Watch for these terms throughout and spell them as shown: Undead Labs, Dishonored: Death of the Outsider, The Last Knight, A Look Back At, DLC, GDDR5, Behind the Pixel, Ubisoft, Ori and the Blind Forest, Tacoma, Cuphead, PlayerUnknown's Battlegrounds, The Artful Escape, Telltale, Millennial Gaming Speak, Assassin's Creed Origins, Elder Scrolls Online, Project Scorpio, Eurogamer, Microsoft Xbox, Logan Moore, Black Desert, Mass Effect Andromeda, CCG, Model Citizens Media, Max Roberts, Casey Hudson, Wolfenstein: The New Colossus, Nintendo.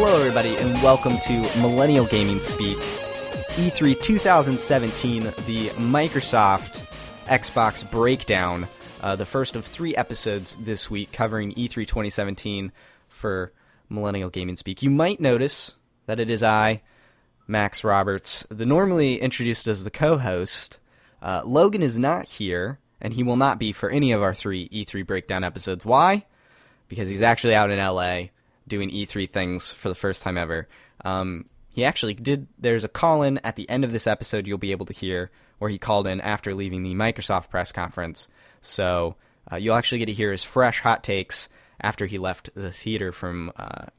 Hello, everybody, and welcome to Millennial Gaming Speak, E3 2017, the Microsoft Xbox breakdown, the first of three episodes this week covering E3 2017 for Millennial Gaming Speak. You might notice that it is I, Max Roberts, the normally introduced as the co-host. Logan is not here, and he will not be for any of our three E3 breakdown episodes. Why? Because he's actually out in L.A., doing E3 things for the first time ever. He actually did. There's a call-in at the end of this episode you'll be able to hear where he called in after leaving the Microsoft press conference. So you'll actually get to hear his fresh hot takes after he left the theater from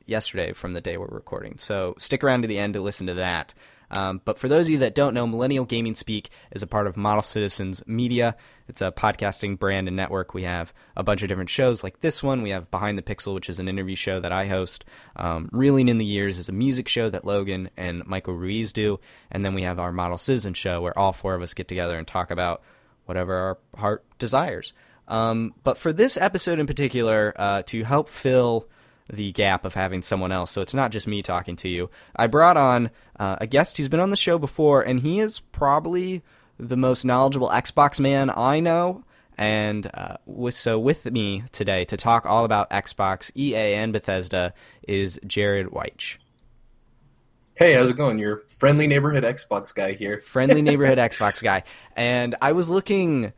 yesterday, from the day we're recording. So stick around to the end to listen to that. But for those of you that don't know, Millennial Gaming Speak is a part of Model Citizens Media. It's a podcasting brand and network. We have a bunch of different shows like this one. We have Behind the Pixel, which is an interview show that I host. Reeling in the Years is a music show that Logan and Michael Ruiz do. And then we have our Model Citizen show where all four of us get together and talk about whatever our heart desires. But for this episode in particular, to help fill the gap of having someone else, so it's not just me talking to you, I brought on a guest who's been on the show before, and he is probably the most knowledgeable Xbox man I know, and so with me today to talk all about Xbox, EA, and Bethesda is Jared Weich. Hey, how's it going? Your friendly neighborhood Xbox guy here. Friendly neighborhood Xbox guy. And I was looking...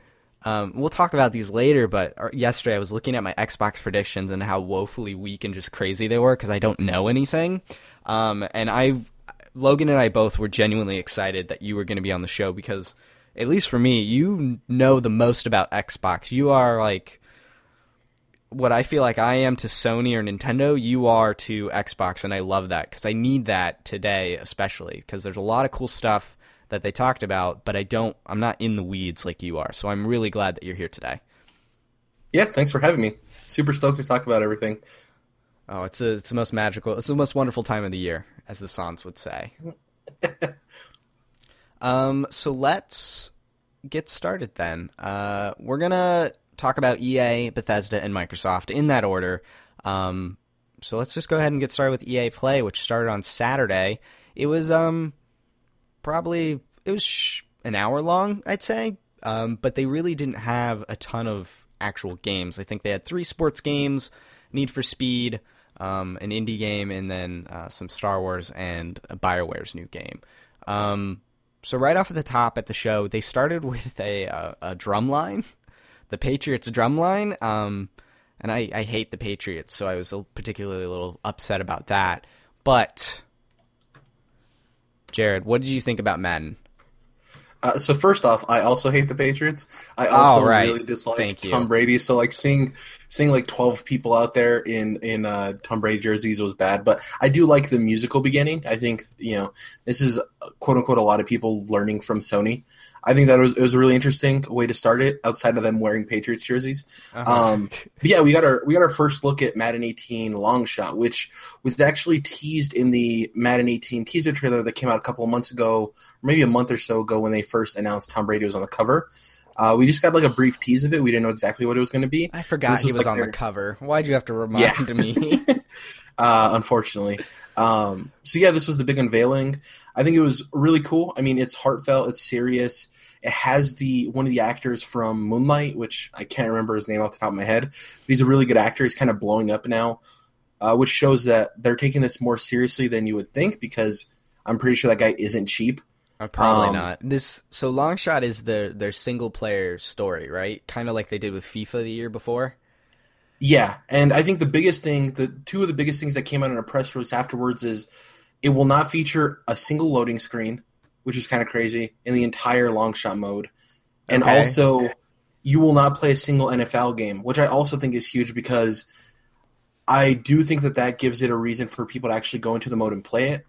we'll talk about these later, but yesterday I was looking at my Xbox predictions and how woefully weak and just crazy they were because I don't know anything. And Logan and I both were genuinely excited that you were going to be on the show because, at least for me, you know the most about Xbox. You are like what I feel like I am to Sony or Nintendo, you are to Xbox, and I love that because I need that today especially because there's a lot of cool stuff that they talked about, but I'm not in the weeds like you are, so I'm really glad that you're here today. Yeah, thanks for having me. Super stoked to talk about everything. Oh, it's the most magical, it's the most wonderful time of the year, as the Sans would say. So let's get started then. We're gonna talk about EA, Bethesda, and Microsoft in that order. So let's just go ahead and get started with EA Play, which started on Saturday. It was It was an hour long, I'd say, but they really didn't have a ton of actual games. I think they had three sports games, Need for Speed, an indie game, and then some Star Wars and BioWare's new game. So right off at the top at the show, they started with a drum line, the Patriots drum line, and I hate the Patriots, so I was particularly a little upset about that, but... Jared, what did you think about Madden? So first off, I also hate the Patriots. I also really dislike Tom Brady. So like seeing like 12 people out there in Tom Brady jerseys was bad. But I do like the musical beginning. I think this is quote unquote a lot of people learning from Sony. I think that it was a really interesting way to start it outside of them wearing Patriots jerseys. Uh-huh. But yeah, we got our first look at Madden 18 Long Shot, which was actually teased in the Madden 18 teaser trailer that came out a couple of months ago, or maybe a month or so ago when they first announced Tom Brady was on the cover. We just got like a brief tease of it. We didn't know exactly what it was going to be. I forgot he was like on the cover. Why'd you have to remind me? Unfortunately. So yeah, this was the big unveiling. I think it was really cool. I mean, it's heartfelt, it's serious. It has one of the actors from Moonlight, which I can't remember his name off the top of my head, but he's a really good actor. He's kind of blowing up now, which shows that they're taking this more seriously than you would think because I'm pretty sure that guy isn't cheap. Probably not. So Longshot is their single-player story, right? Kind of like they did with FIFA the year before? Yeah, and I think the biggest things that came out in a press release afterwards is it will not feature a single loading screen, which is kind of crazy, in the entire long shot mode. And also, you will not play a single NFL game, which I also think is huge because I do think that gives it a reason for people to actually go into the mode and play it.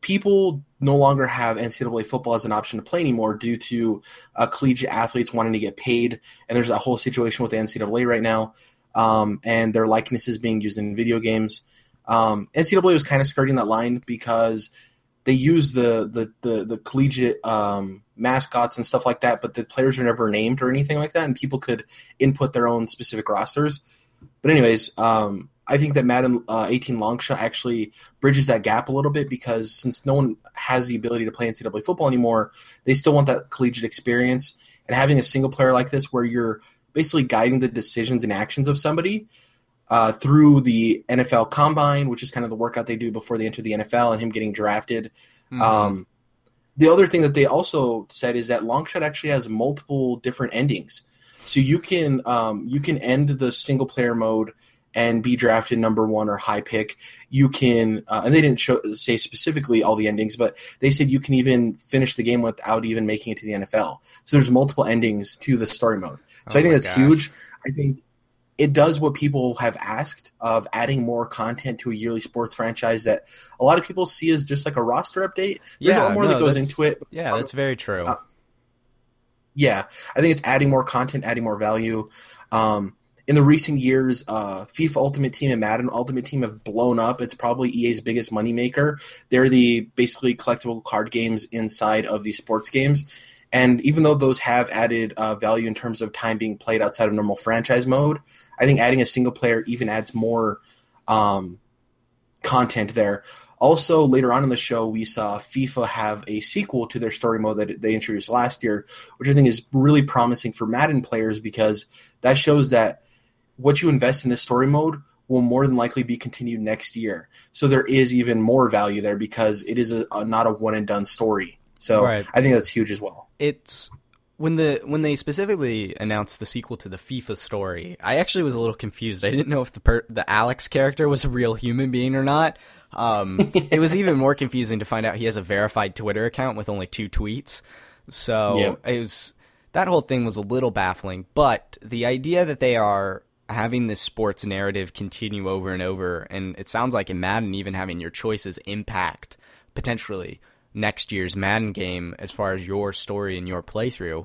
People no longer have NCAA football as an option to play anymore due to collegiate athletes wanting to get paid, and there's that whole situation with the NCAA right now, and their likenesses being used in video games. NCAA was kind of skirting that line because they use the collegiate mascots and stuff like that, but the players are never named or anything like that, and people could input their own specific rosters. But anyways, I think that Madden 18 Longshot actually bridges that gap a little bit, because since no one has the ability to play NCAA football anymore, they still want that collegiate experience. And having a single player like this where you're basically guiding the decisions and actions of somebody through the NFL Combine, which is kind of the workout they do before they enter the NFL, and him getting drafted. Mm-hmm. The other thing that they also said is that Longshot actually has multiple different endings. So you can end the single player mode and be drafted number one or high pick. You can, and they didn't say specifically all the endings, but they said you can even finish the game without even making it to the NFL. So there's multiple endings to the story mode. So I think that's huge. I think it does what people have asked of adding more content to a yearly sports franchise that a lot of people see as just like a roster update. There's a lot more that goes into it. Yeah, that's very true. Yeah, I think it's adding more content, adding more value. In the recent years, FIFA Ultimate Team and Madden Ultimate Team have blown up. It's probably EA's biggest moneymaker. They're the basically collectible card games inside of the sports games. And even though those have added value in terms of time being played outside of normal franchise mode, I think adding a single player even adds more content there. Also, later on in the show, we saw FIFA have a sequel to their story mode that they introduced last year, which I think is really promising for Madden players, because that shows that what you invest in this story mode will more than likely be continued next year. So there is even more value there, because it is a not a one-and-done story. So right. I think that's huge as well. It's when they specifically announced the sequel to the FIFA story, I actually was a little confused. I didn't know if the Alex character was a real human being or not. It was even more confusing to find out he has a verified Twitter account with only 2 tweets. So It was, that whole thing was a little baffling, but the idea that they are having this sports narrative continue over and over, and it sounds like in Madden even having your choices impact potentially next year's Madden game as far as your story and your playthrough,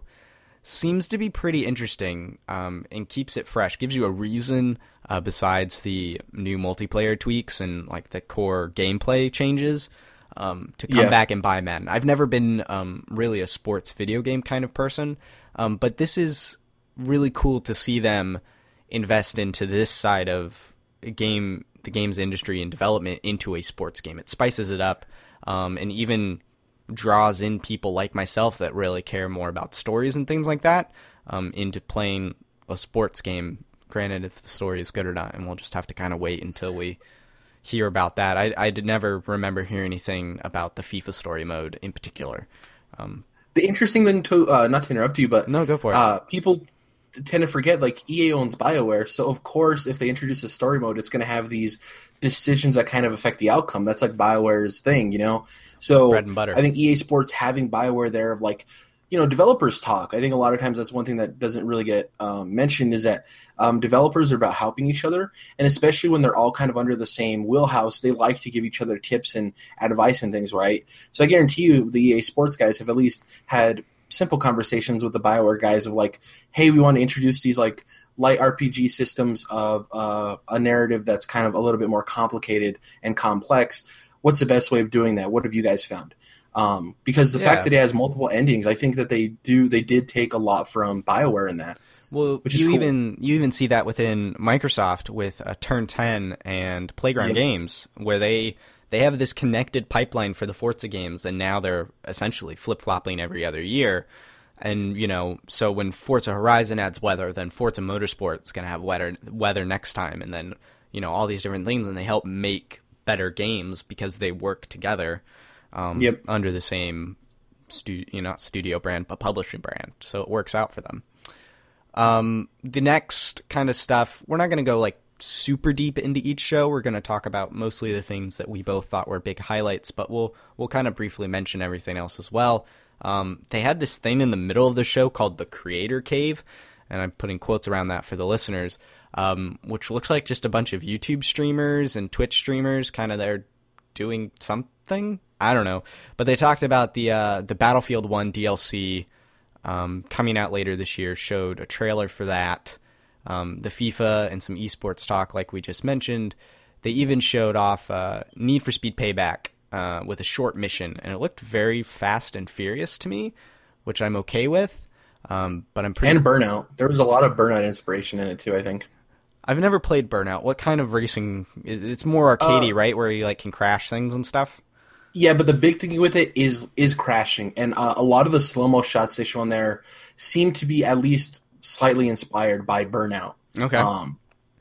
seems to be pretty interesting, and keeps it fresh. Gives you a reason, besides the new multiplayer tweaks and like the core gameplay changes, to come back and buy Madden. I've never been really a sports video game kind of person, but this is really cool to see them invest into this side of the games industry and development into a sports game. It spices it up, and even draws in people like myself that really care more about stories and things like that into playing a sports game. Granted, if the story is good or not, and we'll just have to kind of wait until we hear about that. I did never remember hearing anything about the FIFA story mode in particular. The interesting thing to not to interrupt you, but no, go for it. People tend to forget, like, EA owns BioWare, so of course if they introduce a story mode, it's going to have these decisions that kind of affect the outcome. That's like BioWare's thing, you know? So bread and butter. I think EA Sports having BioWare there of, like, you know, developers talk. I think a lot of times that's one thing that doesn't really get mentioned is that developers are about helping each other, and especially when they're all kind of under the same wheelhouse, they like to give each other tips and advice and things, right? So I guarantee you the EA Sports guys have at least had simple conversations with the BioWare guys of like, hey, we want to introduce these like light RPG systems of a narrative that's kind of a little bit more complicated and complex. What's the best way of doing that? What have you guys found? Because the fact that it has multiple endings, I think that they did take a lot from BioWare in that. Well, which is cool. you even see that within Microsoft with Turn 10 and Playground Games, where they have this connected pipeline for the Forza games, and now they're essentially flip-flopping every other year. And, you know, so when Forza Horizon adds weather, then Forza Motorsport's going to have weather next time, and then, you know, all these different things, and they help make better games because they work together under the same, not studio brand, but publishing brand. So it works out for them. The next kind of stuff, we're not going to go, like, super deep into each show. We're going to talk about mostly the things that we both thought were big highlights, but we'll kind of briefly mention everything else as well. They had this thing in the middle of the show called the Creator Cave, and I'm putting quotes around that for the listeners, which looks like just a bunch of YouTube streamers and Twitch streamers kind of there doing something. I don't know, but they talked about the Battlefield 1 DLC coming out later this year, showed a trailer for that. The FIFA and some esports talk, like we just mentioned. They even showed off Need for Speed Payback with a short mission, and it looked very Fast and Furious to me, which I'm okay with. But I'm pretty. And Burnout. There was a lot of Burnout inspiration in it too, I think. I've never played Burnout. What kind of racing? It's more arcadey, right? Where you like can crash things and stuff. Yeah, but the big thing with it is crashing, and a lot of the slow-mo shots they show on there seem to be at least slightly inspired by Burnout. Okay.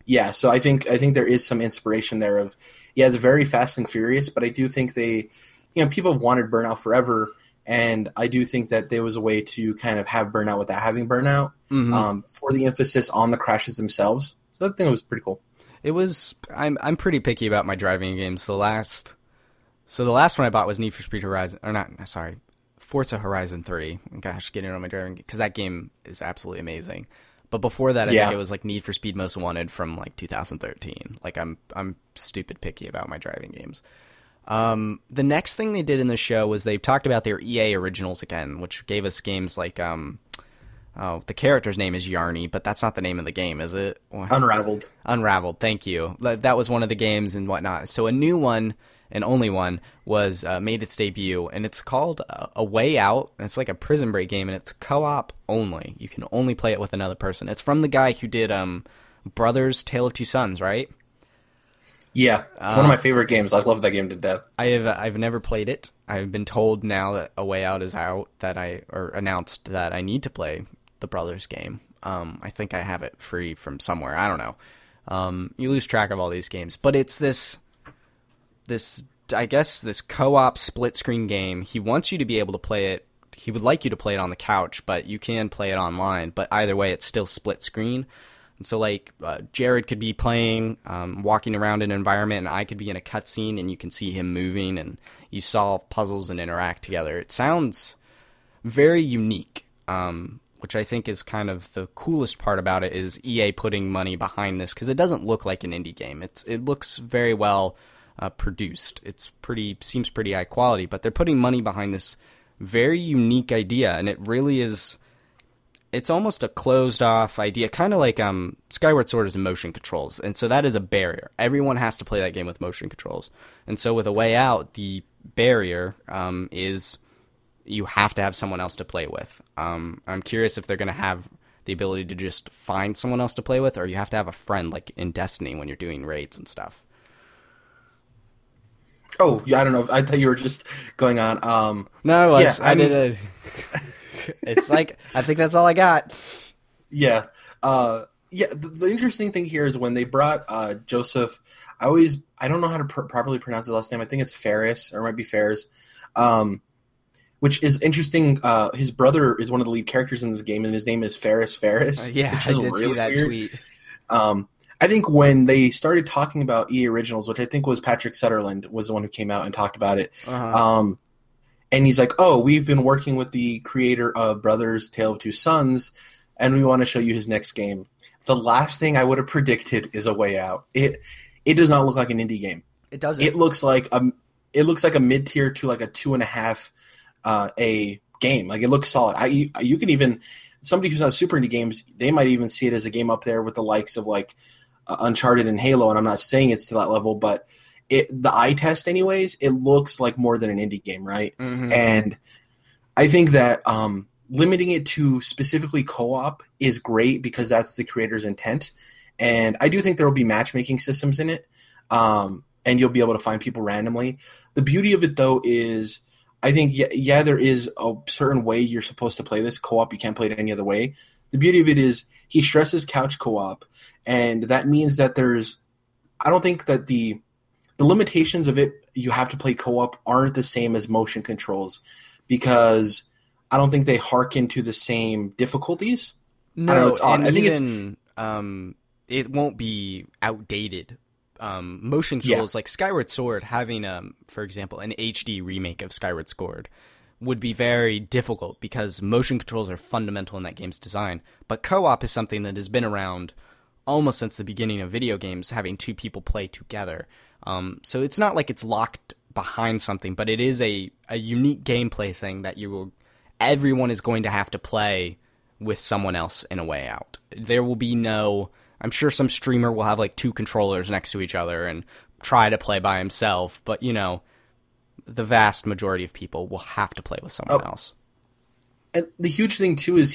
Yeah, so I think there is some inspiration there of, yeah, it's very Fast and Furious, but I do think they, you know, people have wanted Burnout forever, and I do think that there was a way to kind of have Burnout without having Burnout, for the emphasis on the crashes themselves. So that thing was pretty cool. It was. I'm pretty picky about my driving games. The last one I bought was Need for Speed Horizon, or not? Sorry, Forza Horizon 3. Gosh, getting on my driving because that game is absolutely amazing. But before that, I think it was like Need for Speed Most Wanted from like 2013. Like I'm stupid picky about my driving games. The next thing they did in the show was they talked about their EA originals again, which gave us games like the character's name is Yarny, but that's not the name of the game, is it? Unraveled. Unraveled. Thank you. That was one of the games and whatnot. So a new one. And only one was made its debut, and it's called A Way Out. And it's like a prison break game, and it's co-op only. You can only play it with another person. It's from the guy who did Brothers: A Tale of Two Sons, right? Yeah, one of my favorite games. I love that game to death. I've never played it. I've been told now that A Way Out is out, announced that I need to play the Brothers game. I think I have it free from somewhere. I don't know. You lose track of all these games, but it's this co-op split-screen game. He wants you to be able to play it. He would like you to play it on the couch, but you can play it online. But either way, it's still split-screen. And so, like, Jared could be playing, walking around in an environment, and I could be in a cutscene, and you can see him moving, and you solve puzzles and interact together. It sounds very unique, which I think is kind of the coolest part about it, is EA putting money behind this, because it doesn't look like an indie game. It looks very well produced. Seems pretty high quality, but they're putting money behind this very unique idea, and it really is. It's almost a closed off idea, kind of like Skyward Sword is motion controls, and so that is a barrier. Everyone has to play that game with motion controls, and so with A Way Out, the barrier is you have to have someone else to play with. I'm curious if they're going to have the ability to just find someone else to play with, or you have to have a friend, like in Destiny when you're doing raids and stuff. Oh, yeah, I don't know. I thought you were just going on. No, I did it. It's like, I think that's all I got. Yeah. The interesting thing here is when they brought Joseph, I don't know how to properly pronounce his last name. I think it's Ferris, or it might be Ferris, which is interesting. His brother is one of the lead characters in this game, and his name is Ferris Ferris. I did really see that weird tweet. I think when they started talking about EA Originals, which I think was Patrick Sutherland, was the one who came out and talked about it. Uh-huh. And he's like, oh, we've been working with the creator of Brothers: A Tale of Two Sons, and we want to show you his next game. The last thing I would have predicted is A Way Out. It does not look like an indie game. It doesn't. It looks like a mid-tier to like a 2.5 a game. Like, it looks solid. You can even, somebody who's not super into games, they might even see it as a game up there with the likes of like Uncharted and Halo, and I'm not saying it's to that level, but the eye test anyways, it looks like more than an indie game, right? Mm-hmm. And I think that limiting it to specifically co-op is great because that's the creator's intent, and I do think there will be matchmaking systems in it, and you'll be able to find people randomly. The beauty of it, though, is I think, yeah, there is a certain way you're supposed to play this co-op. You can't play it any other way. The beauty of it is he stresses couch co-op, and that means that I don't think that the limitations of it, you have to play co-op, aren't the same as motion controls, because I don't think they hearken to the same difficulties. No, I don't know, it's odd. It won't be outdated. Motion controls, like Skyward Sword, having, for example, an HD remake of Skyward Sword would be very difficult because motion controls are fundamental in that game's design. But co-op is something that has been around almost since the beginning of video games, having two people play together. So it's not like it's locked behind something, but it is a unique gameplay thing that everyone is going to have to play with someone else in A Way Out. There will be no... I'm sure some streamer will have like two controllers next to each other and try to play by himself, but you know, the vast majority of people will have to play with someone else. And the huge thing too is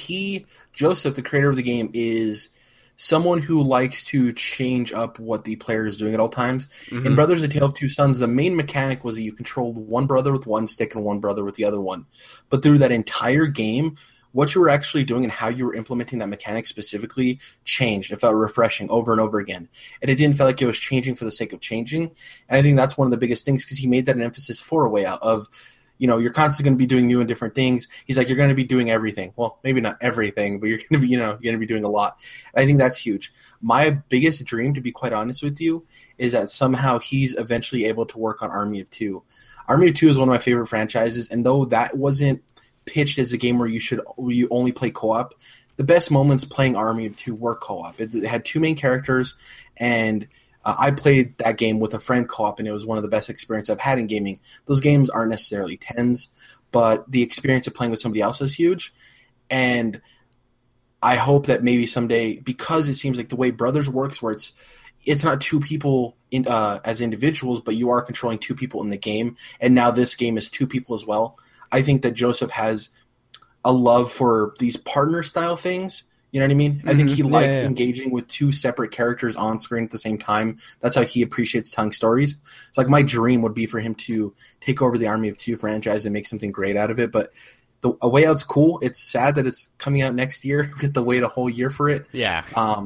Joseph, the creator of the game, is someone who likes to change up what the player is doing at all times. Mm-hmm. In Brothers: A Tale of Two Sons, the main mechanic was that you controlled one brother with one stick and one brother with the other one. But through that entire game, what you were actually doing and how you were implementing that mechanic specifically changed. It felt refreshing over and over again. And it didn't feel like it was changing for the sake of changing. And I think that's one of the biggest things, because he made that an emphasis for A Way Out of, you know, you're constantly going to be doing new and different things. He's like, you're going to be doing everything. Well, maybe not everything, but you're going to be, you know, you're going to be doing a lot. I think that's huge. My biggest dream, to be quite honest with you, is that somehow he's eventually able to work on Army of Two. Army of Two is one of my favorite franchises, and though that wasn't pitched as a game where you only play co-op, the best moments playing Army of Two were co-op. It had two main characters, and I played that game with a friend co-op, and it was one of the best experiences I've had in gaming. Those games aren't necessarily 10s, but the experience of playing with somebody else is huge. And I hope that maybe someday, because it seems like the way Brothers works, where it's not two people in, as individuals, but you are controlling two people in the game, and now this game is two people as well. I think that Joseph has a love for these partner-style things. You know what I mean? Mm-hmm. I think he likes engaging with two separate characters on screen at the same time. That's how he appreciates telling stories. So, like, my dream would be for him to take over the Army of Two franchise and make something great out of it. But A Way Out's cool. It's sad that it's coming out next year. We have to wait a whole year for it. Yeah,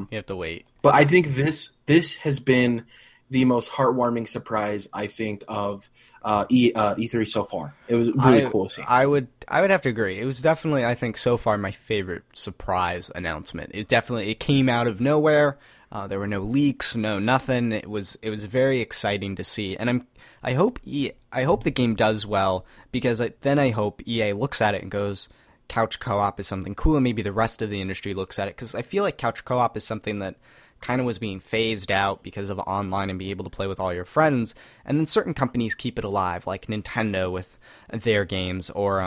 you have to wait. But I think this has been the most heartwarming surprise, I think, of E3 so far. It was really cool to see. I would have to agree. It was definitely, I think, so far my favorite surprise announcement. It came out of nowhere. There were no leaks, no nothing. It was very exciting to see, and I hope the game does well, because then I hope EA looks at it and goes, couch co-op is something cool, and maybe the rest of the industry looks at it, because I feel like couch co-op is something that kind of was being phased out because of online and be able to play with all your friends. And then certain companies keep it alive, like Nintendo with their games, or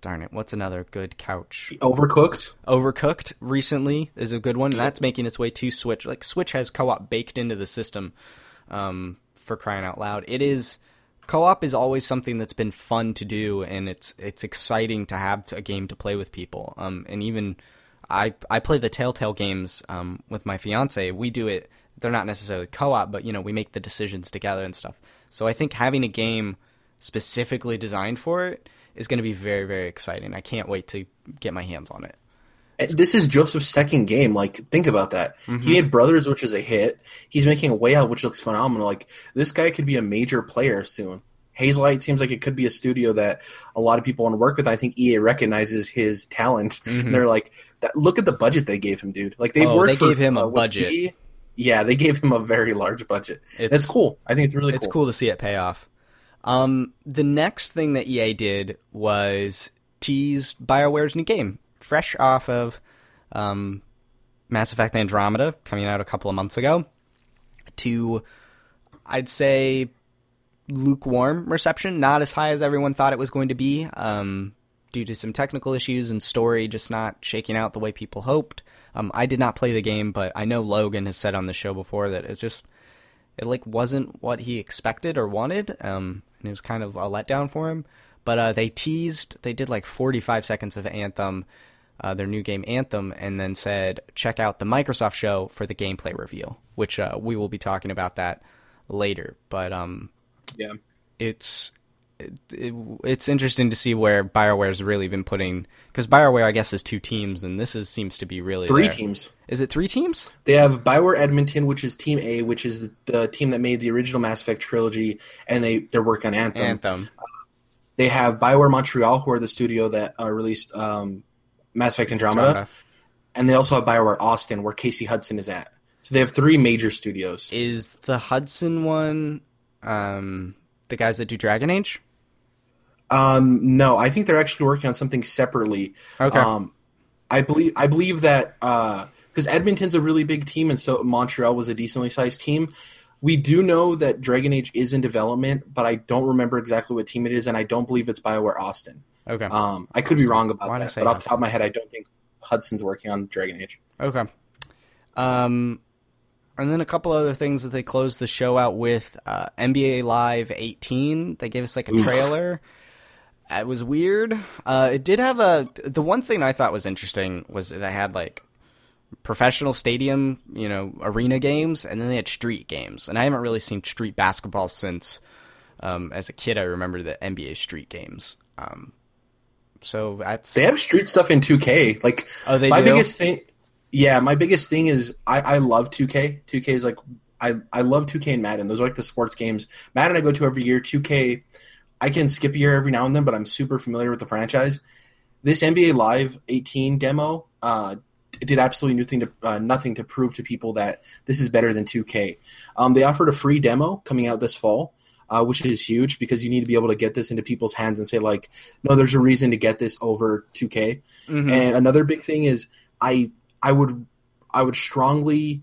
darn it, what's another good couch? Overcooked recently is a good one. That's making its way to Switch. Like, Switch has co-op baked into the system, for crying out loud. It is, co-op is always something that's been fun to do, and it's exciting to have a game to play with people. And even I play the Telltale games with my fiance. We do it. They're not necessarily co-op, but, you know, we make the decisions together and stuff. So I think having a game specifically designed for it is going to be very, very exciting. I can't wait to get my hands on it. This is Joseph's second game. Like, think about that. Mm-hmm. He made Brothers, which is a hit. He's making A Way Out, which looks phenomenal. Like, this guy could be a major player soon. Hazelight seems like it could be a studio that a lot of people want to work with. I think EA recognizes his talent, mm-hmm. and they're like, look at the budget they gave him, dude. Like, they gave him a budget. They gave him a very large budget. It's cool. I think it's really cool. It's cool to see it pay off. The next thing that EA did was tease BioWare's new game, fresh off of Mass Effect Andromeda, coming out a couple of months ago, to, I'd say, lukewarm reception, not as high as everyone thought it was going to be, due to some technical issues and story just not shaking out the way people hoped. I did not play the game, but I know Logan has said on the show before that it wasn't what he expected or wanted, and it was kind of a letdown for him. But they did like 45 seconds of Anthem, their new game Anthem, and then said, check out the Microsoft show for the gameplay reveal, which we will be talking about that later. But yeah, it's interesting to see where BioWare's really been putting, because BioWare, I guess, is two teams, and this seems to be really three teams. Is it three teams? They have BioWare Edmonton, which is Team A, which is the team that made the original Mass Effect trilogy, and they're working on Anthem. They have BioWare Montreal, who are the studio that released Mass Effect Andromeda, and they also have BioWare Austin, where Casey Hudson is at. So they have three major studios. Is the Hudson one the guys that do Dragon Age? No, I think they're actually working on something separately. Okay. I believe that because Edmonton's a really big team, and so Montreal was a decently sized team. We do know that Dragon Age is in development, but I don't remember exactly what team it is, and I don't believe it's BioWare Austin. Okay. I could be wrong about that, but off the top of my head, I don't think Hudson's working on Dragon Age. Okay. And then a couple other things that they closed the show out with, NBA Live 18. They gave us like a trailer. It was weird. It did have the one thing I thought was interesting was that it had like professional stadium, you know, arena games, and then they had street games. And I haven't really seen street basketball since, as a kid, I remember the NBA street games. So that's... They have street stuff in 2K. Like, oh, they do? Biggest thing... Yeah, my biggest thing is I love 2K. 2K is like... I love 2K and Madden. Those are like the sports games. Madden I go to every year. 2K, I can skip a year every now and then, but I'm super familiar with the franchise. This NBA Live 18 demo did absolutely nothing to prove to people that this is better than 2K. They offered a free demo coming out this fall, which is huge because you need to be able to get this into people's hands and say, like, no, there's a reason to get this over 2K. Mm-hmm. And another big thing is I would strongly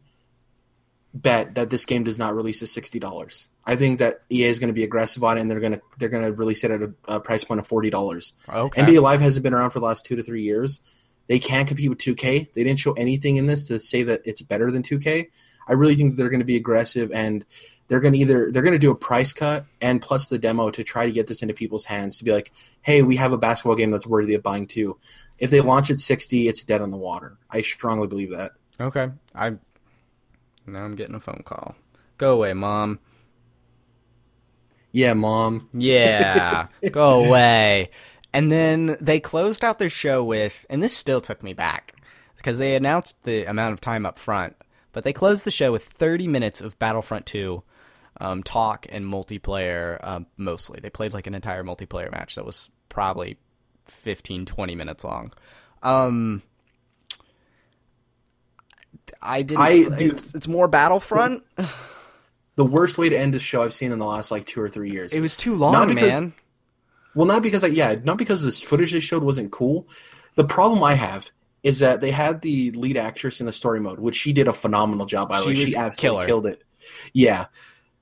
bet that this game does not release at $60. I think that EA is going to be aggressive on it, and they're going to release it at a price point of $40. Okay. NBA Live hasn't been around for the last 2 to 3 years. They can't compete with 2K. They didn't show anything in this to say that it's better than 2K. I really think that they're going to be aggressive, and they're going to do a price cut and plus the demo to try to get this into people's hands to be like, hey, we have a basketball game that's worthy of buying too. If they launch at $60, it's dead on the water. I strongly believe that. Okay, Now I'm getting a phone call. Go away, Mom. Yeah, Mom. Yeah, go away. And then they closed out their show with, and this still took me back, because they announced the amount of time up front, but they closed the show with 30 minutes of Battlefront 2 talk and multiplayer, mostly. They played like an entire multiplayer match that was probably 15, 20 minutes long. It's more Battlefront. The worst way to end this show I've seen in the last like 2 or 3 years. It was too long, man. Well, not because this footage they showed wasn't cool. The problem I have is that they had the lead actress in the story mode, which she did a phenomenal job. By the way, she absolutely killed it. Yeah.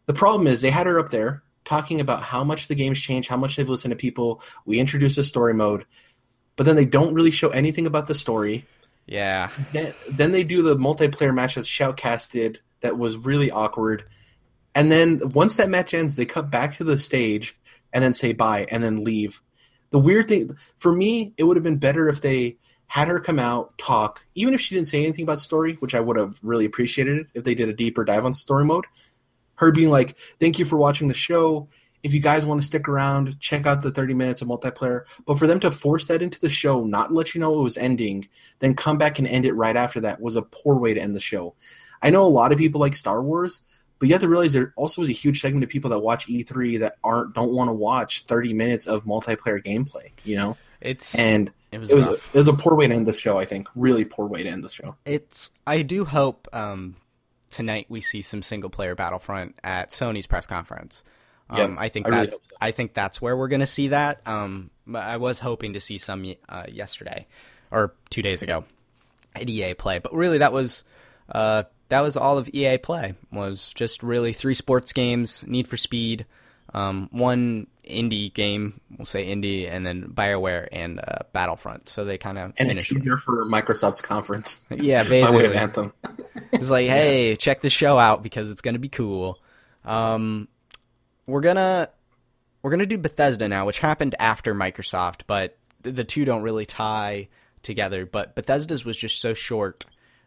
The problem is they had her up there talking about how much the game's changed, how much they've listened to people. We introduced a story mode, but then they don't really show anything about the story. Yeah. Then they do the multiplayer match that's shoutcasted that was really awkward. And then once that match ends, they cut back to the stage and then say bye and then leave. The weird thing, for me, it would have been better if they had her come out, talk, even if she didn't say anything about the story, which I would have really appreciated it if they did a deeper dive on story mode. Her being like, thank you for watching the show. If you guys want to stick around, check out the 30 minutes of multiplayer. But for them to force that into the show, not let you know it was ending, then come back and end it right after that was a poor way to end the show. I know a lot of people like Star Wars, but you have to realize there also is a huge segment of people that watch E3 that don't want to watch 30 minutes of multiplayer gameplay, you know? It was a poor way to end the show, I think. Really poor way to end the show. I do hope tonight we see some single-player Battlefront at Sony's press conference. Yep, I think that's where we're going to see that. But I was hoping to see some yesterday or 2 days ago at EA Play. But really, that was all of EA Play, was just really three sports games, Need for Speed, one indie game, we'll say indie, and then BioWare and Battlefront. So they kind of finished. And a teaser for Microsoft's conference. Yeah, basically. By way of Anthem. It's like, hey, check this show out because it's going to be cool. We're gonna do Bethesda now, which happened after Microsoft, but the two don't really tie together. But Bethesda's was just so short;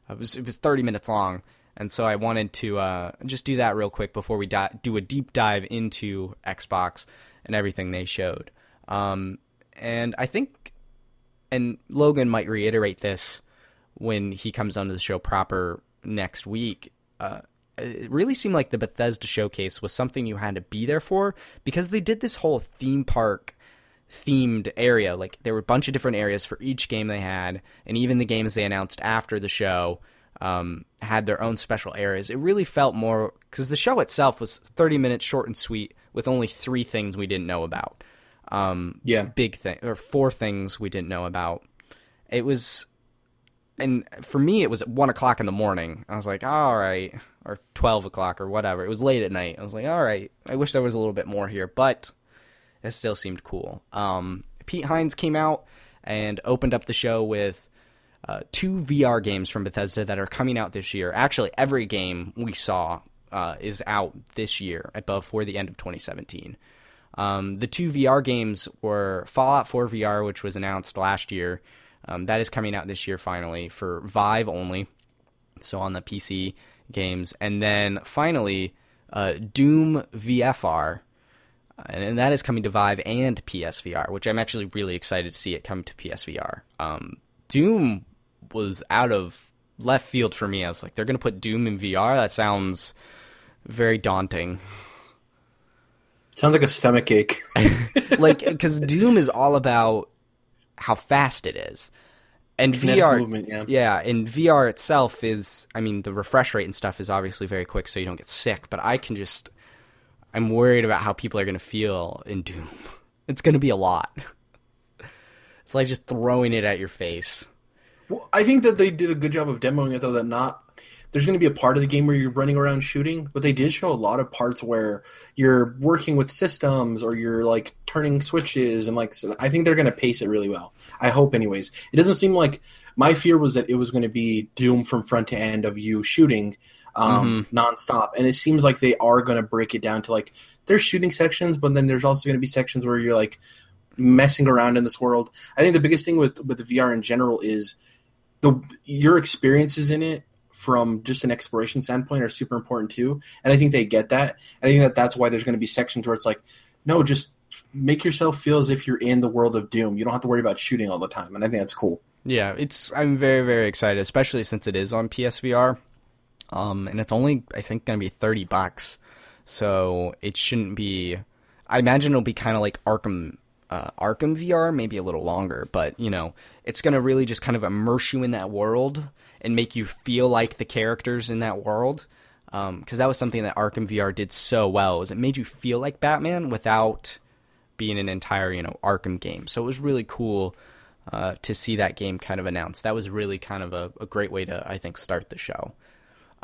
it was 30 minutes long, and so I wanted to just do that real quick before we do a deep dive into Xbox and everything they showed. And I think, and Logan might reiterate this when he comes onto the show proper next week. It really seemed like the Bethesda showcase was something you had to be there for, because they did this whole theme park themed area. Like, there were a bunch of different areas for each game they had, and even the games they announced after the show had their own special areas. It really felt more, because the show itself was 30 minutes short and sweet with only 3 things we didn't know about. Big thing, or 4 things we didn't know about. It was, and for me, it was at 1 o'clock in the morning. I was like, all right. Or 12 o'clock or whatever. It was late at night. I was like, all right, I wish there was a little bit more here, but it still seemed cool. Pete Hines came out and opened up the show with 2 VR games from Bethesda that are coming out this year. Actually, every game we saw is out this year before the end of 2017. The 2 VR games were Fallout 4 VR, which was announced last year. That is coming out this year finally for Vive only. so on the PC games. And then finally, Doom VFR, and that is coming to Vive and PSVR, which I'm actually really excited to see it come to PSVR. Doom was out of left field for me. I was like, they're going to put Doom in VR? That sounds very daunting. Sounds like a stomach ache. Because Doom is all about how fast it is. And VR, movement, yeah, and VR itself is, I mean, the refresh rate and stuff is obviously very quick so you don't get sick, but I'm worried about how people are going to feel in Doom. It's going to be a lot. It's like just throwing it at your face. Well, I think that they did a good job of demoing it, though, there's going to be a part of the game where you're running around shooting, but they did show a lot of parts where you're working with systems or you're like turning switches and so I think they're going to pace it really well. I hope anyways. It doesn't seem like, my fear was that it was going to be Doom from front to end of you shooting nonstop. And it seems like they are going to break it down to there's shooting sections, but then there's also going to be sections where you're messing around in this world. I think the biggest thing with the VR in general is your experiences in it from just an exploration standpoint are super important too. And I think they get that. I think that's why there's going to be sections where it's no, just make yourself feel as if you're in the world of Doom. You don't have to worry about shooting all the time. And I think that's cool. Yeah. I'm very, very excited, especially since it is on PSVR. And it's only, I think, going to be $30. So it shouldn't be, I imagine it'll be kind of like Arkham VR, maybe a little longer, but it's going to really just kind of immerse you in that world and make you feel like the characters in that world. Because that was something that Arkham VR did so well, is it made you feel like Batman without being an entire, Arkham game. So it was really cool to see that game kind of announced. That was really kind of a great way to, I think, start the show.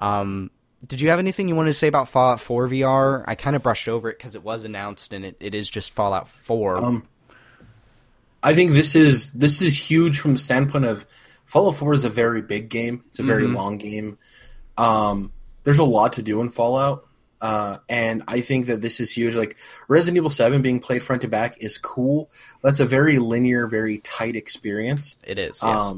Did you have anything you wanted to say about Fallout 4 VR? I kind of brushed over it because it was announced and it is just Fallout 4. I think this is huge from the standpoint of Fallout 4 is a very big game. It's a very long game. There's a lot to do in Fallout. And I think that this is huge. Resident Evil 7 being played front to back is cool. That's a very linear, very tight experience. It is, yes.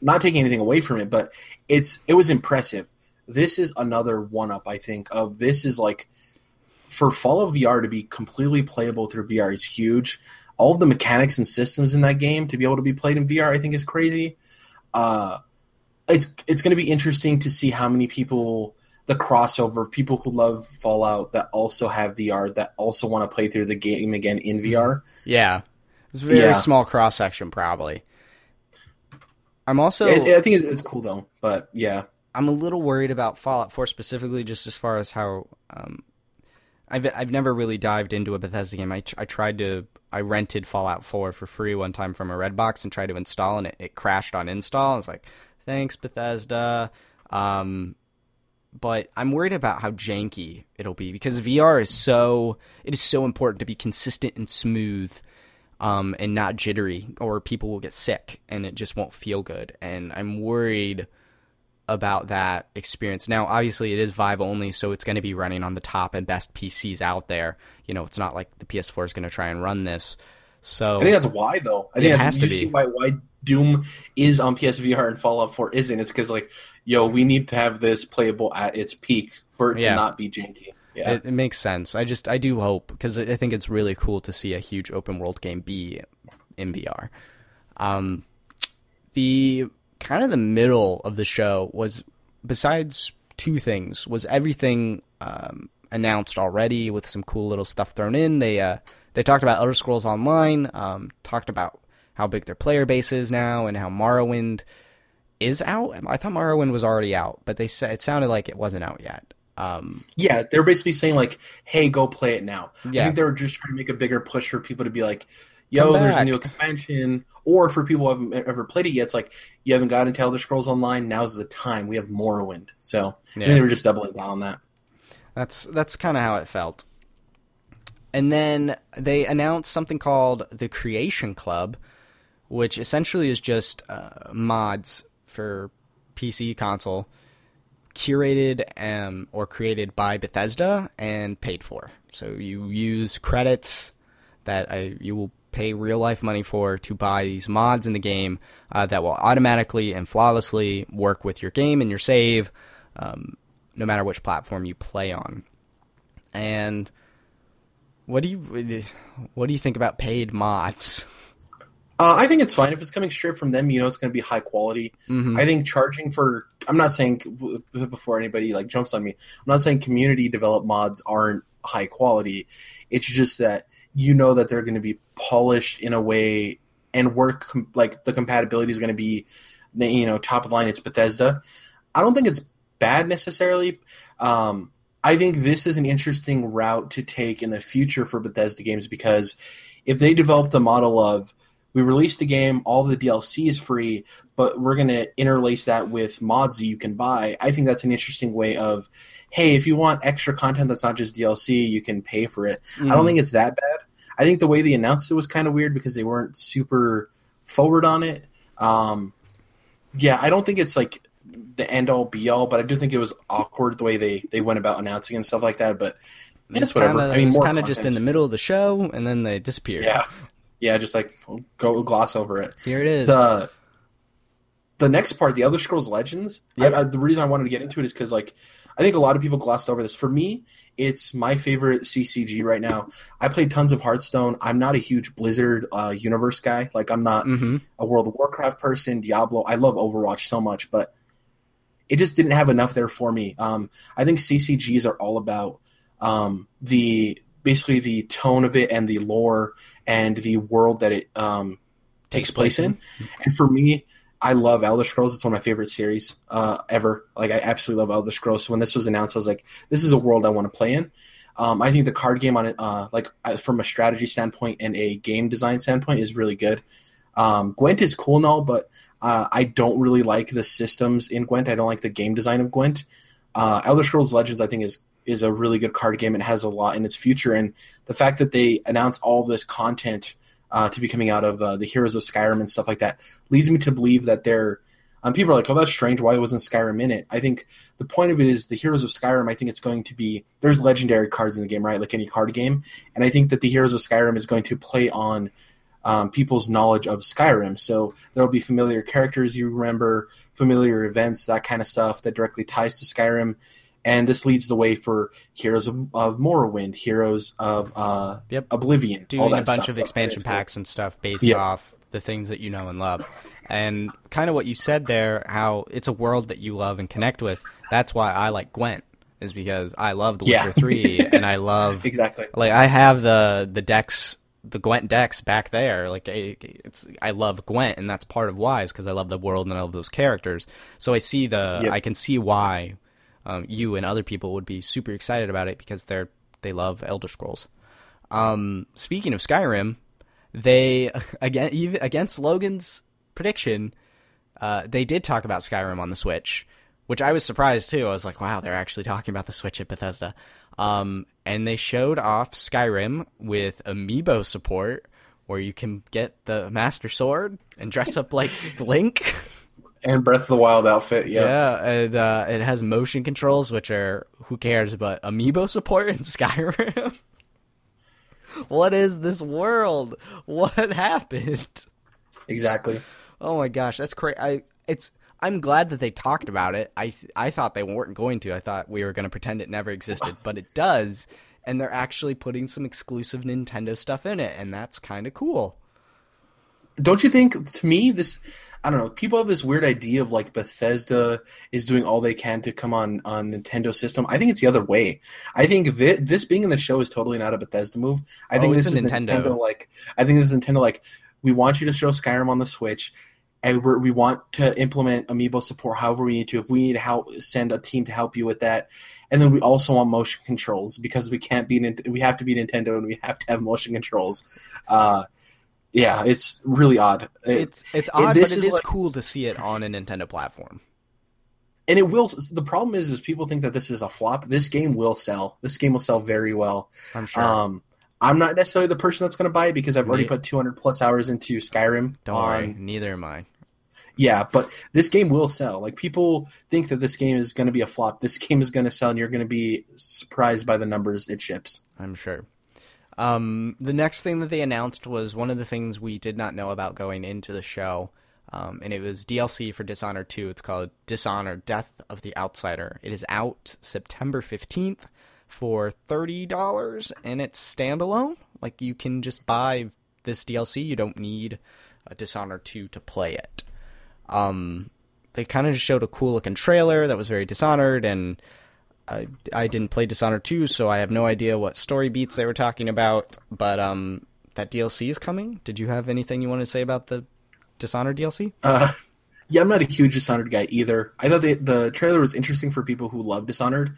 Not taking anything away from it, but it was impressive. This is another one-up, I think, of this is for Fallout VR to be completely playable through VR is huge. All of the mechanics and systems in that game to be able to be played in VR, I think, is crazy. It's going to be interesting to see how many people, the crossover, people who love Fallout that also have VR, that also want to play through the game again in VR. Yeah. It's a very small cross-section, probably. I'm also... I think it's cool, though, but yeah. I'm a little worried about Fallout 4 specifically, just as far as how... I've never really dived into a Bethesda game. I rented Fallout 4 for free one time from a Redbox and tried to install, and it crashed on install. I was like, thanks, Bethesda. But I'm worried about how janky it'll be, because VR is so important to be consistent and smooth and not jittery, or people will get sick and it just won't feel good. And I'm worried about that experience. Now, obviously, it is Vive only, so it's going to be running on the top and best PCs out there. It's not like the PS4 is going to try and run this. So I think that's why, though. I think it has to be. You see why Doom is on PSVR and Fallout 4 isn't. It's because, we need to have this playable at its peak for it to not be janky. Yeah, it makes sense. I do hope, because I think it's really cool to see a huge open world game be in VR. Kind of the middle of the show was, besides two things, was everything announced already with some cool little stuff thrown in. They talked about Elder Scrolls Online, talked about how big their player base is now and how Morrowind is out. I thought Morrowind was already out, but they said it sounded like it wasn't out yet. Yeah, they're basically saying hey, go play it now. Yeah. I think they were just trying to make a bigger push for people to be there's a new expansion. Or for people who haven't ever played it yet, it's you haven't gotten to Elder Scrolls Online, now's the time. We have Morrowind. So yeah. I think they were just doubling down on that. That's kind of how it felt. And then they announced something called the Creation Club, which essentially is just mods for PC, console, curated or created by Bethesda and paid for. So you use credits that you will pay real life money for to buy these mods in the game that will automatically and flawlessly work with your game and your save, no matter which platform you play on. And what do you think about paid mods? I think it's fine if it's coming straight from them. You know, it's going to be high quality. Mm-hmm. I think charging for, I'm not saying before anybody like jumps on me, I'm not saying community developed mods aren't high quality. It's just that you know that they're going to be polished in a way and work like the compatibility is going to be, you know, top of the line. It's Bethesda. I don't think it's bad necessarily. I think this is an interesting route to take in the future for Bethesda games, because if they develop the model of, we released the game, all the DLC is free, but we're going to interlace that with mods that you can buy. I think that's an interesting way of, hey, if you want extra content that's not just DLC, you can pay for it. Mm-hmm. I don't think it's that bad. I think the way they announced it was kind of weird because they weren't super forward on it. Yeah, I don't think it's like the end-all, be-all, but I do think it was awkward the way they went about announcing and stuff like that. But it's whatever. I mean, it's kind of just in the middle of the show, and then they disappeared. Yeah. Yeah, just like go gloss over it. Here it is. The next part, the Elder Scrolls Legends. Yep. The reason I wanted to get into it is because, like, I think a lot of people glossed over this. For me, it's my favorite CCG right now. I played tons of Hearthstone. I'm not a huge Blizzard universe guy. Like, I'm not a World of Warcraft person. Diablo. I love Overwatch so much, but it just didn't have enough there for me. I think CCGs are all about basically the tone of it and the lore and the world that it takes place in. And for me, I love Elder Scrolls. It's one of my favorite series ever. Like, I absolutely love Elder Scrolls. So when this was announced, I was like, this is a world I want to play in. I think the card game on it, from a strategy standpoint and a game design standpoint, is really good. Gwent is cool and all, but I don't really like the systems in Gwent. I don't like the game design of Gwent. Elder Scrolls Legends, I think, is a really good card game and has a lot in its future. And the fact that they announce all this content to be coming out of the Heroes of Skyrim and stuff like that leads me to believe that they're people are like, oh, that's strange. Why wasn't Skyrim in it? I think the point of it is the Heroes of Skyrim, I think it's going to be, there's legendary cards in the game, right? Like any card game. And I think that the Heroes of Skyrim is going to play on people's knowledge of Skyrim. So there'll be familiar characters you remember, familiar events, that kind of stuff that directly ties to Skyrim. And this leads the way for Heroes of Morrowind, Heroes of Oblivion, doing all that stuff. Doing a bunch of expansion packs and stuff based off the things that you know and love. And kind of what you said there, how it's a world that you love and connect with, that's why I like Gwent, is because I love The Witcher 3, and I love... Exactly. Like, I have the decks, the Gwent decks back there. Like, I love Gwent, and that's part of why, is because I love the world and I love those characters. So I see I can see why... you and other people would be super excited about it because they love Elder Scrolls. Speaking of Skyrim, they against Logan's prediction, they did talk about Skyrim on the Switch, which I was surprised too. I was like, wow, they're actually talking about the Switch at Bethesda. And they showed off Skyrim with amiibo support, where you can get the Master Sword and dress up like Link. And Breath of the Wild outfit, yeah. And it has motion controls, which are, who cares, but amiibo support in Skyrim? What is this world? What happened? Exactly. Oh my gosh, that's crazy. I'm glad that they talked about it. I thought they weren't going to. I thought we were going to pretend it never existed, but it does. And they're actually putting some exclusive Nintendo stuff in it, and that's kind of cool. Don't you think, to me, this... I don't know, people have this weird idea of like Bethesda is doing all they can to come on Nintendo system. I think it's the other way. I think this being in the show is totally not a Bethesda move. I think this is Nintendo. I think this is Nintendo, we want you to show Skyrim on the Switch, and we want to implement amiibo support however we need to. If we need help, send a team to help you with that. And then we also want motion controls because we have to be Nintendo and we have to have motion controls. Yeah, it's really odd. It's odd, but it is cool to see it on a Nintendo platform. And it will. The problem is people think that this is a flop. This game will sell. This game will sell very well. I'm sure. I'm not necessarily the person that's going to buy it because I've already put 200 plus hours into Skyrim. Don't worry, neither am I. Yeah, but this game will sell. Like, people think that this game is going to be a flop. This game is going to sell, and you're going to be surprised by the numbers it ships. I'm sure. The next thing that they announced was one of the things we did not know about going into the show, and it was DLC for Dishonored 2. It's called Dishonored: Death of the Outsider. It is out September 15th for $30, and it's standalone. Like, you can just buy this DLC. You don't need Dishonored 2 to play it. They kind of just showed a cool-looking trailer that was very Dishonored, and I didn't play Dishonored 2, so I have no idea what story beats they were talking about, but that DLC is coming. Did you have anything you want to say about the Dishonored DLC? Yeah, I'm not a huge Dishonored guy either. I thought the trailer was interesting for people who love Dishonored.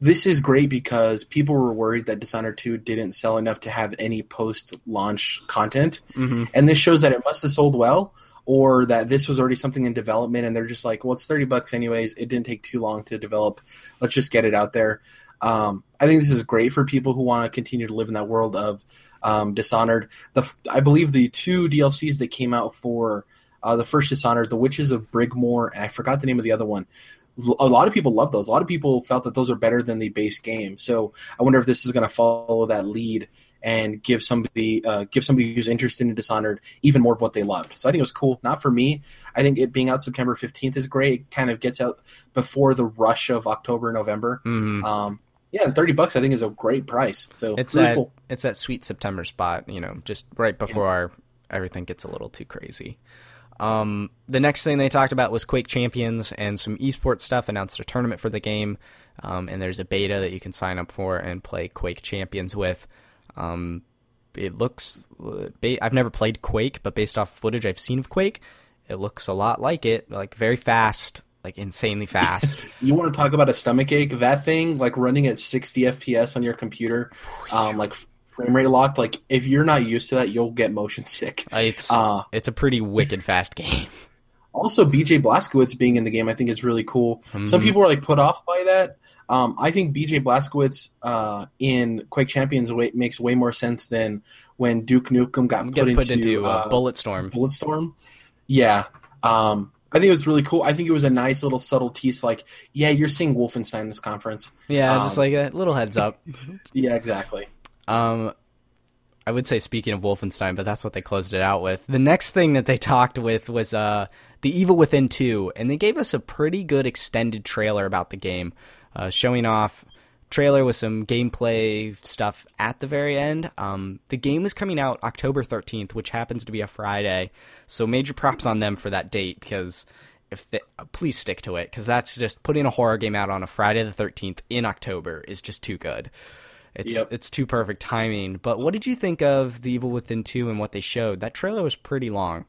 This is great because people were worried that Dishonored 2 didn't sell enough to have any post-launch content, and this shows that it must have sold well, or that this was already something in development and they're just like, well, it's $30 anyways. It didn't take too long to develop. Let's just get it out there. I think this is great for people who want to continue to live in that world of Dishonored. I believe the two DLCs that came out for the first Dishonored, The Witches of Brigmore, and I forgot the name of the other one. A lot of people love those. A lot of people felt that those are better than the base game. So I wonder if this is going to follow that lead and give somebody who's interested in Dishonored even more of what they loved. So I think it was cool. Not for me. I think it being out September 15th is great. It kind of gets out before the rush of October and November. Yeah, and $30 I think is a great price. So it's really cool. It's that sweet September spot, you know, just right before everything gets a little too crazy. The next thing they talked about was Quake Champions and some esports stuff. Announced a tournament for the game, and there's a beta that you can sign up for and play Quake Champions with. It looks, I've never played Quake, but based off footage I've seen of Quake, it looks a lot like it, like very fast, like insanely fast. You want to talk about a stomach ache? That thing, like running at 60 FPS on your computer, like frame rate locked, like if you're not used to that, you'll get motion sick. It's a pretty wicked fast game. Also, BJ Blazkowicz being in the game, I think is really cool. Some people are like put off by that. I think BJ Blazkowicz in Quake Champions makes way more sense than when Duke Nukem got put into Bulletstorm. Yeah. I think it was really cool. I think it was a nice little subtle tease, like, yeah, you're seeing Wolfenstein this conference. Yeah, just like a little heads up. Yeah, exactly. I would say, speaking of Wolfenstein, but that's what they closed it out with. The next thing that they talked with was The Evil Within 2, and they gave us a pretty good extended trailer about the game. Showing off trailer with some gameplay stuff at the very end. The game is coming out October 13th, which happens to be a Friday. So major props on them for that date, because please stick to it, because that's just putting a horror game out on a Friday the 13th in October is just too good. It's too perfect timing. But what did you think of The Evil Within 2 and what they showed? That trailer was pretty long.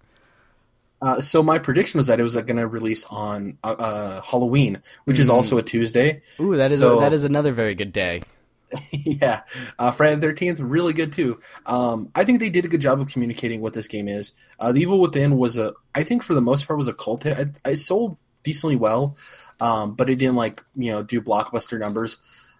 So my prediction was that it was going to release on Halloween, which is also a Tuesday. Ooh, that is another very good day. Yeah. Friday the 13th, really good too. I think they did a good job of communicating what this game is. The Evil Within was I think for the most part was a cult hit. It sold decently well, but it didn't do blockbuster numbers.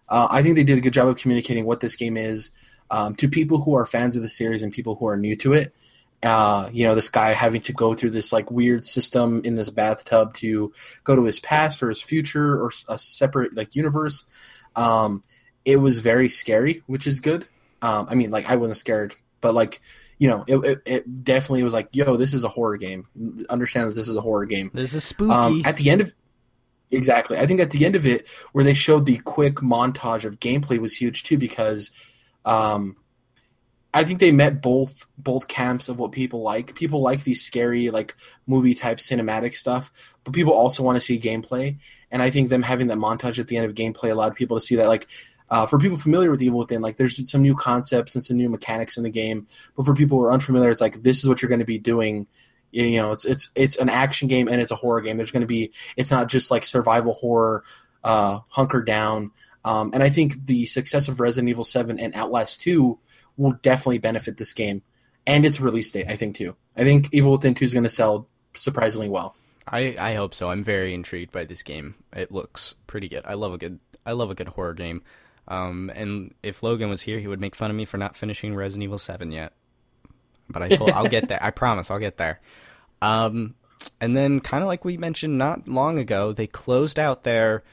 I think they did a good job of communicating what this game is to people who are fans of the series and people who are new to it. This guy having to go through this weird system in this bathtub to go to his past or his future or a separate universe. It was very scary, which is good. I wasn't scared, but it definitely was this is a horror game. Understand that this is a horror game. This is spooky. Exactly. I think at the end of it, where they showed the quick montage of gameplay was huge too, because, I think they met both camps of what people like. People like these scary, movie-type cinematic stuff, but people also want to see gameplay. And I think them having that montage at the end of gameplay allowed people to see that, for people familiar with Evil Within, there's some new concepts and some new mechanics in the game. But for people who are unfamiliar, it's this is what you're going to be doing. You know, it's an action game and it's a horror game. It's not just, survival horror, hunker down. And I think the success of Resident Evil 7 and Outlast 2 will definitely benefit this game and its release date, I think, too. I think Evil Within 2 is going to sell surprisingly well. I hope so. I'm very intrigued by this game. It looks pretty good. I love a good horror game. And if Logan was here, he would make fun of me for not finishing Resident Evil 7 yet. But I'll get there. I promise I'll get there. And then, kind of like we mentioned not long ago, they closed out their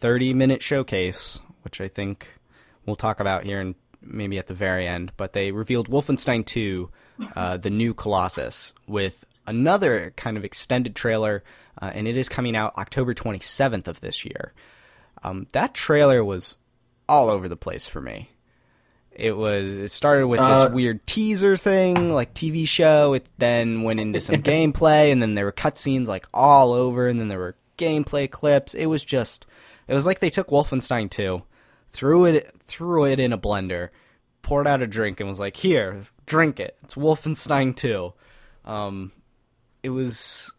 30-minute showcase, which I think we'll talk about here in maybe at the very end, but they revealed Wolfenstein 2, The New Colossus, with another kind of extended trailer, and it is coming out October 27th of this year. That trailer was all over the place for me. It started with this weird teaser thing, like TV show. It then went into some gameplay, and then there were cutscenes like all over, and then there were gameplay clips. It was like they took Wolfenstein 2, threw it in a blender, poured out a drink, and was like, "Here, drink it. It's Wolfenstein 2." It was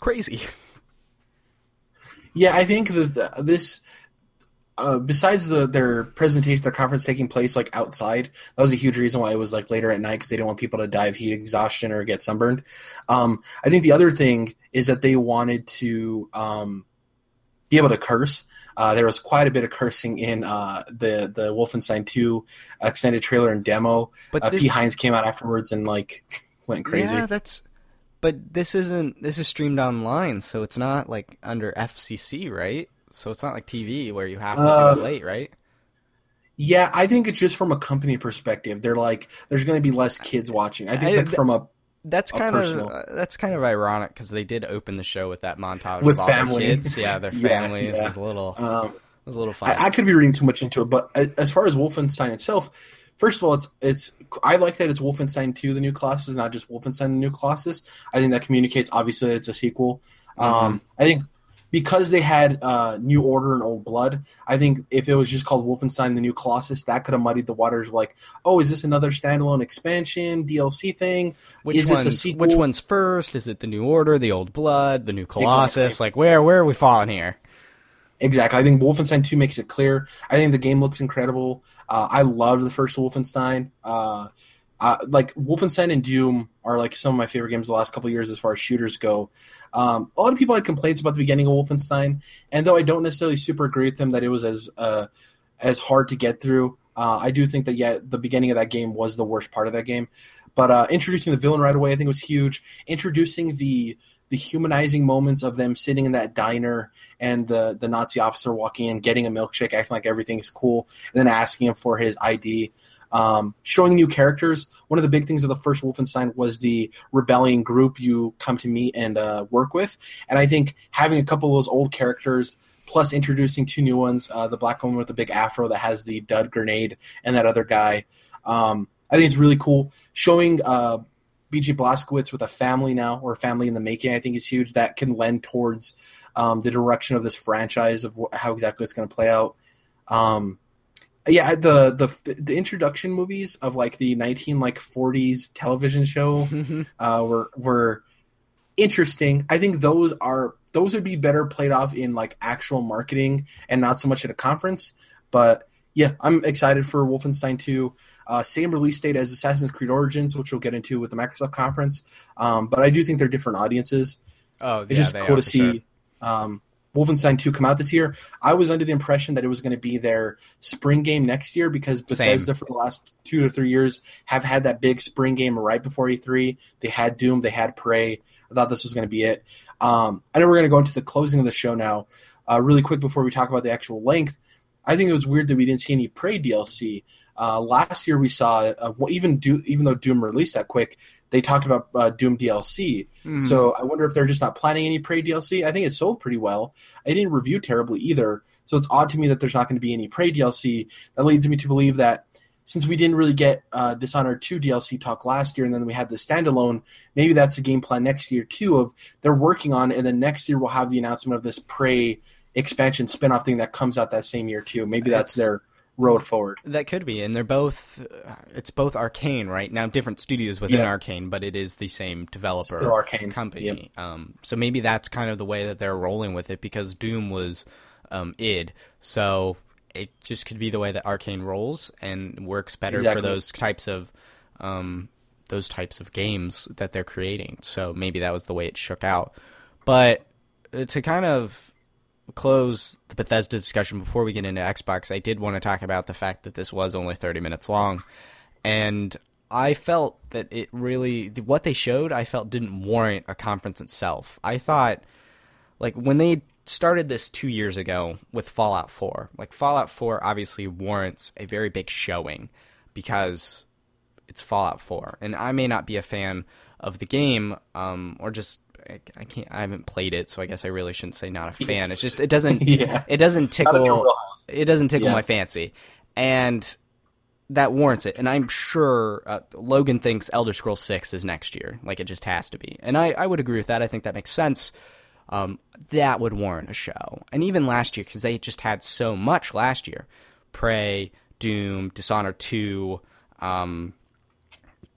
crazy. Yeah, I think that this. Besides their presentation, their conference taking place like outside, that was a huge reason why it was like later at night, because they didn't want people to die of heat exhaustion or get sunburned. I think the other thing is that they wanted to be able to curse. There was quite a bit of cursing in the Wolfenstein 2 extended trailer and demo. But P. Hines came out afterwards and like went crazy. Yeah, but this is streamed online, so it's not like under FCC, right? So it's not like TV where you have to do it late, right? Yeah, I think it's just from a company perspective. They're like, there's going to be less kids watching. I think that's kind of ironic because they did open the show with that montage with all their kids. Yeah, their families. Yeah. It was a little fun. I could be reading too much into it, but as far as Wolfenstein itself, first of all, I like that it's Wolfenstein 2: The New Colossus, not just Wolfenstein: The New Colossus. I think that communicates obviously that it's a sequel. I think. Because they had New Order and Old Blood, I think if it was just called Wolfenstein: The New Colossus, that could have muddied the waters of like, oh, is this another standalone expansion, DLC thing? Which one's first? Is it the New Order, the Old Blood, the New Colossus? Like, where are we falling here? Exactly. I think Wolfenstein 2 makes it clear. I think the game looks incredible. I loved the first Wolfenstein. Like Wolfenstein and Doom are like some of my favorite games the last couple of years as far as shooters go. A lot of people had complaints about the beginning of Wolfenstein, and though I don't necessarily super agree with them that it was as hard to get through, I do think that the beginning of that game was the worst part of that game. But introducing the villain right away, I think was huge. Introducing the humanizing moments of them sitting in that diner and the Nazi officer walking in, getting a milkshake, acting like everything's cool, and then asking him for his ID. Showing new characters. One of the big things of the first Wolfenstein was the rebellion group you come to meet and work with. And I think having a couple of those old characters, plus introducing two new ones, the black woman with the big afro that has the dud grenade and that other guy, I think it's really cool. Showing B.G. Blazkowicz with a family now, or a family in the making, I think is huge. That can lend towards the direction of this franchise, of how exactly it's going to play out. Yeah, the introduction movies of like the 1940s television show were interesting. I think those would be better played off in like actual marketing and not so much at a conference. But yeah, I'm excited for Wolfenstein 2. Same release date as Assassin's Creed Origins, which we'll get into with the Microsoft conference. But I do think they're different audiences. Oh, yeah, it's just cool to see. Sure. Wolfenstein 2 come out this year. I was under the impression that it was going to be their spring game next year because Bethesda for the last 2 to 3 years have had that big spring game right before E3. They had Doom. They had Prey. I thought this was going to be it. I know we're going to go into the closing of the show now. Really quick before we talk about the actual length, I think it was weird that we didn't see any Prey DLC. Last year we saw, even though Doom released that quick, they talked about Doom DLC. So I wonder if they're just not planning any Prey DLC. I think it sold pretty well. It didn't review terribly either. So it's odd to me that there's not going to be any Prey DLC. That leads me to believe that since we didn't really get Dishonored 2 DLC talk last year, and then we had the standalone, maybe that's the game plan next year too, of they're working on, and then next year we'll have the announcement of this Prey expansion spinoff thing that comes out that same year too. Maybe that's their road forward. That could be, and they're both. It's both Arcane, right? Now, different studios within Arcane, but it is the same developer company. Yep. So maybe that's kind of the way that they're rolling with it, because Doom was id. So it just could be the way that Arcane rolls and works better for those types of games that they're creating. So maybe that was the way it shook out. But to kind of close the Bethesda discussion before we get into Xbox, I did want to talk about the fact that this was only 30 minutes long, and I felt that it really, what they showed, I felt didn't warrant a conference itself. I thought, like, when they started this 2 years ago with Fallout 4. Like, Fallout 4 obviously warrants a very big showing because it's Fallout 4. And I may not be a fan of the game, or just I can't. I haven't played it, so I guess I really shouldn't say not a fan. It's just it doesn't tickle my fancy, and that warrants it. And I'm sure Logan thinks Elder Scrolls 6 is next year. Like, it just has to be. And I would agree with that. I think that makes sense. That would warrant a show. And even last year, because they just had so much last year. Prey, Doom, Dishonored 2,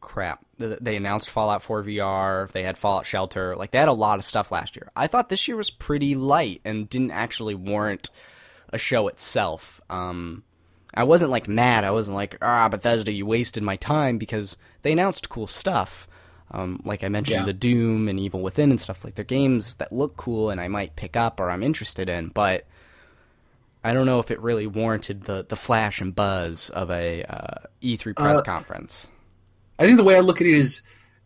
crap. They announced Fallout 4 VR. They had Fallout Shelter. Like, they had a lot of stuff last year. I thought this year was pretty light and didn't actually warrant a show itself. I wasn't, like, mad. I wasn't like, Bethesda, you wasted my time, because they announced cool stuff. Like I mentioned, the Doom and Evil Within and stuff, like, they're games that look cool and I might pick up or I'm interested in, but I don't know if it really warranted the flash and buzz of a E3 press conference. I think the way I look at it is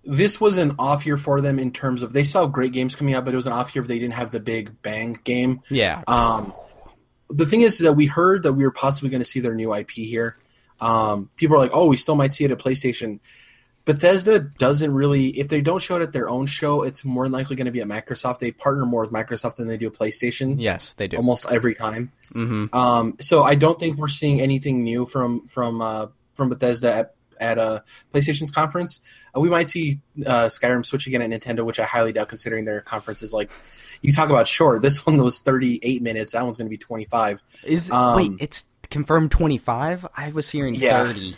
this was an off year for them in terms of they saw great games coming out, but it was an off year if they didn't have the big bang game. Yeah. The thing is that we heard that we were possibly going to see their new IP here. People are like, oh, we still might see it at PlayStation. Bethesda doesn't really – if they don't show it at their own show, it's more than likely going to be at Microsoft. They partner more with Microsoft than they do PlayStation. Yes, they do. Almost every time. Mm-hmm. So I don't think we're seeing anything new from Bethesda at PlayStation's conference. We might see Skyrim Switch again at Nintendo, which I highly doubt considering their conference is like – you talk about short. This one was 38 minutes. That one's going to be 25. Wait, it's confirmed 25? I was hearing 30.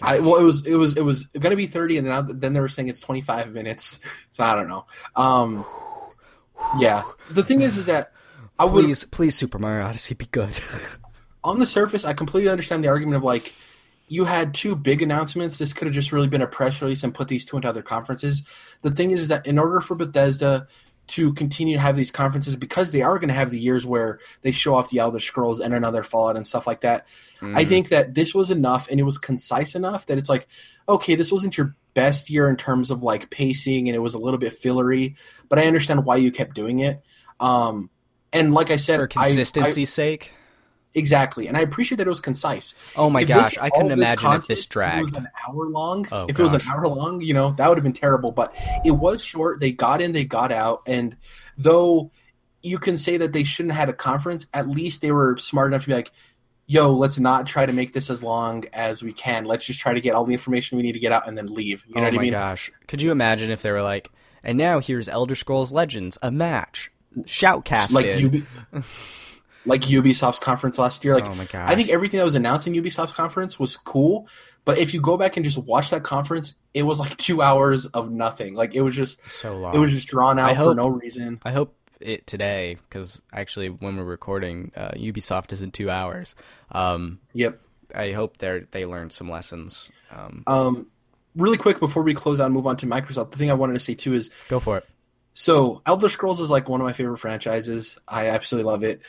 It was going to be 30, and then they were saying it's 25 minutes. So I don't know. The thing is that please Super Mario Odyssey be good. On the surface, I completely understand the argument of like you had two big announcements. This could have just really been a press release and put these two into other conferences. The thing is that in order for Bethesda to continue to have these conferences, because they are going to have the years where they show off the Elder Scrolls and another Fallout and stuff like that. Mm-hmm. I think that this was enough and it was concise enough that it's like, okay, this wasn't your best year in terms of like pacing and it was a little bit fillery, but I understand why you kept doing it. And like I said, for consistency's sake. Exactly. And I appreciate that it was concise. Oh my gosh. I couldn't imagine if this dragged. It was an hour long. If it was an hour long, you know, that would have been terrible. But it was short. They got in, they got out. And though you can say that they shouldn't have had a conference, at least they were smart enough to be like, yo, let's not try to make this as long as we can. Let's just try to get all the information we need to get out and then leave. You know what I mean? Oh my gosh. Could you imagine if they were like, and now here's Elder Scrolls Legends, a match. Shoutcasted. Like Ubisoft's conference last year. Like, oh my gosh. I think everything that was announced in Ubisoft's conference was cool, but if you go back and just watch that conference, it was like 2 hours of nothing. Like it was just so long. It was just drawn out for no reason. I hope it today, because actually when we're recording, Ubisoft isn't 2 hours. Yep. I hope they learned some lessons. Really quick before we close out and move on to Microsoft, the thing I wanted to say too is go for it. So Elder Scrolls is like one of my favorite franchises. I absolutely love it.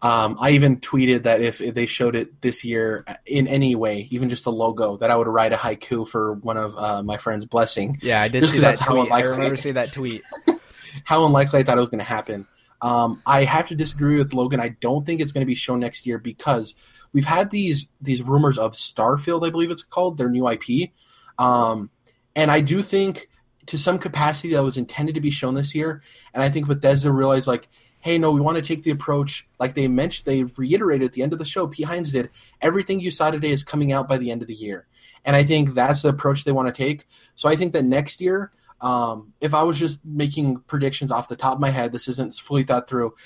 I even tweeted that if they showed it this year in any way, even just the logo, that I would write a haiku for one of my friends' blessing. Yeah, I did see that tweet. I remember seeing that tweet. How unlikely I thought it was going to happen. I have to disagree with Logan. I don't think it's going to be shown next year because we've had these rumors of Starfield, I believe it's called, their new IP. And I do think to some capacity that was intended to be shown this year. And I think Bethesda realized like, hey, no, we want to take the approach, like they mentioned, they reiterated at the end of the show, P. Hines did, everything you saw today is coming out by the end of the year. And I think that's the approach they want to take. So I think that next year, if I was just making predictions off the top of my head, this isn't fully thought through,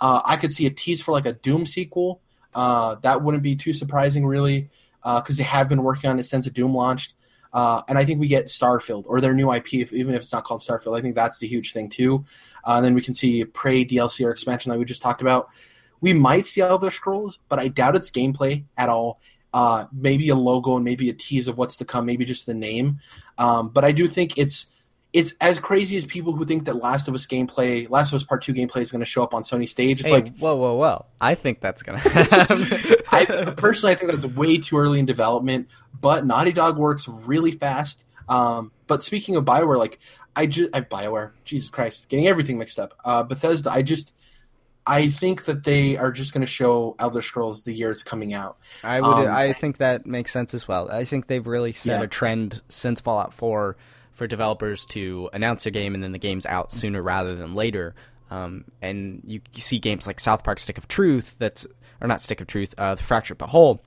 I could see a tease for like a Doom sequel. That wouldn't be too surprising, really, because they have been working on it since Doom launched. And I think we get Starfield or their new IP, even if it's not called Starfield. I think that's the huge thing, too. And then we can see Prey DLC or expansion that we just talked about. We might see Elder Scrolls, but I doubt it's gameplay at all. Maybe a logo and maybe a tease of what's to come, maybe just the name. But I do think it's as crazy as people who think that Last of Us Part 2 gameplay is going to show up on Sony stage. It's whoa. I think that's going to happen. Personally, I think that's way too early in development, but Naughty Dog works really fast. But speaking of BioWare, BioWare, Jesus Christ, getting everything mixed up. Bethesda, I think that they are just going to show Elder Scrolls the year it's coming out. I think that makes sense as well. I think they've really set a trend since Fallout 4 for developers to announce a game and then the game's out sooner rather than later. And you see games like South Park Stick of Truth, The Fractured But Whole.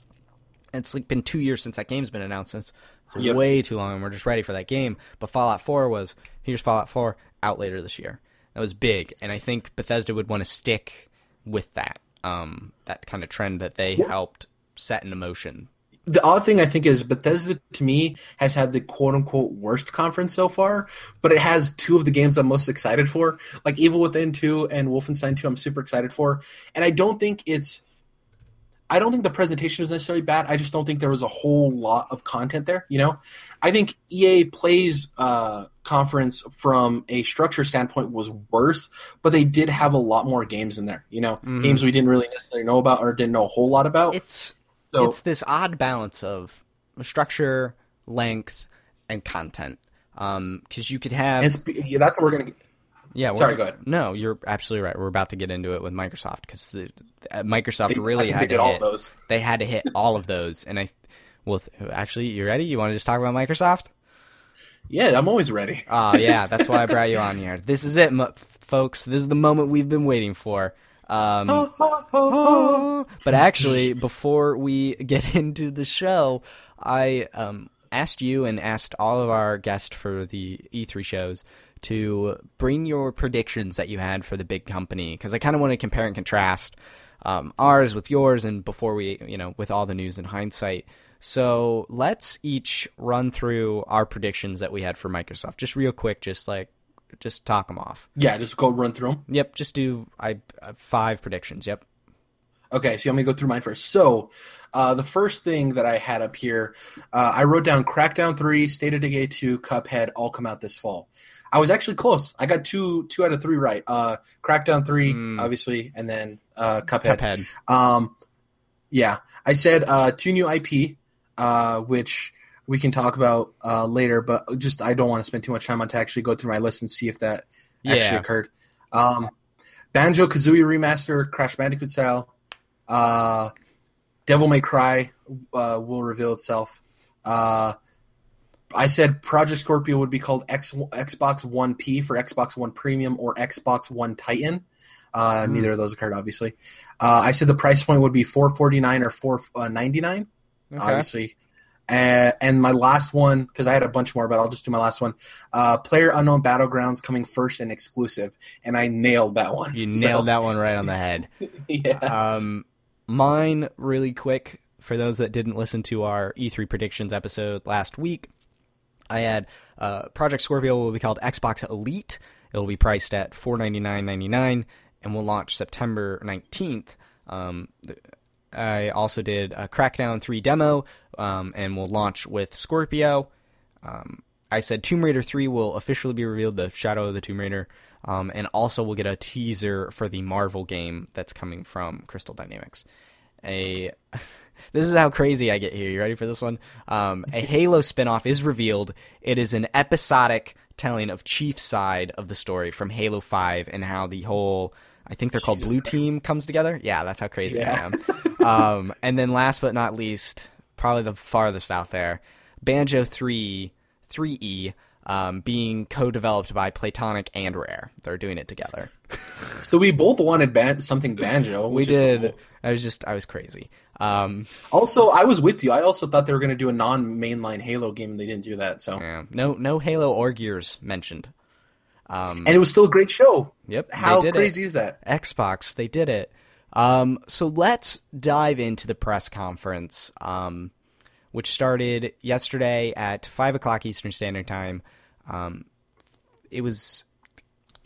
It's like been 2 years since that game's been announced. It's way too long, and we're just ready for that game. But Fallout 4 was, here's Fallout 4, out later this year. That was big, and I think Bethesda would want to stick with that, that kind of trend that they helped set into motion. The odd thing I think is Bethesda, to me, has had the quote-unquote worst conference so far, but it has two of the games I'm most excited for, like Evil Within 2 and Wolfenstein 2 I'm super excited for, and I don't think the presentation was necessarily bad. I just don't think there was a whole lot of content there, you know? I think EA Play's conference from a structure standpoint was worse, but they did have a lot more games in there, you know? Mm-hmm. Games we didn't really necessarily know about or didn't know a whole lot about. It's this odd balance of structure, length, and content. Because you could have... that's what we're going to... Yeah, sorry, go ahead. No, you're absolutely right. We're about to get into it with Microsoft because Microsoft really had to hit all of those. They had to hit all of those, and actually, you ready? You want to just talk about Microsoft? Yeah, I'm always ready. Yeah, that's why I brought you on here. This is it, folks. This is the moment we've been waiting for. But actually, before we get into the show, I asked you and asked all of our guests for the E3 shows to bring your predictions that you had for the big company, because I kind of want to compare and contrast ours with yours, and before we, with all the news in hindsight. So let's each run through our predictions that we had for Microsoft, just real quick, just talk them off. Yeah, just go run through them. Yep, just do five predictions. Yep. Okay, so I'm going to go through mine first. So the first thing that I had up here, I wrote down Crackdown 3, State of Decay 2, Cuphead, all come out this fall. I was actually close. I got two out of three right. Crackdown 3, obviously, and then Cuphead. Yeah, I said two new IP, which we can talk about later, but just I don't want to spend too much time on to actually go through my list and see if that actually occurred. Banjo-Kazooie Remaster, Crash Bandicoot style. Devil May Cry will reveal itself. I said Project Scorpio would be called Xbox One P for Xbox One Premium or Xbox One Titan. Neither of those occurred, obviously. I said the price point would be $449 or $499, obviously. And my last one, because I had a bunch more, but I'll just do my last one. PlayerUnknown Battlegrounds coming first and exclusive, and I nailed that one. You nailed that one right on the head. Yeah. Mine, really quick, for those that didn't listen to our E3 predictions episode last week, I had Project Scorpio will be called Xbox Elite. It will be priced at $499.99 and will launch September 19th. I also did a Crackdown 3 demo and will launch with Scorpio. I said Tomb Raider 3 will officially be revealed, the Shadow of the Tomb Raider, and also we'll get a teaser for the Marvel game that's coming from Crystal Dynamics. This is how crazy I get here. You ready for this one? A Halo spinoff is revealed. It is an episodic telling of Chief's side of the story from Halo 5 and how the whole... I think they're called Blue Team comes together. Yeah, that's how crazy I am. And then last but not least, probably the farthest out there, Banjo 3E, being co-developed by Playtonic and Rare. They're doing it together. So we both wanted something Banjo. We did. Cool. I was crazy. Also, I was with you. I also thought they were going to do a non-mainline Halo game. They didn't do that. So no Halo or Gears mentioned. And it was still a great show. Yep. How crazy is that? Xbox, they did it. So let's dive into the press conference, which started yesterday at 5 o'clock Eastern Standard Time. It was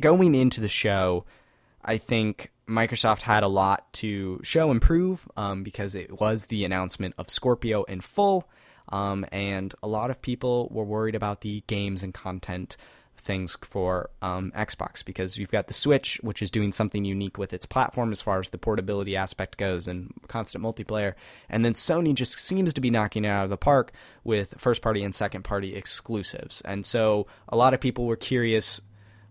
going into the show. I think Microsoft had a lot to show and prove because it was the announcement of Scorpio in full. And a lot of people were worried about the games and content things for Xbox, because you've got the Switch, which is doing something unique with its platform as far as the portability aspect goes and constant multiplayer, and then Sony just seems to be knocking it out of the park with first party and second party exclusives. And so a lot of people were curious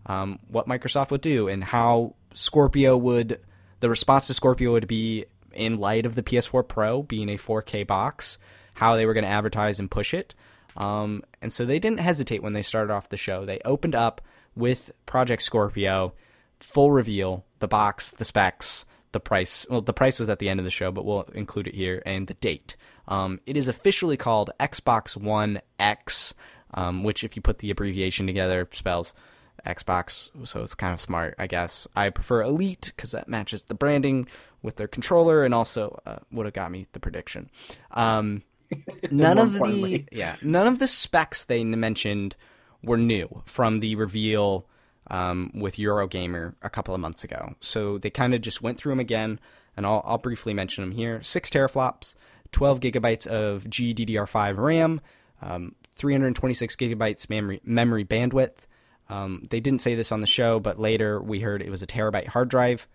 what Microsoft would do and how Scorpio would the response to Scorpio would be, in light of the PS4 Pro being a 4K box, how they were going to advertise and push it. And so they didn't hesitate when they started off the show. They opened up with Project Scorpio, full reveal, the box, the specs, the price. Well, the price was at the end of the show, but we'll include it here, and the date. It is officially called Xbox One X, which, if you put the abbreviation together, spells Xbox, so it's kind of smart, I guess. I prefer Elite because that matches the branding with their controller, and also would have got me the prediction. None of the specs they mentioned were new from the reveal with Eurogamer a couple of months ago. So they kind of just went through them again, and I'll briefly mention them here. 6 teraflops, 12 gigabytes of GDDR5 RAM, 326 gigabytes memory bandwidth. They didn't say this on the show, but later we heard it was a terabyte hard drive.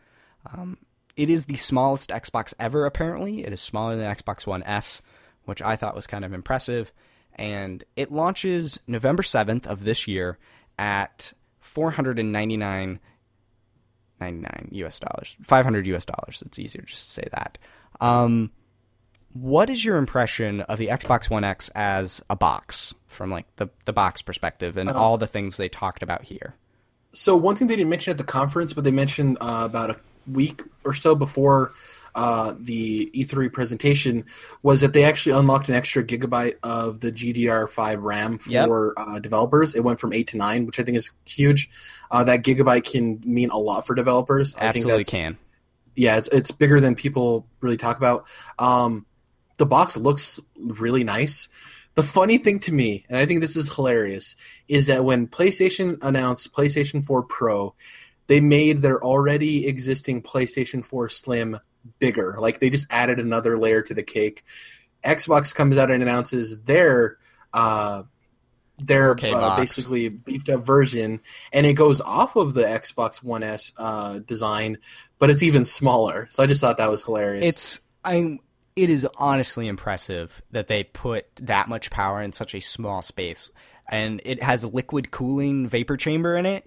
It is the smallest Xbox ever, apparently. It is smaller than Xbox One S, which I thought was kind of impressive. And it launches November 7th of this year at $500 US dollars. It's easier just to say that. What is your impression of the Xbox One X as a box from like the box perspective and all the things they talked about here? So one thing they didn't mention at the conference, but they mentioned about a week or so before the E3 presentation, was that they actually unlocked an extra gigabyte of the GDDR5 RAM for developers. It went from 8 to 9, which I think is huge. That gigabyte can mean a lot for developers. Absolutely, I think. Yeah, it's bigger than people really talk about. The box looks really nice. The funny thing to me, and I think this is hilarious, is that when PlayStation announced PlayStation 4 Pro, they made their already existing PlayStation 4 Slim bigger. Like, they just added another layer to the cake. Xbox comes out and announces their basically beefed up version, and it goes off of the Xbox One S design, but it's even smaller. So I just thought that was hilarious. It is honestly impressive that they put that much power in such a small space. And it has a liquid cooling vapor chamber in it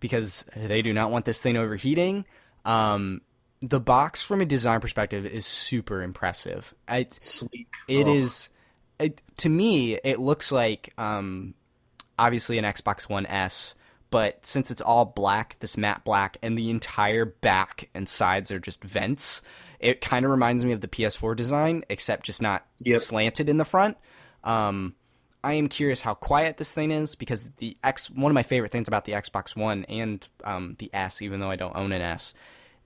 because they do not want this thing overheating. The box from a design perspective is super impressive. To me, it looks like obviously an Xbox One S, but since it's all black, this matte black, and the entire back and sides are just vents, it kind of reminds me of the PS4 design, except just not slanted in the front. I am curious how quiet this thing is, because one of my favorite things about the Xbox One and the S, even though I don't own an S,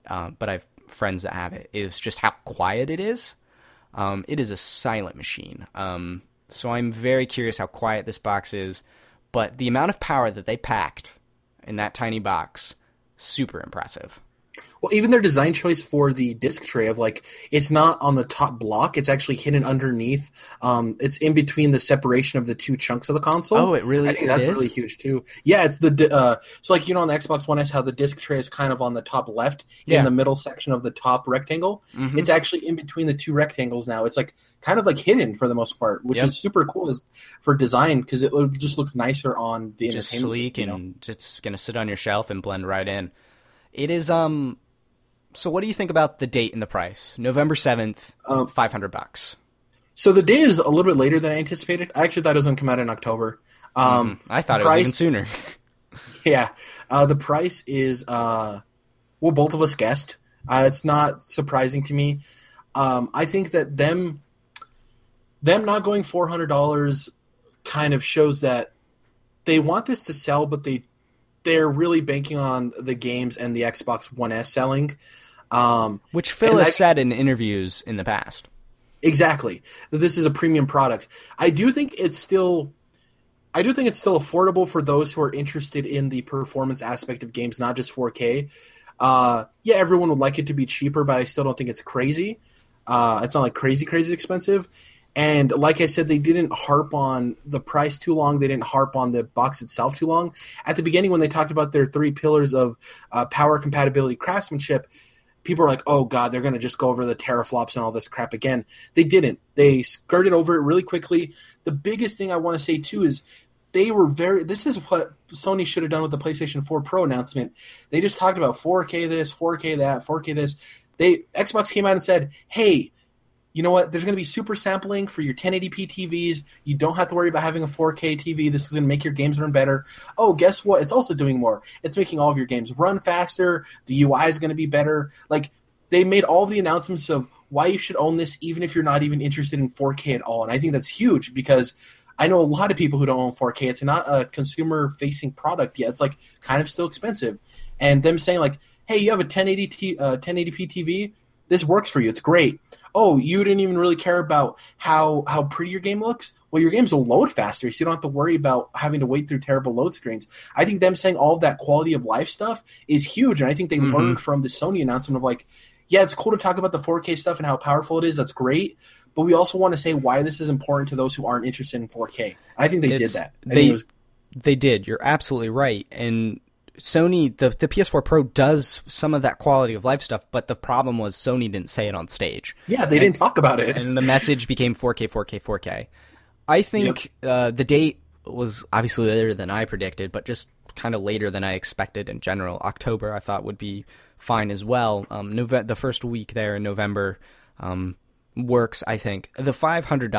but I have friends that have it, is just how quiet it is. It is a silent machine. So I'm very curious how quiet this box is. But the amount of power that they packed in that tiny box, super impressive. Well, even their design choice for the disc tray of, like, it's not on the top block. It's actually hidden underneath. It's in between the separation of the two chunks of the console. Oh, it really is? I think that's really huge, too. Yeah, it's the so, like, you know, on the Xbox One S, how the disc tray is kind of on the top left in the middle section of the top rectangle. Mm-hmm. It's actually in between the two rectangles now. It's, like, kind of, like, hidden for the most part, which is super cool for design, because it just looks nicer on the entertainment system. Just sleek, and it's going to sit on your shelf and blend right in. It is, so what do you think about the date and the price? November 7th, $500. So the day is a little bit later than I anticipated. I actually thought it was going to come out in October. I thought it was even sooner. Yeah. The price is, well, both of us guessed. It's not surprising to me. I think that them not going $400 kind of shows that they want this to sell, but they're really banking on the games and the Xbox One S selling. Which Phil has said in interviews in the past. Exactly. This is a premium product. I do think it's still affordable for those who are interested in the performance aspect of games, not just 4K. Yeah, everyone would like it to be cheaper, but I still don't think it's crazy. It's not like crazy expensive. And like I said, they didn't harp on the price too long. They didn't harp on the box itself too long. At the beginning, when they talked about their 3 pillars of power, compatibility, craftsmanship, people were like, oh, God, they're going to just go over the teraflops and all this crap again. They didn't. They skirted over it really quickly. The biggest thing I want to say, too, is they were very, this is what Sony should have done with the PlayStation 4 Pro announcement. They just talked about 4K this, 4K that, 4K this. Xbox came out and said, hey, you know what? There's going to be super sampling for your 1080p TVs. You don't have to worry about having a 4K TV. This is going to make your games run better. Oh, guess what? It's also doing more. It's making all of your games run faster. The UI is going to be better. Like, they made all the announcements of why you should own this even if you're not even interested in 4K at all. And I think that's huge because I know a lot of people who don't own 4K. It's not a consumer-facing product yet. It's, like, kind of still expensive. And them saying, like, hey, you have a 1080p TV? This works for you. It's great. Oh, you didn't even really care about how pretty your game looks? Well, your games will load faster, so you don't have to worry about having to wait through terrible load screens. I think them saying all of that quality of life stuff is huge, and I think they learned from the Sony announcement of, like, yeah, it's cool to talk about the 4K stuff and how powerful it is. That's great. But we also want to say why this is important to those who aren't interested in 4K. I think they did that. They did. You're absolutely right. And Sony, the PS4 Pro does some of that quality of life stuff, but the problem was Sony didn't say it on stage. Yeah, they didn't talk about it. And the message became 4K, 4K, 4K. I think the date was obviously later than I predicted, but just kind of later than I expected in general. October, I thought, would be fine as well. The first week there in November works, I think. The $500.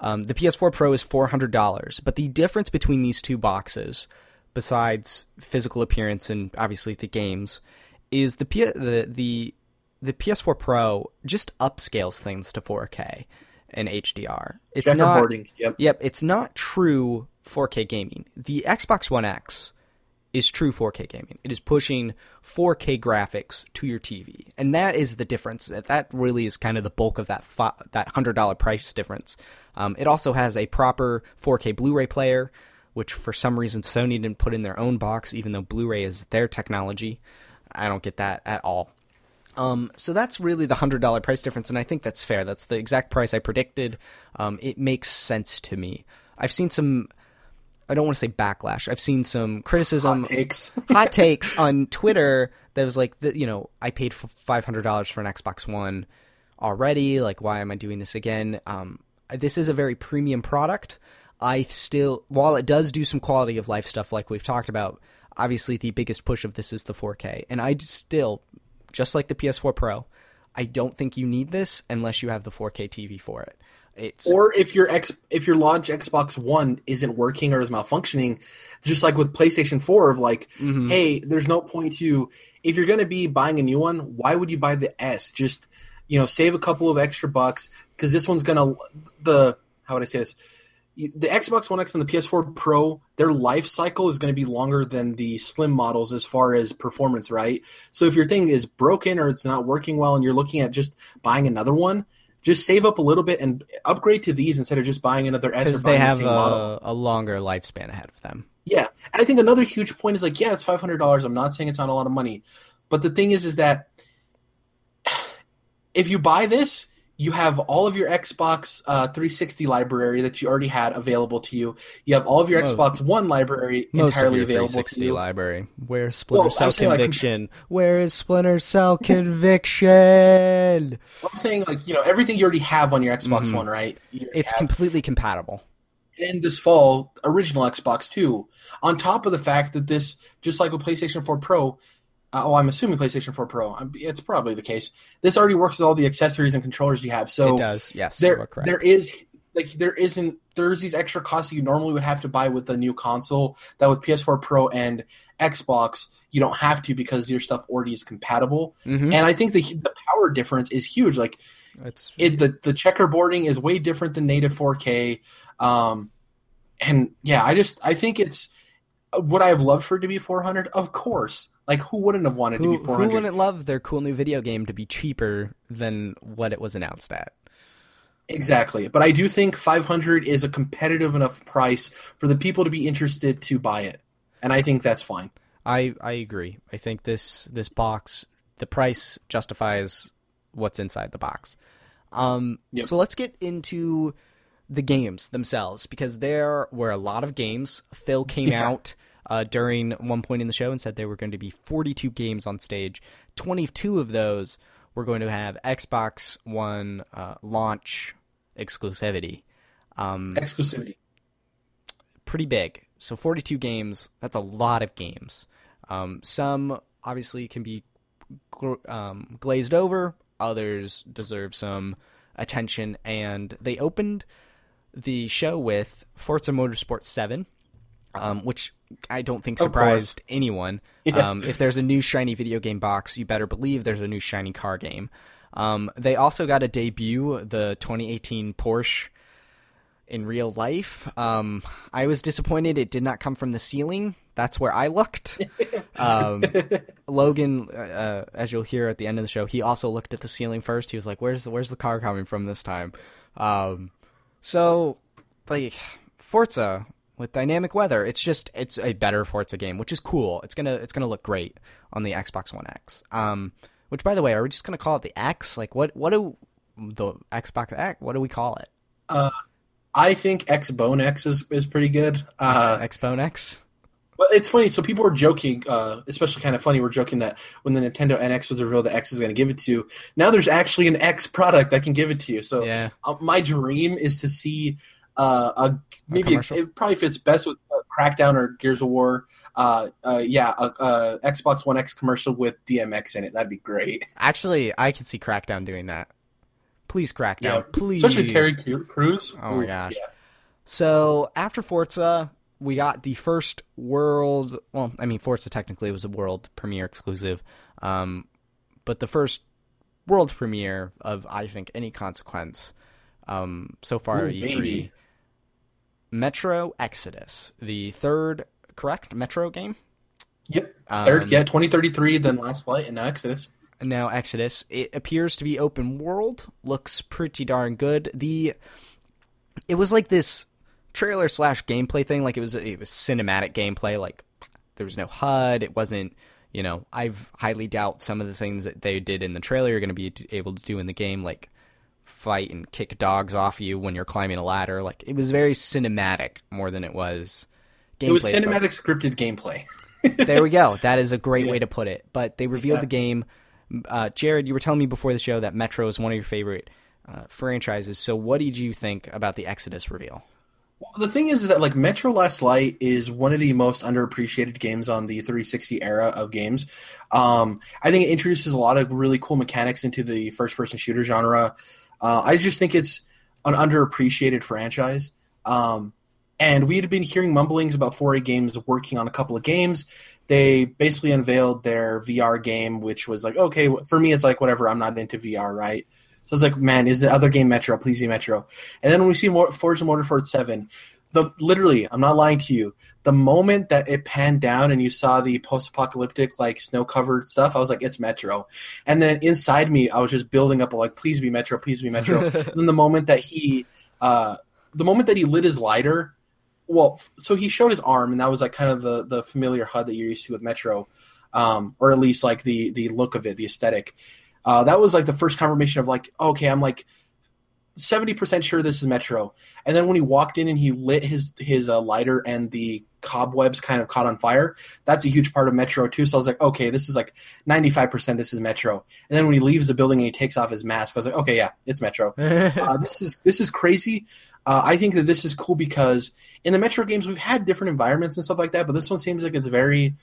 The PS4 Pro is $400, but the difference between these two boxes, besides physical appearance and obviously the games, is the PS4 Pro just upscales things to 4K and HDR. It's not, it's not true 4K gaming. The Xbox One X is true 4K gaming. It is pushing 4K graphics to your TV, and that is the difference. That really is kind of the bulk of that $100 price difference. It also has a proper 4K Blu-ray player, which for some reason Sony didn't put in their own box, even though Blu-ray is their technology. I don't get that at all. So that's really the $100 price difference, and I think that's fair. That's the exact price I predicted. It makes sense to me. I've seen some, I don't want to say backlash. I've seen some criticism, hot takes on Twitter that was like, I paid $500 for an Xbox One already. Like, why am I doing this again? This is a very premium product. I still, while it does do some quality of life stuff like we've talked about, obviously the biggest push of this is the 4K. And I still, just like the PS4 Pro, I don't think you need this unless you have the 4K TV for it. Or if your launch Xbox One isn't working or is malfunctioning, just like with PlayStation 4, of like, hey, there's no point to, if you're going to be buying a new one, why would you buy the S? Just, save a couple of extra bucks, because this one's going to, how would I say this? The Xbox One X and the PS4 Pro, their life cycle is going to be longer than the slim models as far as performance, right? So if your thing is broken or it's not working well and you're looking at just buying another one, just save up a little bit and upgrade to these instead of just buying another S or buying the same model. Because they have a longer lifespan ahead of them. Yeah. And I think another huge point is like, yeah, it's $500. I'm not saying it's not a lot of money. But the thing is that if you buy this, you have all of your Xbox 360 library that you already had available to you. You have all of your Xbox One library entirely available to you. Library. Where's Splinter Cell Conviction? Where is Splinter Cell Conviction? I'm saying, like, everything you already have on your Xbox One, right? It's completely compatible. And this fall, original Xbox 2. On top of the fact that this, just like with PlayStation 4 Pro, I'm assuming PlayStation 4 Pro. It's probably the case. This already works with all the accessories and controllers you have. So it does. Yes, you're correct. There's these extra costs that you normally would have to buy with the new console. That with PS4 Pro and Xbox, you don't have to because your stuff already is compatible. And I think the power difference is huge. Like, the checkerboarding is way different than native 4K. I think it's. Would I have loved for it to be $400? Of course. Like, who wouldn't have wanted to be $400? Who wouldn't love their cool new video game to be cheaper than what it was announced at? Exactly. But I do think $500 is a competitive enough price for the people to be interested to buy it. And I think that's fine. I agree. I think this box, the price justifies what's inside the box. So let's get into the games themselves, because there were a lot of games. Phil came out during one point in the show and said there were going to be 42 games on stage. 22 of those were going to have Xbox One launch exclusivity. pretty big. So 42 games, that's a lot of games. Some obviously can be glazed over. Others deserve some attention. And they opened the show with Forza Motorsport 7, which I don't think surprised anyone. Yeah. If there's a new shiny video game box, you better believe there's a new shiny car game. They also got a debut, the 2018 Porsche in real life. I was disappointed it did not come from the ceiling. That's where I looked. Logan, as you'll hear at the end of the show, he also looked at the ceiling first. He was like, where's the car coming from this time? So, like, Forza with dynamic weather, it's a better Forza game, which is cool. It's gonna look great on the Xbox One X. Which, by the way, are we just gonna call it the X? Like, what do the Xbox X? What do we call it? I think Xbone X is pretty good. Xbone X. Well, it's funny. So people were joking, especially kind of funny. We're joking that when the Nintendo NX was revealed, the X is going to give it to you. Now there's actually an X product that can give it to you. So yeah. My dream is to see it probably fits best with Crackdown or Gears of War. Xbox One X commercial with DMX in it. That'd be great. Actually, I can see Crackdown doing that. Please Crackdown. Yeah. Please. Especially Terry Crews. Oh my gosh. Yeah. So after Forza, we got the first Forza technically was a world premiere exclusive, but the first world premiere of, I think, any consequence so far at E3. Baby. Metro Exodus, the third, correct, Metro game? Yep, third, 2033, then Last Light, and now Exodus. It appears to be open world, looks pretty darn good. It was like this trailer / gameplay thing, like it was cinematic gameplay. Like there was no HUD. It wasn't, I've highly doubt some of the things that they did in the trailer are going to be able to do in the game, like fight and kick dogs off you when you're climbing a ladder. Like it was very cinematic more than it was gameplay. It was cinematic scripted gameplay. There we go. That is a great way to put it. But they revealed the game. Jared, you were telling me before the show that Metro is one of your favorite franchises. So what did you think about the Exodus reveal? Well, the thing is that like Metro Last Light is one of the most underappreciated games on the 360 era of games. I think it introduces a lot of really cool mechanics into the first-person shooter genre. I just think it's an underappreciated franchise. And we had been hearing mumblings about 4A Games working on a couple of games. They basically unveiled their VR game, which was like, okay, for me it's like whatever, I'm not into VR, right? So I was like, man, is the other game Metro? Please be Metro. And then when we see Forza Motorsport 7, literally, I'm not lying to you, the moment that it panned down and you saw the post-apocalyptic, like, snow-covered stuff, I was like, it's Metro. And then inside me, I was just building up, like, please be Metro, please be Metro. And then the moment that he lit his lighter, well, so he showed his arm, and that was, like, kind of the familiar HUD that you're used to with Metro, or at least, like, the look of it, the aesthetic. That was, like, the first confirmation of, like, okay, I'm, like, 70% sure this is Metro. And then when he walked in and he lit his lighter and the cobwebs kind of caught on fire, that's a huge part of Metro, too. So I was like, okay, this is, like, 95% this is Metro. And then when he leaves the building and he takes off his mask, I was like, okay, yeah, it's Metro. This is crazy. I think that this is cool because in the Metro games, we've had different environments and stuff like that, but this one seems like it's very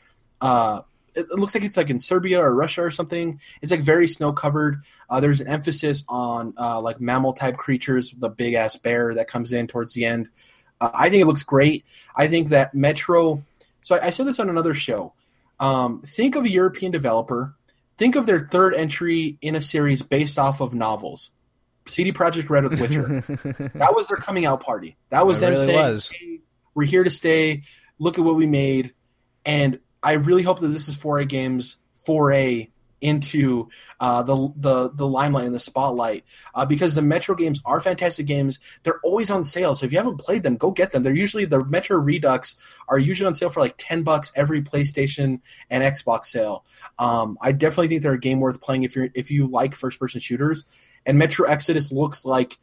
it looks like it's like in Serbia or Russia or something. It's like very snow covered. There's an emphasis on like mammal type creatures, the big ass bear that comes in towards the end. I think it looks great. I think that Metro. So I said this on another show. Think of a European developer. Think of their third entry in a series based off of novels. CD Projekt Red with Witcher. That was their coming out party. That was them saying, hey, we're here to stay. Look at what we made. And I really hope that this is 4A Games' foray into the limelight and the spotlight because the Metro games are fantastic games. They're always on sale, so if you haven't played them, go get them. They're usually the Metro Redux are usually on sale for like $10 every PlayStation and Xbox sale. I definitely think they're a game worth playing if you like first-person shooters. And Metro Exodus looks like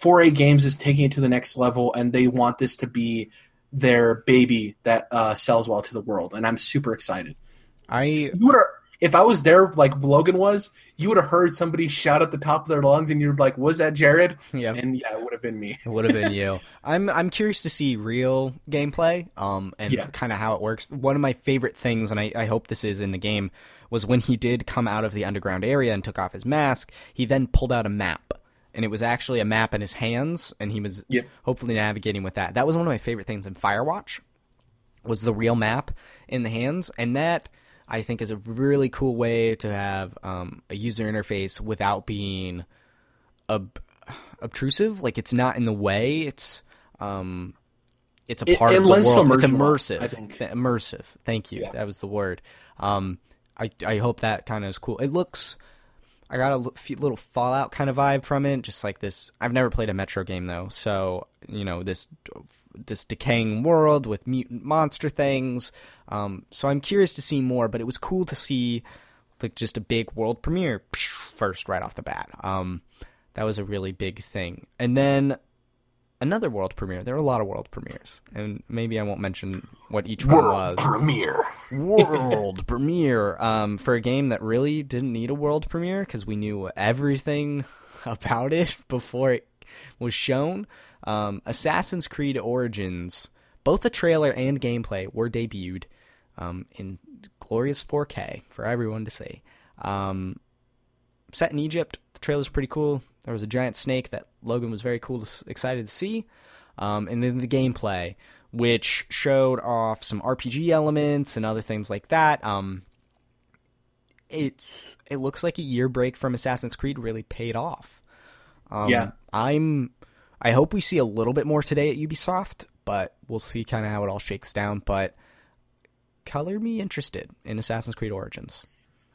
4A Games is taking it to the next level, and they want this to be their baby that sells well to the world, and I'm super excited. I If I was there like Logan was, you would have heard somebody shout at the top of their lungs, and you're like, "Was that Jared?" Yeah, and yeah, it would have been me. It would have been you. I'm curious to see real gameplay, and kind of how it works. One of my favorite things, and I hope this is in the game, was when he did come out of the underground area and took off his mask. He then pulled out a map, and it was actually a map in his hands, and he was hopefully navigating with that. That was one of my favorite things in Firewatch, was the real map in the hands, and that, I think, is a really cool way to have a user interface without being obtrusive. Like, it's not in the way. It's a part of the world. It's immersive. I think. Immersive. Thank you. Yeah. That was the word. I hope that kind of is cool. It looks. I got a little Fallout kind of vibe from it, just like this. I've never played a Metro game though, so you know this decaying world with mutant monster things. So I'm curious to see more, but it was cool to see like just a big world premiere first right off the bat. That was a really big thing, and then another world premiere. There were a lot of world premieres, and maybe I won't mention what each one was. World premiere for a game that really didn't need a world premiere because we knew everything about it before it was shown. Assassin's Creed Origins, both the trailer and gameplay were debuted in glorious 4K for everyone to see. Set in Egypt, the trailer's pretty cool. There was a giant snake that Logan was very excited to see. And then the gameplay, which showed off some RPG elements and other things like that. It looks like a year break from Assassin's Creed really paid off. I hope we see a little bit more today at Ubisoft, but we'll see kind of how it all shakes down. But color me interested in Assassin's Creed Origins.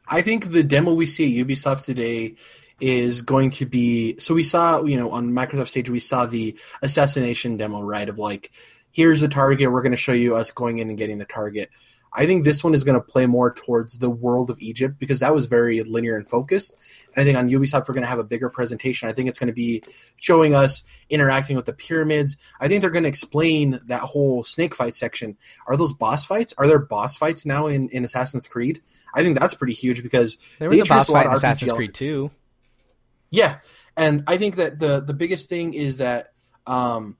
I think the demo we see at Ubisoft today is going to be, so we saw, you know, on Microsoft stage, we saw the assassination demo, right? Of like, here's the target. We're going to show you us going in and getting the target. I think this one is going to play more towards the world of Egypt because that was very linear and focused. And I think on Ubisoft, we're going to have a bigger presentation. I think it's going to be showing us interacting with the pyramids. I think they're going to explain that whole snake fight section. Are those boss fights? Are there boss fights now in Assassin's Creed? I think that's pretty huge because there was a boss fight in Assassin's Creed 2. Yeah, and I think that the biggest thing is that Ubisoft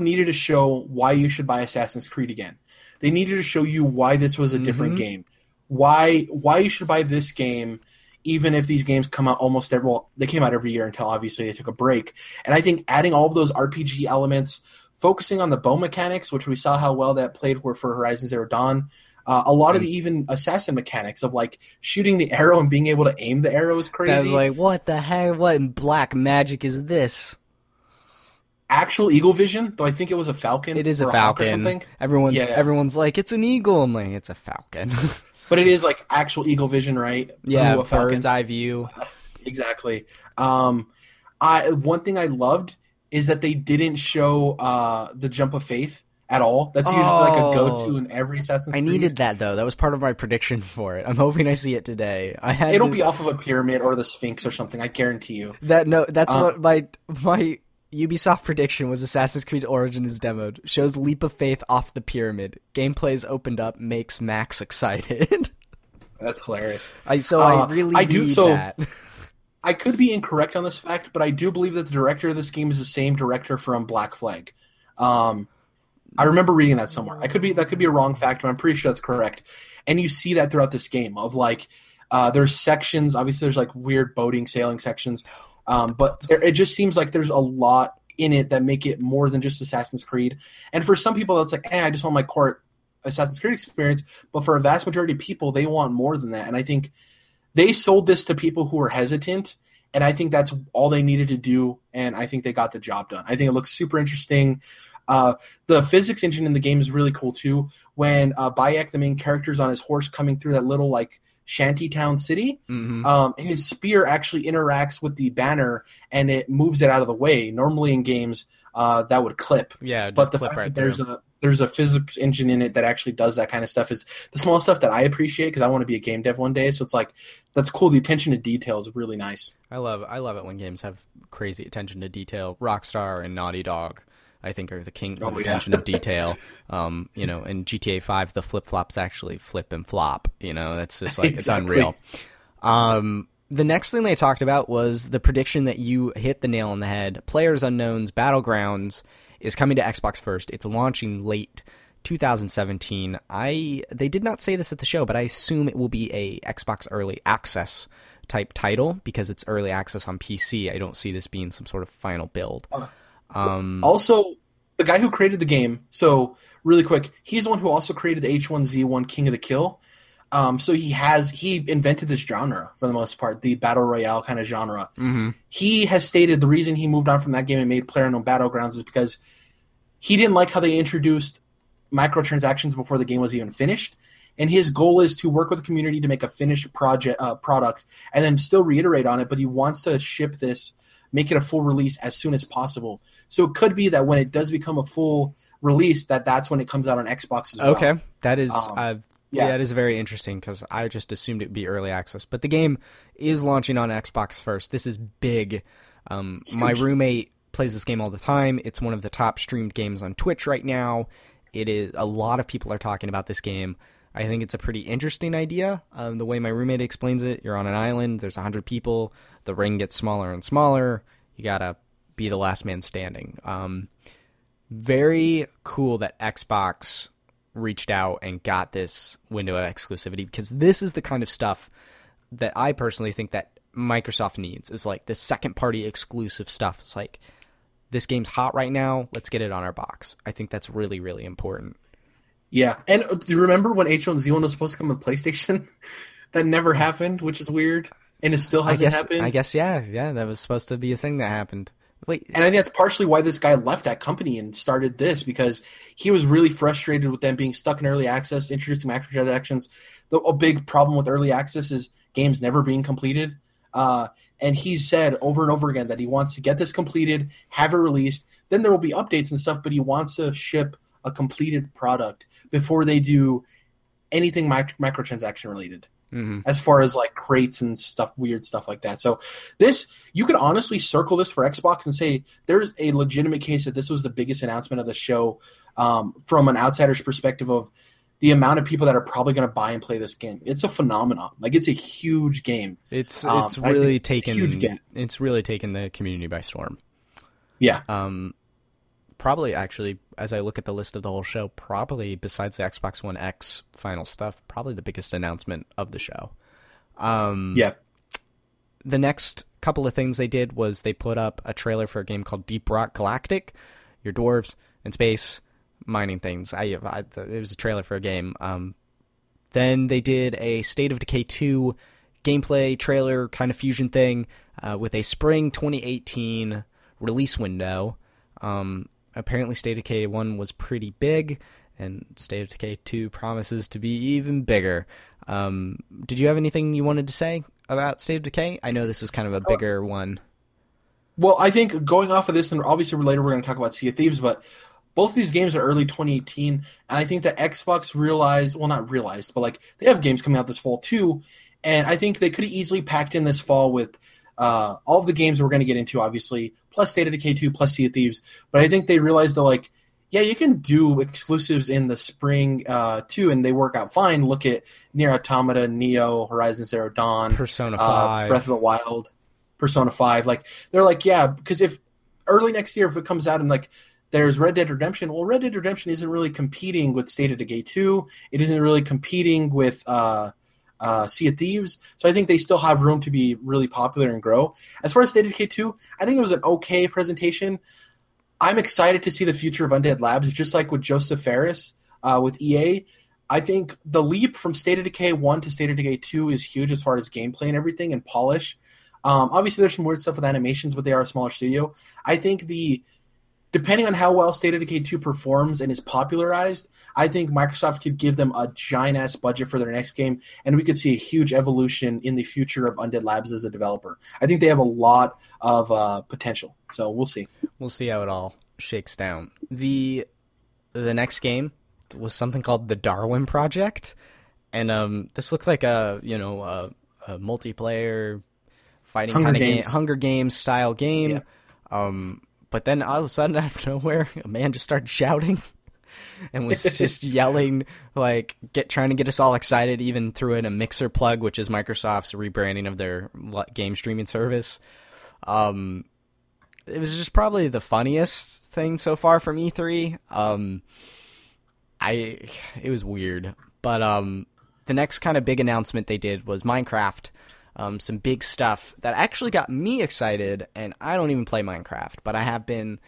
needed to show why you should buy Assassin's Creed again. They needed to show you why this was a different game, why you should buy this game, even if these games come out almost they came out every year until obviously they took a break. And I think adding all of those RPG elements, focusing on the bow mechanics, which we saw how well that played were for Horizon Zero Dawn. A lot of the even assassin mechanics of like shooting the arrow and being able to aim the arrow is crazy. I was like, what the heck? What in black magic is this? Actual eagle vision, though I think it was a falcon. It is a falcon. Or something. Everyone's like, it's an eagle. I'm like, it's a falcon. But it is like actual eagle vision, right? Yeah, bird's eye view. Exactly. One thing I loved is that they didn't show the jump of faith at all. That's usually like a go-to in every Assassin's Creed. I needed that, though. That was part of my prediction for it. I'm hoping I see it today. It'll be off of a pyramid or the Sphinx or something, I guarantee you. That's what my Ubisoft prediction was. Assassin's Creed Origins is demoed. Shows leap of faith off the pyramid. Gameplay's opened up. Makes Max excited. That's hilarious. I really need that. I could be incorrect on this fact, but I do believe that the director of this game is the same director from Black Flag. I remember reading that somewhere. That could be a wrong fact, but I'm pretty sure that's correct. And you see that throughout this game of like there's sections. Obviously, there's like weird boating, sailing sections, but it just seems like there's a lot in it that make it more than just Assassin's Creed. And for some people, that's like, I just want my core Assassin's Creed experience. But for a vast majority of people, they want more than that. And I think they sold this to people who were hesitant. And I think that's all they needed to do. And I think they got the job done. I think it looks super interesting. The physics engine in the game is really cool too. When Bayek, the main character, is on his horse coming through that little like shanty town city, his spear actually interacts with the banner and it moves it out of the way. Normally in games, that would clip. Yeah, just but the clip fact right that there's a physics engine in it that actually does that kind of stuff is the small stuff that I appreciate because I want to be a game dev one day. So it's like that's cool. The attention to detail is really nice. I love it when games have crazy attention to detail. Rockstar and Naughty Dog. I think, are the kings of attention of detail. You know, in GTA 5, the flip-flops actually flip and flop. You know, that's just like, exactly. It's unreal. The next thing they talked about was the prediction that you hit the nail on the head. PlayersUnknown's Battlegrounds is coming to Xbox first. It's launching late 2017. They did not say this at the show, but I assume it will be a Xbox Early Access type title because it's early access on PC. I don't see this being some sort of final build. Also, the guy who created the game, so really quick, he's the one who also created the H1Z1 King of the Kill. So he invented this genre for the most part, the battle royale kind of genre. Mm-hmm. He has stated the reason he moved on from that game and made PlayerUnknown's Battlegrounds is because he didn't like how they introduced microtransactions before the game was even finished. And his goal is to work with the community to make a finished product and then still reiterate on it, but he wants to ship this, make it a full release as soon as possible. So it could be that when it does become a full release, that's when it comes out on Xbox as well. Okay, that is that is very interesting because I just assumed it would be early access. But the game is launching on Xbox first. This is big. My roommate plays this game all the time. It's one of the top streamed games on Twitch right now. It is a lot of people are talking about this game. I think it's a pretty interesting idea. The way my roommate explains it, you're on an island, there's 100 people, the ring gets smaller and smaller, you gotta be the last man standing. Very cool that Xbox reached out and got this window of exclusivity, because this is the kind of stuff that I personally think that Microsoft needs, is like the second-party exclusive stuff. It's like, this game's hot right now, let's get it on our box. I think that's really, really important. Yeah, and do you remember when H1Z1 was supposed to come to PlayStation? That never happened, which is weird, and it still hasn't happened. I guess, yeah, that was supposed to be a thing that happened. Wait, and I think that's partially why this guy left that company and started this, because he was really frustrated with them being stuck in early access, introducing microtransactions. A big problem with early access is games never being completed. And he said over and over again that he wants to get this completed, have it released, then there will be updates and stuff, but he wants to ship a completed product before they do anything microtransaction related, as far as like crates and stuff, weird stuff like that. So this, you could honestly circle this for Xbox and say there's a legitimate case that this was the biggest announcement of the show, from an outsider's perspective of the amount of people that are probably going to buy and play this game. It's a phenomenon. Like, it's a huge game. It's really taken. It's really taken the community by storm. Yeah. Probably, actually, as I look at the list of the whole show, probably besides the Xbox One X final stuff, probably the biggest announcement of the show. The next couple of things they did was they put up a trailer for a game called Deep Rock Galactic. You're dwarves in space mining things. It was a trailer for a game. Then they did a State of Decay 2 gameplay trailer kind of fusion thing with a spring 2018 release window. Apparently State of Decay 1 was pretty big, and State of Decay 2 promises to be even bigger. Did you have anything you wanted to say about State of Decay? I know this was kind of a bigger one. Well, I think going off of this, and obviously later we're going to talk about Sea of Thieves, but both these games are early 2018, and I think that Xbox realized, well, not realized, but like they have games coming out this fall too, and I think they could have easily packed in this fall with all of the games we're going to get into, obviously, plus State of Decay 2, plus Sea of Thieves. But I think they realized that, like, yeah, you can do exclusives in the spring, too, and they work out fine. Look at Nier Automata, Neo, Horizon Zero Dawn, Persona 5, Breath of the Wild, Persona 5. Like, they're like, yeah, because if early next year, if it comes out and, like, there's Red Dead Redemption, well, Red Dead Redemption isn't really competing with State of Decay 2. It isn't really competing with Sea of Thieves, so I think they still have room to be really popular and grow. As far as State of Decay 2, I think it was an okay presentation. I'm excited to see the future of Undead Labs, just like with Joseph Ferris with EA. I think the leap from State of Decay 1 to State of Decay 2 is huge as far as gameplay and everything and polish. Obviously, there's some weird stuff with animations, but they are a smaller studio. I think depending on how well State of Decay 2 performs and is popularized, I think Microsoft could give them a giant-ass budget for their next game, and we could see a huge evolution in the future of Undead Labs as a developer. I think they have a lot of potential, so we'll see. We'll see how it all shakes down. The next game was something called The Darwin Project, and this looked like a multiplayer fighting kind of game, Hunger Games-style game. Yeah. But then all of a sudden, out of nowhere, a man just started shouting and was just yelling, like, trying to get us all excited, even threw in a mixer plug, which is Microsoft's rebranding of their game streaming service. It was just probably the funniest thing so far from E3. It was weird. But the next kind of big announcement they did was Minecraft. Some big stuff that actually got me excited, and I don't even play Minecraft, but I have been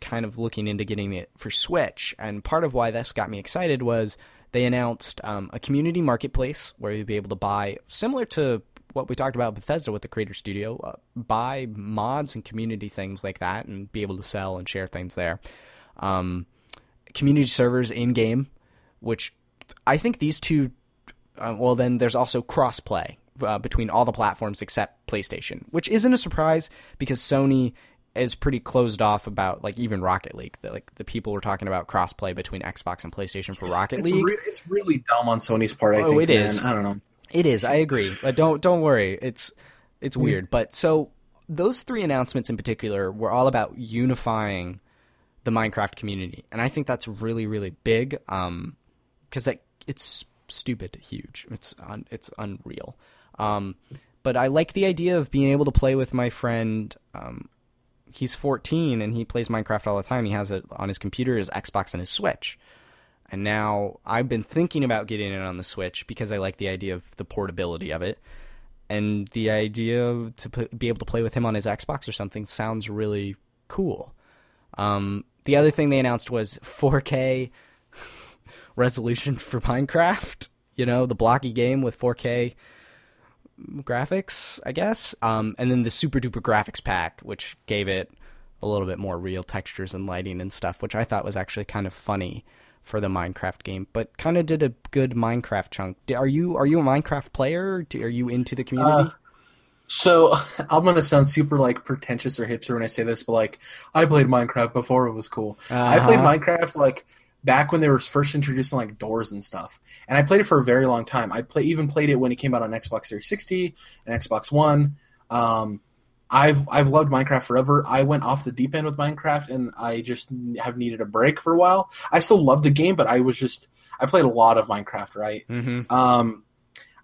kind of looking into getting it for Switch, and part of why this got me excited was they announced a community marketplace where you'll be able to buy, similar to what we talked about Bethesda with the Creator Studio, buy mods and community things like that and be able to sell and share things there. Community servers in-game, which I think these two... well, then there's also cross-play between all the platforms except PlayStation, which isn't a surprise because Sony is pretty closed off about, like, even Rocket League. The people were talking about cross-play between Xbox and PlayStation for Rocket League. It's really dumb on Sony's part, I think. It is. I don't know. It is. I agree. But don't worry. It's weird. But so those three announcements in particular were all about unifying the Minecraft community, and I think that's really, really big because it's stupid huge. It's unreal. But I like the idea of being able to play with my friend. He's 14 and he plays Minecraft all the time. He has it on his computer, his Xbox, and his Switch. And now I've been thinking about getting it on the Switch because I like the idea of the portability of it, and the idea of be able to play with him on his Xbox or something sounds really cool. The other thing they announced was 4K resolution for Minecraft, the blocky game with 4K graphics, I guess. And then the super duper graphics pack, which gave it a little bit more real textures and lighting and stuff, which I thought was actually kind of funny for the Minecraft game, but kind of did a good Minecraft chunk. Are you a Minecraft player? Are you into the community? So I'm going to sound super, like, pretentious or hipster when I say this, but, like, I played Minecraft before it was cool. I played Minecraft, like, back when they were first introducing, like, doors and stuff. And I played it for a very long time. I even played it when it came out on Xbox 360 and Xbox One. I've loved Minecraft forever. I went off the deep end with Minecraft, and I just have needed a break for a while. I still love the game, but I played a lot of Minecraft, right? Mm-hmm.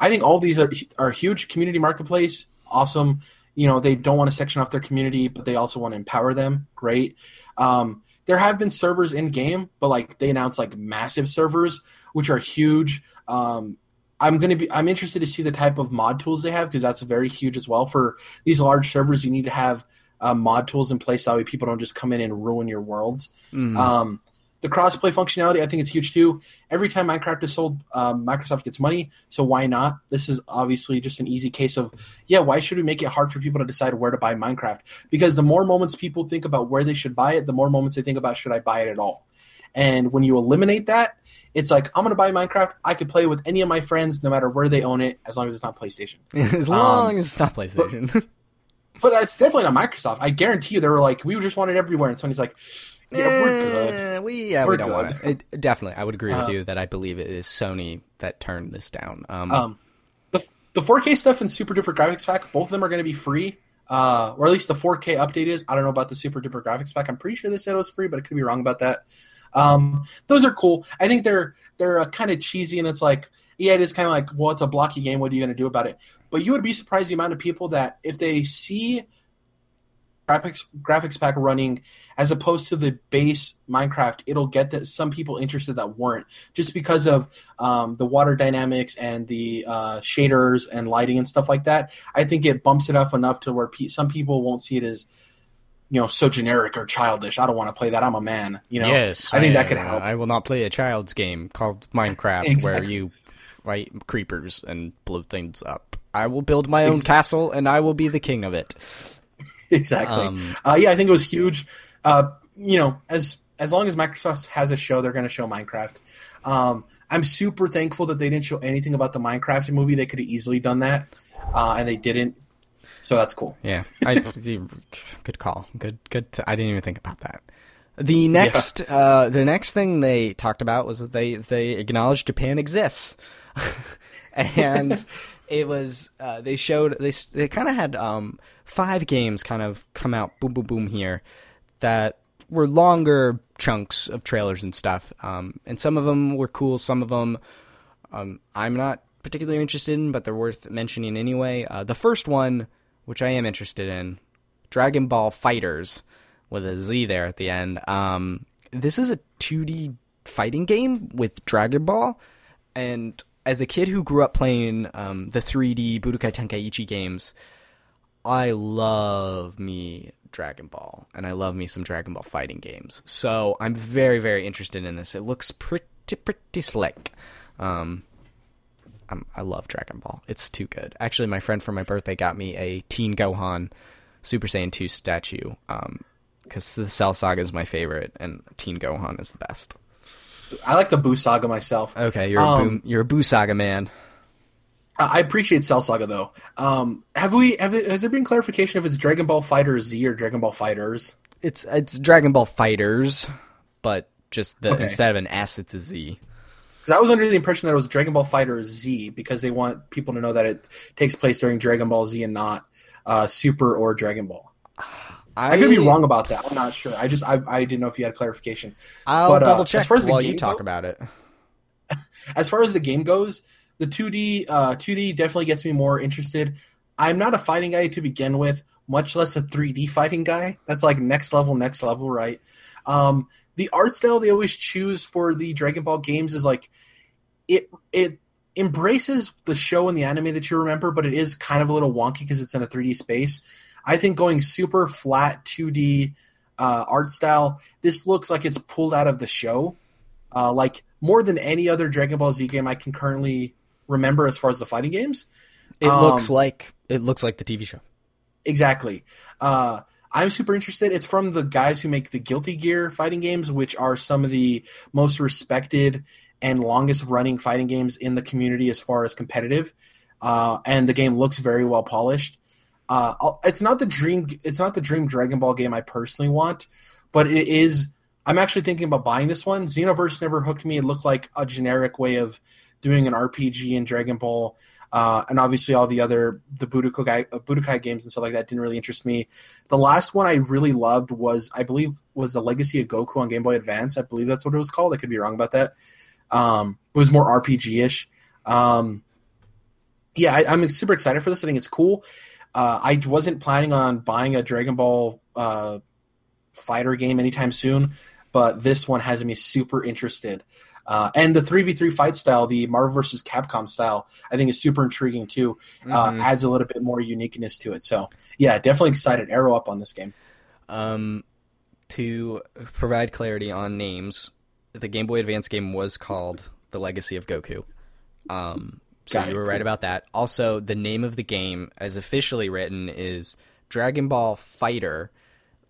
I think all these are huge. Community marketplace, awesome. They don't want to section off their community, but they also want to empower them. Great. There have been servers in-game, but, like, they announced, like, massive servers, which are huge. I'm interested to see the type of mod tools they have, because that's very huge as well. For these large servers, you need to have mod tools in place. That way people don't just come in and ruin your worlds. Mm-hmm. The cross-play functionality, I think it's huge, too. Every time Minecraft is sold, Microsoft gets money, so why not? This is obviously just an easy case of, why should we make it hard for people to decide where to buy Minecraft? Because the more moments people think about where they should buy it, the more moments they think about, should I buy it at all? And when you eliminate that, it's like, I'm going to buy Minecraft. I could play with any of my friends, no matter where they own it, as long as it's not PlayStation. As long as it's not PlayStation. But that's definitely not Microsoft. I guarantee you they were like, we just want it everywhere. And Sony's like... Yeah, we're good. We don't want it. Definitely. I would agree with you that I believe it is Sony that turned this down. The 4K stuff and Super Duper Graphics Pack, both of them are going to be free, or at least the 4K update is. I don't know about the Super Duper Graphics Pack. I'm pretty sure they said it was free, but I could be wrong about that. Those are cool. I think they're kind of cheesy, and it's like, it is kind of like, well, it's a blocky game. What are you going to do about it? But you would be surprised the amount of people that if they see – graphics pack running as opposed to the base Minecraft, it'll get that some people interested that weren't, just because of the water dynamics and the shaders and lighting and stuff like that. I think it bumps it up enough to where some people won't see it as so generic or childish. I don't want to play that. I'm a man. Yes, I think that could help. I will not play a child's game called Minecraft where you fight creepers and blow things up. I will build my own castle and I will be the king of it. Exactly. I think it was huge. As long as Microsoft has a show, they're going to show Minecraft. I'm super thankful that they didn't show anything about the Minecraft movie. They could have easily done that, and they didn't. So that's cool. Yeah. Good call. Good. I didn't even think about that. The next thing they talked about was that they acknowledged Japan exists. And it was they showed they kind of had 5 games kind of come out boom here that were longer chunks of trailers and stuff, and some of them were cool, some of them I'm not particularly interested in, but they're worth mentioning anyway. The first one, which I am interested in, Dragon Ball FighterZ with a Z there at the end. This is a 2D fighting game with Dragon Ball, and as a kid who grew up playing the 3D Budokai Tenkaichi games, I love me Dragon Ball, and I love me some Dragon Ball fighting games. So I'm very, very interested in this. It looks pretty slick. I love Dragon Ball. It's too good. Actually, my friend for my birthday got me a Teen Gohan Super Saiyan 2 statue, because the Cell Saga is my favorite, and Teen Gohan is the best. I like the Buu Saga myself. Okay, you're a Buu Saga man. I appreciate Cell Saga though. Has there been clarification if it's Dragon Ball FighterZ or Dragon Ball FighterZ? It's Dragon Ball FighterZ, but just instead of an S, it's a Z. Because I was under the impression that it was Dragon Ball FighterZ because they want people to know that it takes place during Dragon Ball Z and not Super or Dragon Ball. I could be wrong about that. I'm not sure. I didn't know if you had clarification. I'll double check while you talk about it. As far as the game goes, the 2D definitely gets me more interested. I'm not a fighting guy to begin with, much less a 3D fighting guy. That's like next level, right? The art style they always choose for the Dragon Ball games is like it embraces the show and the anime that you remember, but it is kind of a little wonky because it's in a 3D space. I think going super flat 2D art style, this looks like it's pulled out of the show. Like more than any other Dragon Ball Z game I can currently remember as far as the fighting games. It looks like the TV show. Exactly. I'm super interested. It's from the guys who make the Guilty Gear fighting games, which are some of the most respected and longest running fighting games in the community as far as competitive. And the game looks very well polished. It's not the dream Dragon Ball game I personally want, but it is. I'm actually thinking about buying this one. Xenoverse never hooked me. It looked like a generic way of doing an RPG in Dragon Ball, and obviously all the other Budokai games and stuff like that didn't really interest me. The last one I really loved was the Legacy of Goku on Game Boy Advance. I believe that's what it was called. I could be wrong about that. It was more RPG ish. I'm super excited for this. I think it's cool. I wasn't planning on buying a Dragon Ball fighter game anytime soon, but this one has me super interested. And the 3v3 fight style, the Marvel vs. Capcom style, I think is super intriguing too. Adds a little bit more uniqueness to it. So, yeah, definitely excited. Arrow up on this game. To provide clarity on names, the Game Boy Advance game was called The Legacy of Goku. So you were right about that. Also, the name of the game, as officially written, is Dragon Ball Fighter,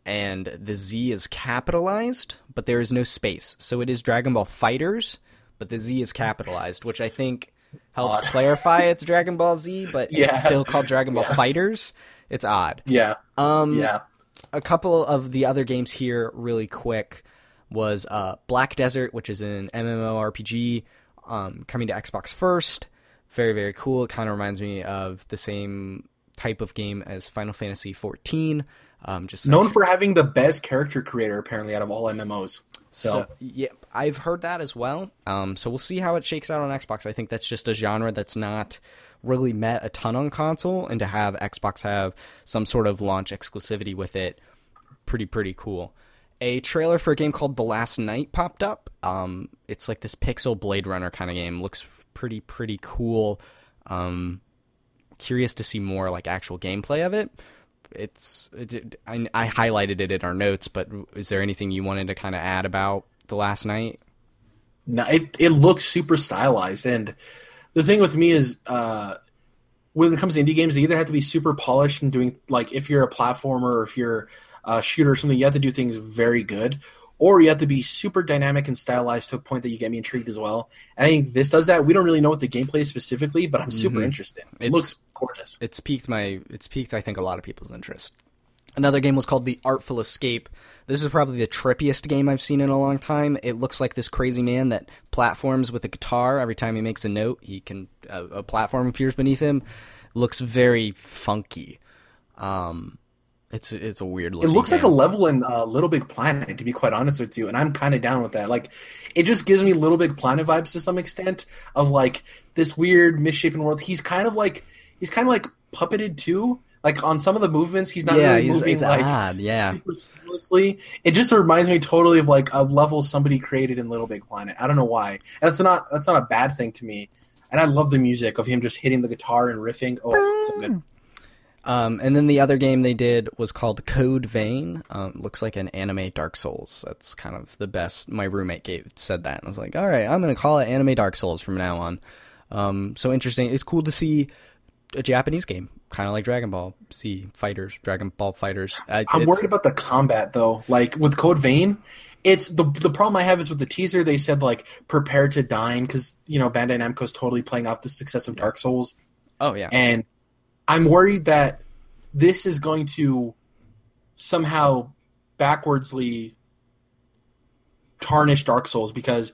and the Z is capitalized, but there is no space. So it is Dragon Ball FighterZ, but the Z is capitalized, which I think helps clarify it's Dragon Ball Z, but it's still called Dragon Ball FighterZ. It's odd. Yeah. A couple of the other games here, really quick, was Black Desert, which is an MMORPG coming to Xbox first. Very, very cool. It kind of reminds me of the same type of game as Final Fantasy XIV. Just known for having the best character creator, apparently, out of all MMOs. So yeah, I've heard that as well. So we'll see how it shakes out on Xbox. I think that's just a genre that's not really met a ton on console, and to have Xbox have some sort of launch exclusivity with it, pretty cool. A trailer for a game called The Last Knight popped up. It's like this pixel Blade Runner kind of game. Looks pretty cool. Curious to see more like actual gameplay of it. I highlighted it in our notes, but is there anything you wanted to kind of add about The Last Knight? No, it looks super stylized, and the thing with me is when it comes to indie games, they either have to be super polished and doing, like, if you're a platformer or if you're a shooter or something, you have to do things very good, or you have to be super dynamic and stylized to a point that you get me intrigued as well. And I think this does that. We don't really know what the gameplay is specifically, but I'm super interested. It looks gorgeous. It's piqued, I think, a lot of people's interest. Another game was called The Artful Escape. This is probably the trippiest game I've seen in a long time. It looks like this crazy man that platforms with a guitar. Every time he makes a note, a platform appears beneath him. Looks very funky. It's a weird looking. It looks like a level in Little Big Planet, to be quite honest with you, and I'm kind of down with that. Like, it just gives me Little Big Planet vibes to some extent of like this weird misshapen world. He's kind of like puppeted too. Like on some of the movements, he's not really moving like odd, super seamlessly. It just reminds me totally of like a level somebody created in Little Big Planet. I don't know why. And that's not a bad thing to me. And I love the music of him just hitting the guitar and riffing. Oh, so good. And then the other game they did was called Code Vein. Looks like an anime Dark Souls. That's kind of the best. My roommate said that. And I was like, all right, I'm going to call it anime Dark Souls from now on. So interesting. It's cool to see a Japanese game, kind of like Dragon Ball FighterZ. I'm worried about the combat, though. Like, with Code Vein, it's the problem I have is with the teaser, they said, like, prepare to dine, because, you know, Bandai Namco's totally playing off the success of Dark Souls. Oh, yeah. And I'm worried that this is going to somehow backwardsly tarnish Dark Souls because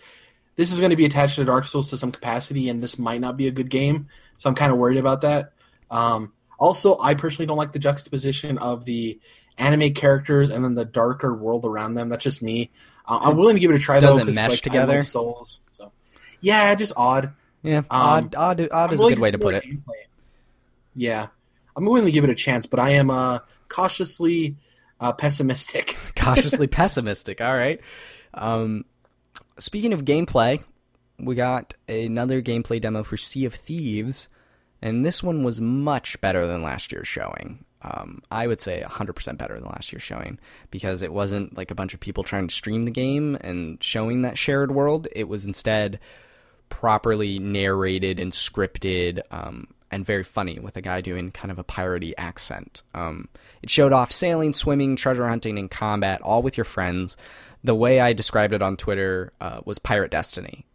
this is going to be attached to Dark Souls to some capacity, and this might not be a good game. So I'm kind of worried about that. Also, I personally don't like the juxtaposition of the anime characters and then the darker world around them. That's just me. I'm willing to give it a try, though. Doesn't mesh together. I love Souls, so. Yeah, just odd. Yeah, odd is a good way to put it. Gameplay. Yeah, I'm willing to give it a chance, but I am cautiously pessimistic. Cautiously pessimistic, all right. Speaking of gameplay, we got another gameplay demo for Sea of Thieves, and this one was much better than last year's showing. I would say 100% better than last year's showing, because it wasn't like a bunch of people trying to stream the game and showing that shared world. It was instead properly narrated and scripted, and very funny, with a guy doing kind of a piratey accent. It showed off sailing, swimming, treasure hunting, and combat, all with your friends. The way I described it on Twitter was Pirate Destiny,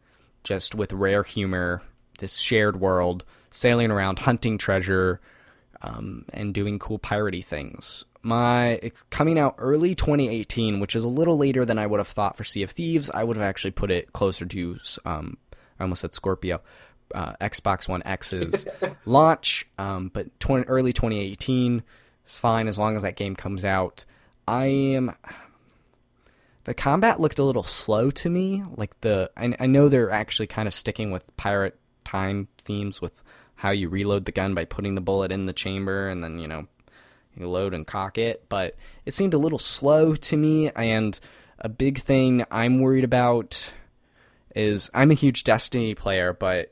just with rare humor, this shared world, sailing around, hunting treasure, and doing cool piratey things. It's coming out early 2018, which is a little later than I would have thought for Sea of Thieves. I would have actually put it closer to, I almost said Scorpio, Xbox One X's launch, but early 2018 is fine as long as that game comes out. The combat looked a little slow to me. Like I know they're actually kind of sticking with pirate time themes with how you reload the gun by putting the bullet in the chamber and then, you know, you load and cock it, but it seemed a little slow to me. And a big thing I'm worried about is I'm a huge Destiny player, but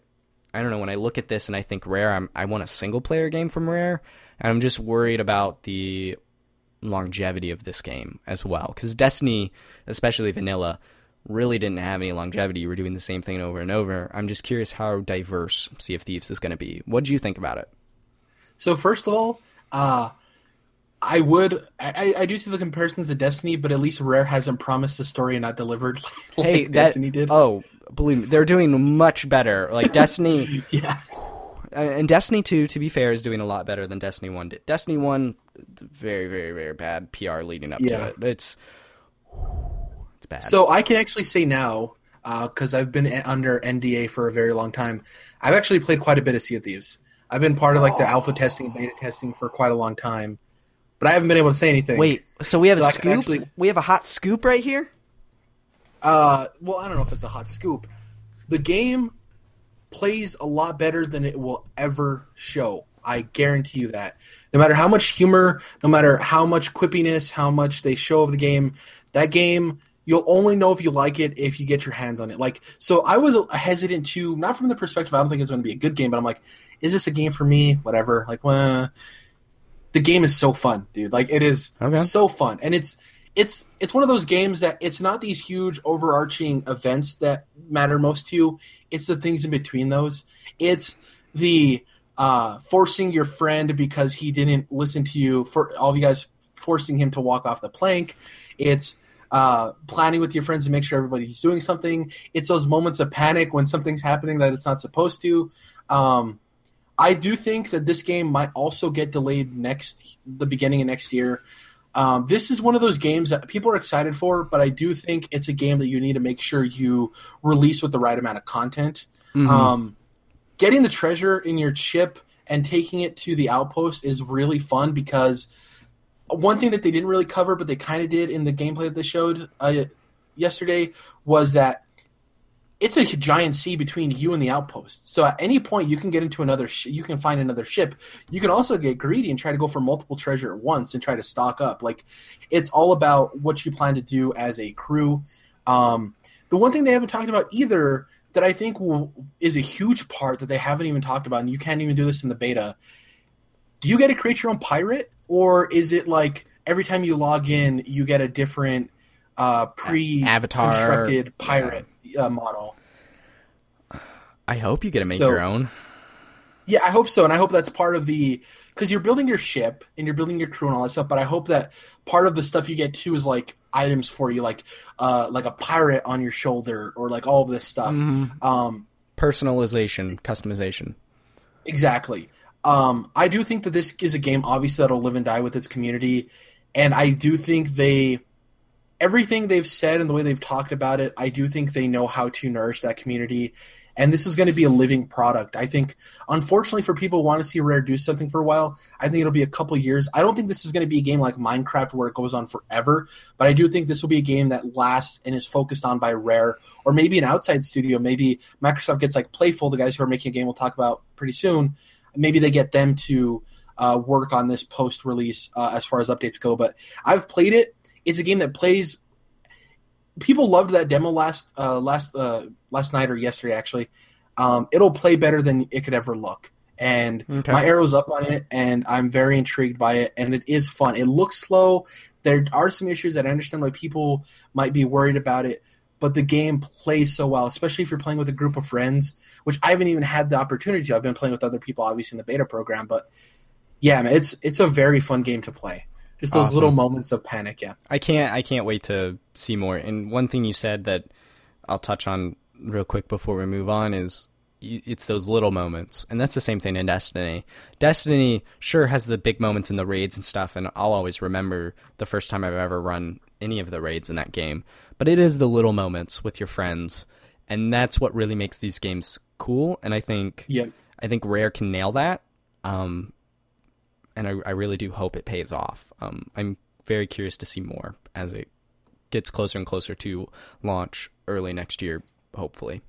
I don't know, when I look at this and I think Rare, I want a single-player game from Rare, and I'm just worried about the longevity of this game as well. Because Destiny, especially Vanilla, really didn't have any longevity. You were doing the same thing over and over. I'm just curious how diverse Sea of Thieves is going to be. What do you think about it? So first of all, I do see the comparisons to Destiny, but at least Rare hasn't promised a story and not delivered like Destiny did. Oh, believe me, they're doing much better. Like Destiny, yeah, and Destiny 2, to be fair, is doing a lot better than Destiny 1 did. Destiny 1, very, very, very bad PR leading up to it. It's bad. So I can actually say now, because I've been under NDA for a very long time, I've actually played quite a bit of Sea of Thieves. I've been part of like the alpha testing and beta testing for quite a long time, but I haven't been able to say anything. Wait, so we have a scoop? We have a hot scoop right here? Well, I don't know if it's a hot scoop. The game plays a lot better than it will ever show. I guarantee you that. No matter how much humor, no matter how much quippiness, how much they show of the game, that game, you'll only know if you like it if you get your hands on it. Like, so I was hesitant to, not from the perspective, I don't think it's going to be a good game, but I'm like, is this a game for me? Whatever. Like, well, the game is so fun, dude. Like, it is so fun. And it's one of those games that it's not these huge overarching events that matter most to you. It's the things in between those. It's the forcing your friend because he didn't listen to you, for all of you guys forcing him to walk off the plank. It's planning with your friends to make sure everybody's doing something. It's those moments of panic when something's happening that it's not supposed to. I do think that this game might also get delayed the beginning of next year. This is one of those games that people are excited for, but I do think it's a game that you need to make sure you release with the right amount of content. Mm-hmm. Getting the treasure in your chip and taking it to the outpost is really fun, because one thing that they didn't really cover, but they kind of did in the gameplay that they showed yesterday, was that it's a giant sea between you and the outpost. So at any point, you can get into another you can find another ship. You can also get greedy and try to go for multiple treasure at once and try to stock up. Like, it's all about what you plan to do as a crew. The one thing they haven't talked about either that I think is a huge part that they haven't even talked about, and you can't even do this in the beta. Do you get to create your own pirate, or is it like every time you log in, you get a different pre-constructed pirate? Yeah. Model. I hope you get to make your own. Yeah, I hope so, and I hope that's part of the, because you're building your ship and you're building your crew and all that stuff. But I hope that part of the stuff you get too is like items for you, like a pirate on your shoulder, or like all of this stuff. Mm-hmm. Personalization, customization. Exactly. I do think that this is a game, obviously, that'll live and die with its community, and I do think everything they've said and the way they've talked about it, I do think they know how to nourish that community. And this is going to be a living product. I think, unfortunately, for people who want to see Rare do something for a while, I think it'll be a couple years. I don't think this is going to be a game like Minecraft where it goes on forever, but I do think this will be a game that lasts and is focused on by Rare, or maybe an outside studio. Maybe Microsoft gets like Playful, the guys who are making a game we'll talk about pretty soon. Maybe they get them to work on this post-release as far as updates go. But I've played it. It's a game that plays. People loved that demo last night or yesterday, actually. It'll play better than it could ever look, and my arrow's up on it, and I'm very intrigued by it. And it is fun. It looks slow. There are some issues that I understand why people might be worried about it, but the game plays so well, especially if you're playing with a group of friends, which I haven't even had the opportunity to. I've been playing with other people, obviously, in the beta program, but yeah, man, it's a very fun game to play. Just those little moments of panic, yeah. I can't wait to see more. And one thing you said that I'll touch on real quick before we move on is it's those little moments. And that's the same thing in Destiny. Destiny sure has the big moments in the raids and stuff, and I'll always remember the first time I've ever run any of the raids in that game. But it is the little moments with your friends, and that's what really makes these games cool. And I think Rare can nail that. And I really do hope it pays off. I'm very curious to see more as it gets closer and closer to launch early next year, hopefully.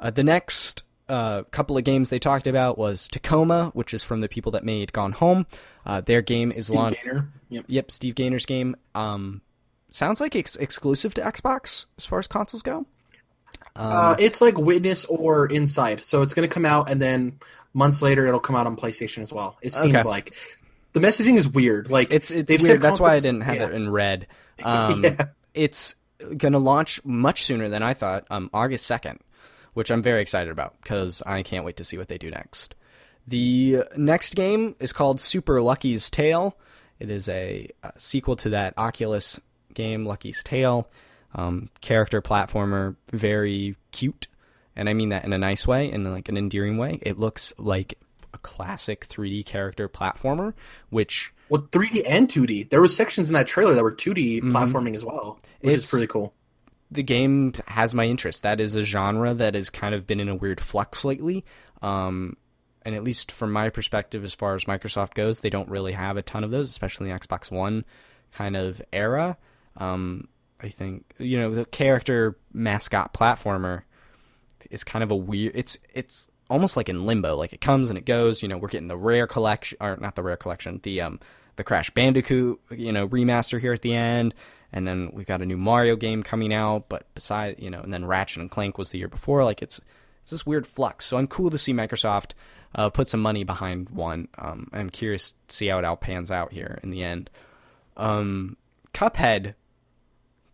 The next couple of games they talked about was Tacoma, which is from the people that made Gone Home. Their game is launched. Yep, Steve Gainer's game. Sounds like it's exclusive to Xbox as far as consoles go. It's like Witness or Inside, so it's going to come out, and then months later it'll come out on PlayStation as well. It seems like the messaging is weird. Like it's weird. That's why I didn't have it in red. It's going to launch much sooner than I thought, August 2nd, which I'm very excited about because I can't wait to see what they do next. The next game is called Super Lucky's Tale. It is a sequel to that Oculus game, Lucky's Tale. Character platformer, very cute, and I mean that in a nice way, in like an endearing way. It looks like a classic 3D character platformer, which... Well, 3D and 2D. There were sections in that trailer that were 2D platforming as well, which is pretty cool. The game has my interest. That is a genre that has kind of been in a weird flux lately, and at least from my perspective, as far as Microsoft goes, they don't really have a ton of those, especially in the Xbox One kind of era. I think, you know, the character mascot platformer is kind of a weird, it's almost like in limbo, like it comes and it goes, you know, we're getting the Rare collection, or not the Rare collection, the Crash Bandicoot, you know, remaster here at the end. And then we've got a new Mario game coming out, but beside, you know, and then Ratchet and Clank was the year before, like it's this weird flux. So I'm cool to see Microsoft put some money behind one. I'm curious to see how it all pans out here in the end.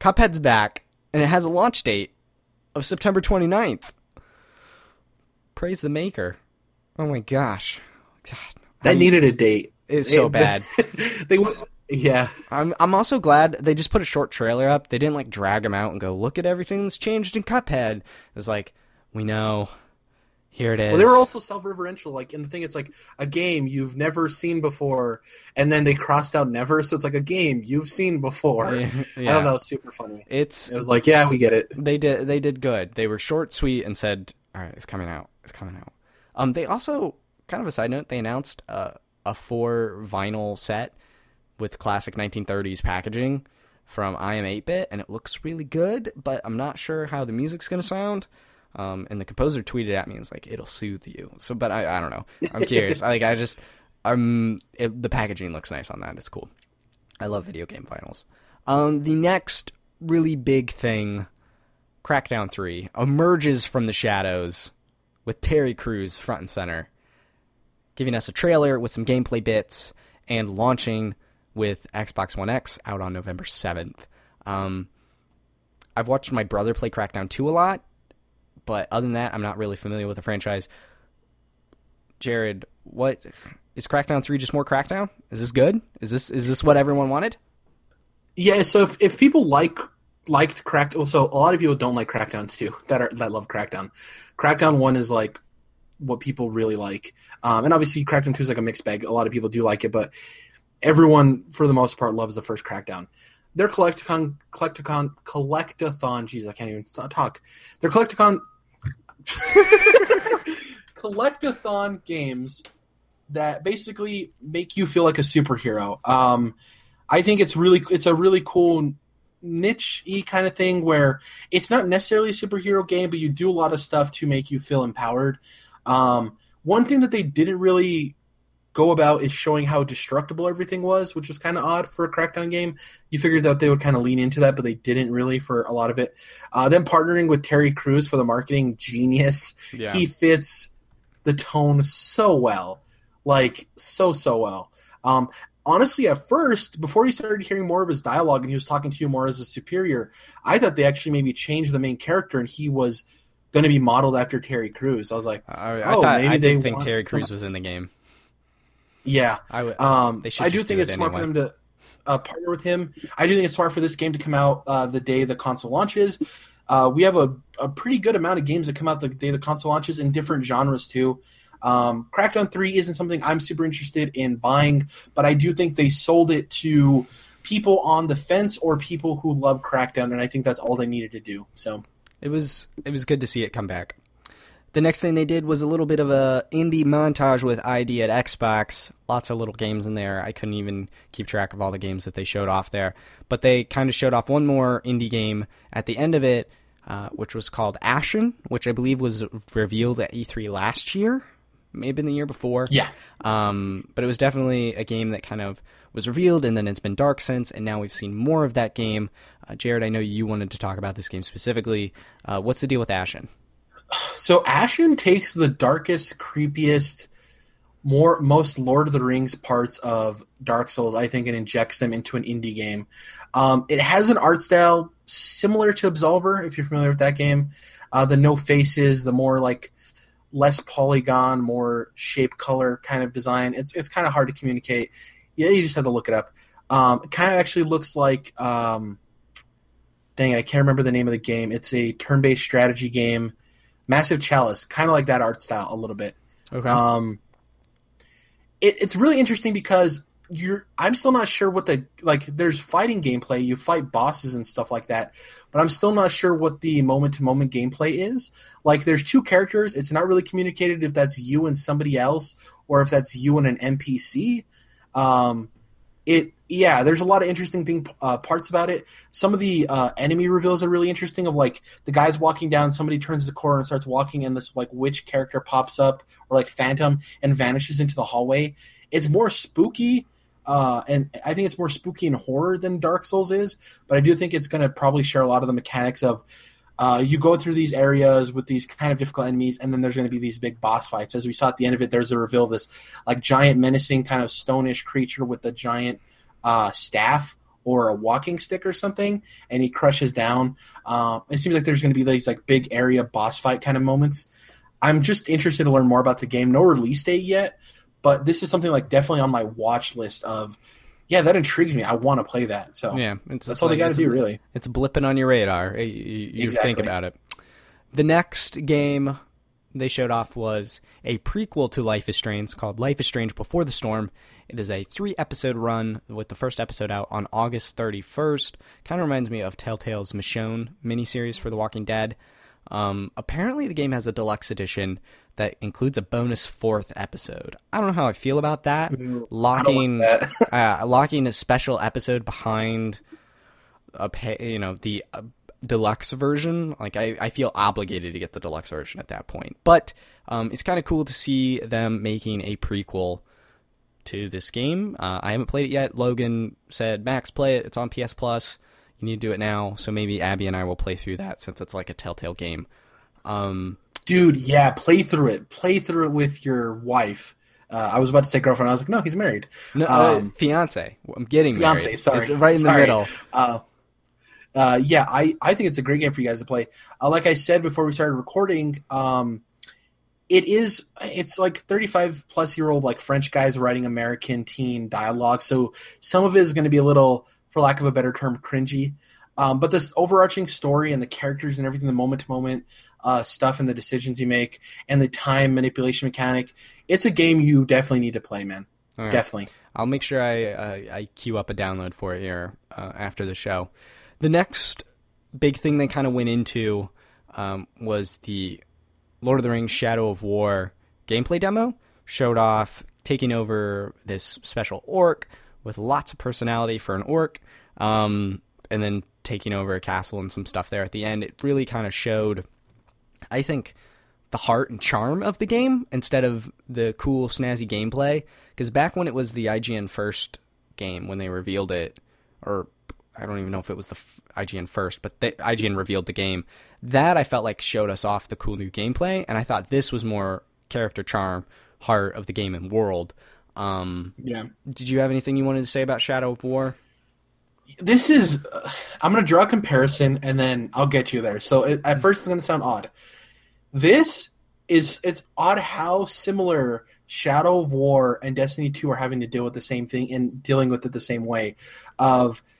Cuphead's back, and it has a launch date of September 29th. Praise the maker. Oh my gosh. God, that needed a date. It's so bad. I'm also glad they just put a short trailer up. They didn't like drag them out and go, look at everything that's changed in Cuphead. It was like, we know Here it is. Well, they were also self-referential. Like, in the thing, it's like a game you've never seen before, and then they crossed out never, so it's like a game you've seen before. Yeah. I thought that was super funny. It was like, yeah, we get it. They did good. They were short, sweet, and said, all right, it's coming out. It's coming out. They also, kind of a side note, they announced a 4-vinyl set with classic 1930s packaging from I Am 8-Bit, and it looks really good, but I'm not sure how the music's going to sound. And the composer tweeted at me and was like, it'll soothe you. So, but I don't know. I'm curious. The packaging looks nice on that. It's cool. I love video game vinyls. The next really big thing, Crackdown 3, emerges from the shadows with Terry Crews front and center, giving us a trailer with some gameplay bits and launching with Xbox One X out on November 7th. I've watched my brother play Crackdown 2 a lot. But other than that, I'm not really familiar with the franchise. Jared, what is Crackdown 3? Just more Crackdown? Is this good? Is this what everyone wanted? Yeah. So if people liked Crackdown, so a lot of people don't like Crackdown 2 that love Crackdown. Crackdown 1 is like what people really like, and obviously Crackdown 2 is like a mixed bag. A lot of people do like it, but everyone for the most part loves the first Crackdown. Their collectathon. Jeez, I can't even talk. Their collectathon games that basically make you feel like a superhero. I think it's a really cool niche-y kind of thing where it's not necessarily a superhero game, but you do a lot of stuff to make you feel empowered. One thing that they didn't really go about is showing how destructible everything was, which was kind of odd for a Crackdown game. You figured out they would kind of lean into that, but they didn't really for a lot of it. Then partnering with Terry Crews for the marketing, genius. Yeah. He fits the tone so well. Like, so well. Honestly, at first, before you started hearing more of his dialogue and he was talking to you more as a superior, I thought they actually maybe changed the main character and he was going to be modeled after Terry Crews. I was like, I didn't think Terry Crews was in the game. Yeah, I do think it's smart for them to partner with him. I do think it's smart for this game to come out the day the console launches. We have a pretty good amount of games that come out the day the console launches in different genres too. Crackdown 3 isn't something I'm super interested in buying, but I do think they sold it to people on the fence or people who love Crackdown, and I think that's all they needed to do. So it was good to see it come back. The next thing they did was a little bit of a indie montage with ID at Xbox. Lots of little games in there. I couldn't even keep track of all the games that they showed off there. But they kind of showed off one more indie game at the end of it, which was called Ashen, which I believe was revealed at E3 last year, maybe the year before. Yeah. But it was definitely a game that kind of was revealed, and then it's been dark since, and now we've seen more of that game. Jared, I know you wanted to talk about this game specifically. What's the deal with Ashen? So Ashen takes the darkest, creepiest, most Lord of the Rings parts of Dark Souls, I think, and injects them into an indie game. It has an art style similar to Absolver, if you're familiar with that game. The no faces, the more like less polygon, more shape color kind of design. It's kind of hard to communicate. Yeah, you just have to look it up. It kind of actually looks like, I can't remember the name of the game. It's a turn-based strategy game. Massive Chalice, kind of like that art style a little bit. Okay. It's really interesting because I'm still not sure what there's fighting gameplay. You fight bosses and stuff like that, but I'm still not sure what the moment-to-moment gameplay is. Like, there's two characters. It's not really communicated if that's you and somebody else or if that's you and an NPC. There's a lot of interesting parts about it. Some of the enemy reveals are really interesting, of like the guy's walking down, somebody turns the corner and starts walking, and this like witch character pops up or like phantom and vanishes into the hallway. It's more spooky, and I think it's more spooky and horror than Dark Souls is, but I do think it's going to probably share a lot of the mechanics of you go through these areas with these kind of difficult enemies, and then there's going to be these big boss fights. As we saw at the end of it, there's a reveal of this like giant menacing kind of stone-ish creature with a giant staff or a walking stick or something, and he crushes down. It seems like there's going to be these like big area boss fight kind of moments. I'm just interested to learn more about the game. No release date yet, but this is something like definitely on my watch list of, that intrigues me. I want to play that. So yeah, that's all they got to do, really. It's blipping on your radar. You think about it. The next game they showed off was a prequel to Life is Strange called Life is Strange Before the Storm. It is a 3-episode run with the first episode out on August 31st. Kind of reminds me of Telltale's Michonne miniseries for The Walking Dead. Apparently the game has a deluxe edition that includes a bonus 4th episode. I don't know how I feel about that. Locking a special episode behind the deluxe version. Like I feel obligated to get the deluxe version at that point. But it's kind of cool to see them making a prequel to this game. I haven't played it yet. Logan said, Max, play it. It's on PS Plus. You need to do it now. So maybe Abby and I will play through that since it's like a Telltale game. Dude, yeah, play through it. Play through it with your wife. I was about to say girlfriend. I was like, no, he's married. No, fiance. I'm getting fiance, married. Sorry. It's right in the middle. Yeah, I think it's a great game for you guys to play. Like I said before we started recording, it's like 35-plus-year-old like French guys writing American teen dialogue. So some of it is going to be a little, for lack of a better term, cringy. But this overarching story and the characters and everything, the moment-to-moment stuff and the decisions you make and the time manipulation mechanic, it's a game you definitely need to play, man. All right. Definitely. I'll make sure I queue up a download for it here after the show. The next big thing they kind of went into was the Lord of the Rings Shadow of War gameplay demo. Showed off taking over this special orc with lots of personality for an orc, and then taking over a castle and some stuff there at the end. It really kind of showed, I think, the heart and charm of the game instead of the cool, snazzy gameplay. Because back when it was the IGN first game, when they revealed it, or I don't even know if it was the IGN first, but IGN revealed the game. That I felt like showed us off the cool new gameplay, and I thought this was more character charm, heart of the game and world. Yeah. Did you have anything you wanted to say about Shadow of War? This is I'm going to draw a comparison, and then I'll get you there. So at first it's going to sound odd. It's odd how similar Shadow of War and Destiny 2 are having to deal with the same thing and dealing with it the same way of –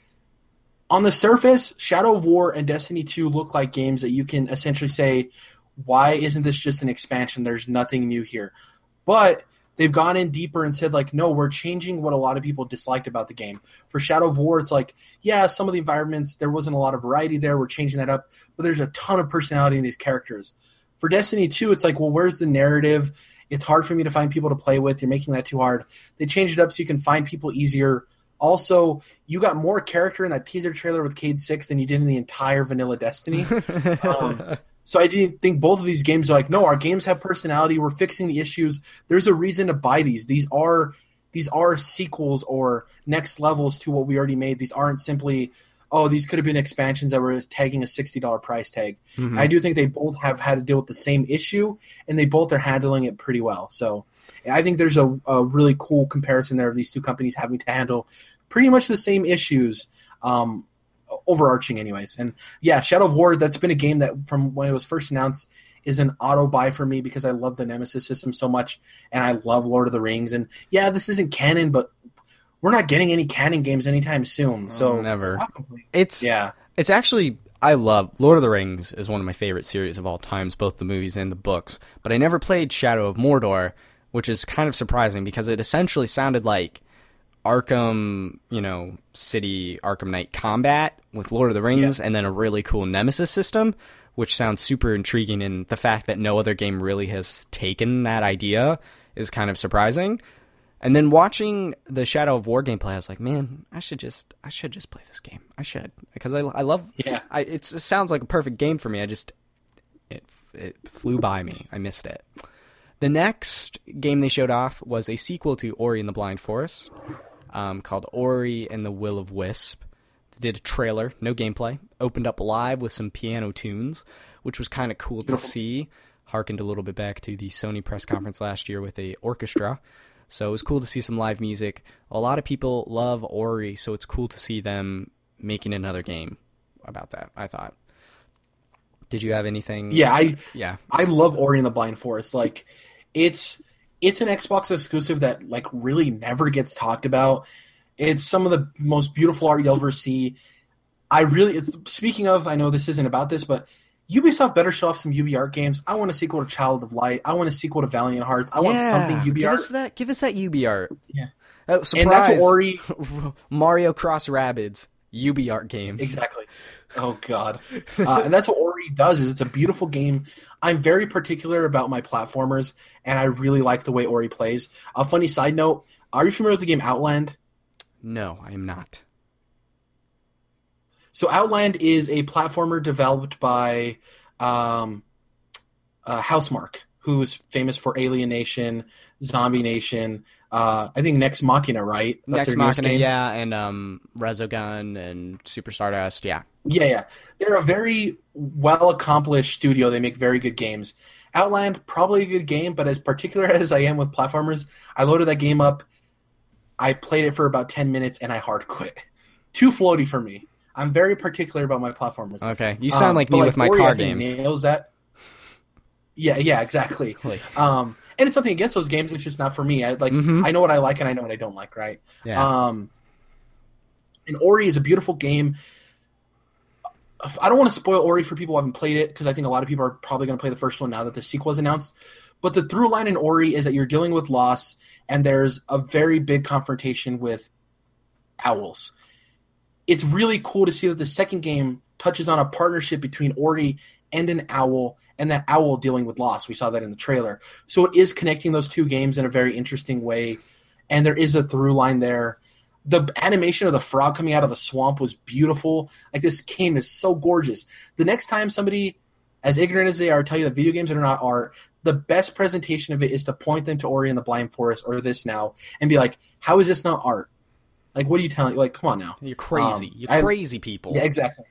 on the surface, Shadow of War and Destiny 2 look like games that you can essentially say, why isn't this just an expansion? There's nothing new here. But they've gone in deeper and said, like, no, we're changing what a lot of people disliked about the game. For Shadow of War, it's like, yeah, some of the environments, there wasn't a lot of variety there. We're changing that up. But there's a ton of personality in these characters. For Destiny 2, it's like, well, where's the narrative? It's hard for me to find people to play with. You're making that too hard. They changed it up so you can find people easier. Also, you got more character in that teaser trailer with Cade Six than you did in the entire vanilla Destiny. So I didn't think both of these games are like, no, our games have personality. We're fixing the issues. There's a reason to buy these. These are sequels or next levels to what we already made. These aren't simply, oh, these could have been expansions that were tagging a $60 price tag. Mm-hmm. I do think they both have had to deal with the same issue, and they both are handling it pretty well. So I think there's a really cool comparison there of these two companies having to handle pretty much the same issues, overarching anyways. And yeah, Shadow of War, that's been a game that from when it was first announced is an auto buy for me because I love the Nemesis system so much, and I love Lord of the Rings. And yeah, this isn't canon, but we're not getting any canon games anytime soon, so never. It's actually, I love Lord of the Rings is one of my favorite series of all times, both the movies and the books. But I never played Shadow of Mordor, which is kind of surprising because it essentially sounded like Arkham, City Arkham Knight combat with Lord of the Rings, and then a really cool Nemesis system, which sounds super intriguing. And the fact that no other game really has taken that idea is kind of surprising. And then watching the Shadow of War gameplay, I was like, man, I should just play this game. I should, because I love. Yeah. It sounds like a perfect game for me. I just it flew by me. I missed it. The next game they showed off was a sequel to Ori and the Blind Forest, called Ori and the Will of Wisp. They did a trailer, no gameplay. Opened up live with some piano tunes, which was kind of cool to see. Harkened a little bit back to the Sony press conference last year with a orchestra. So it was cool to see some live music. A lot of people love Ori, so it's cool to see them making another game about that, I thought. Did you have anything? Yeah. I love Ori and the Blind Forest. Like, it's an Xbox exclusive that, like, really never gets talked about. It's some of the most beautiful art you'll ever see. I know this isn't about this, but Ubisoft better show off some UbiArt games. I want a sequel to Child of Light. I want a sequel to Valiant Hearts. I want something UbiArt. Give us that UbiArt. Yeah. Oh, surprise. And that's what Ori... Mario Cross Rabbids. UbiArt game. Exactly. Oh, God. And that's what Ori does, is it's a beautiful game. I'm very particular about my platformers, and I really like the way Ori plays. A funny side note, are you familiar with the game Outland? No, I am not. So Outland is a platformer developed by Housemarque, who's famous for Alien Nation, Zombie Nation, I think Nex Machina, right? That's Nex Machina, game. Yeah, and Resogun and Super Stardust, yeah. Yeah. They're a very well-accomplished studio. They make very good games. Outland, probably a good game, but as particular as I am with platformers, I loaded that game up, I played it for about 10 minutes, and I hard quit. Too floaty for me. I'm very particular about my platformers. Okay, you sound like me with my car games. Nails that. Yeah, exactly. And it's nothing against those games; it's just not for me. I know what I like and I know what I don't like, right? Yeah. And Ori is a beautiful game. I don't want to spoil Ori for people who haven't played it because I think a lot of people are probably going to play the first one now that the sequel is announced. But the through line in Ori is that you're dealing with loss, and there's a very big confrontation with owls. It's really cool to see that the second game touches on a partnership between Ori and an owl, and that owl dealing with loss. We saw that in the trailer. So it is connecting those two games in a very interesting way, and there is a through line there. The animation of the frog coming out of the swamp was beautiful. Like, this game is so gorgeous. The next time somebody, as ignorant as they are, tell you that video games are not art, the best presentation of it is to point them to Ori and the Blind Forest or this now and be like, how is this not art? Like, what are you telling? Like, come on now. You're crazy. Crazy people. Yeah, exactly.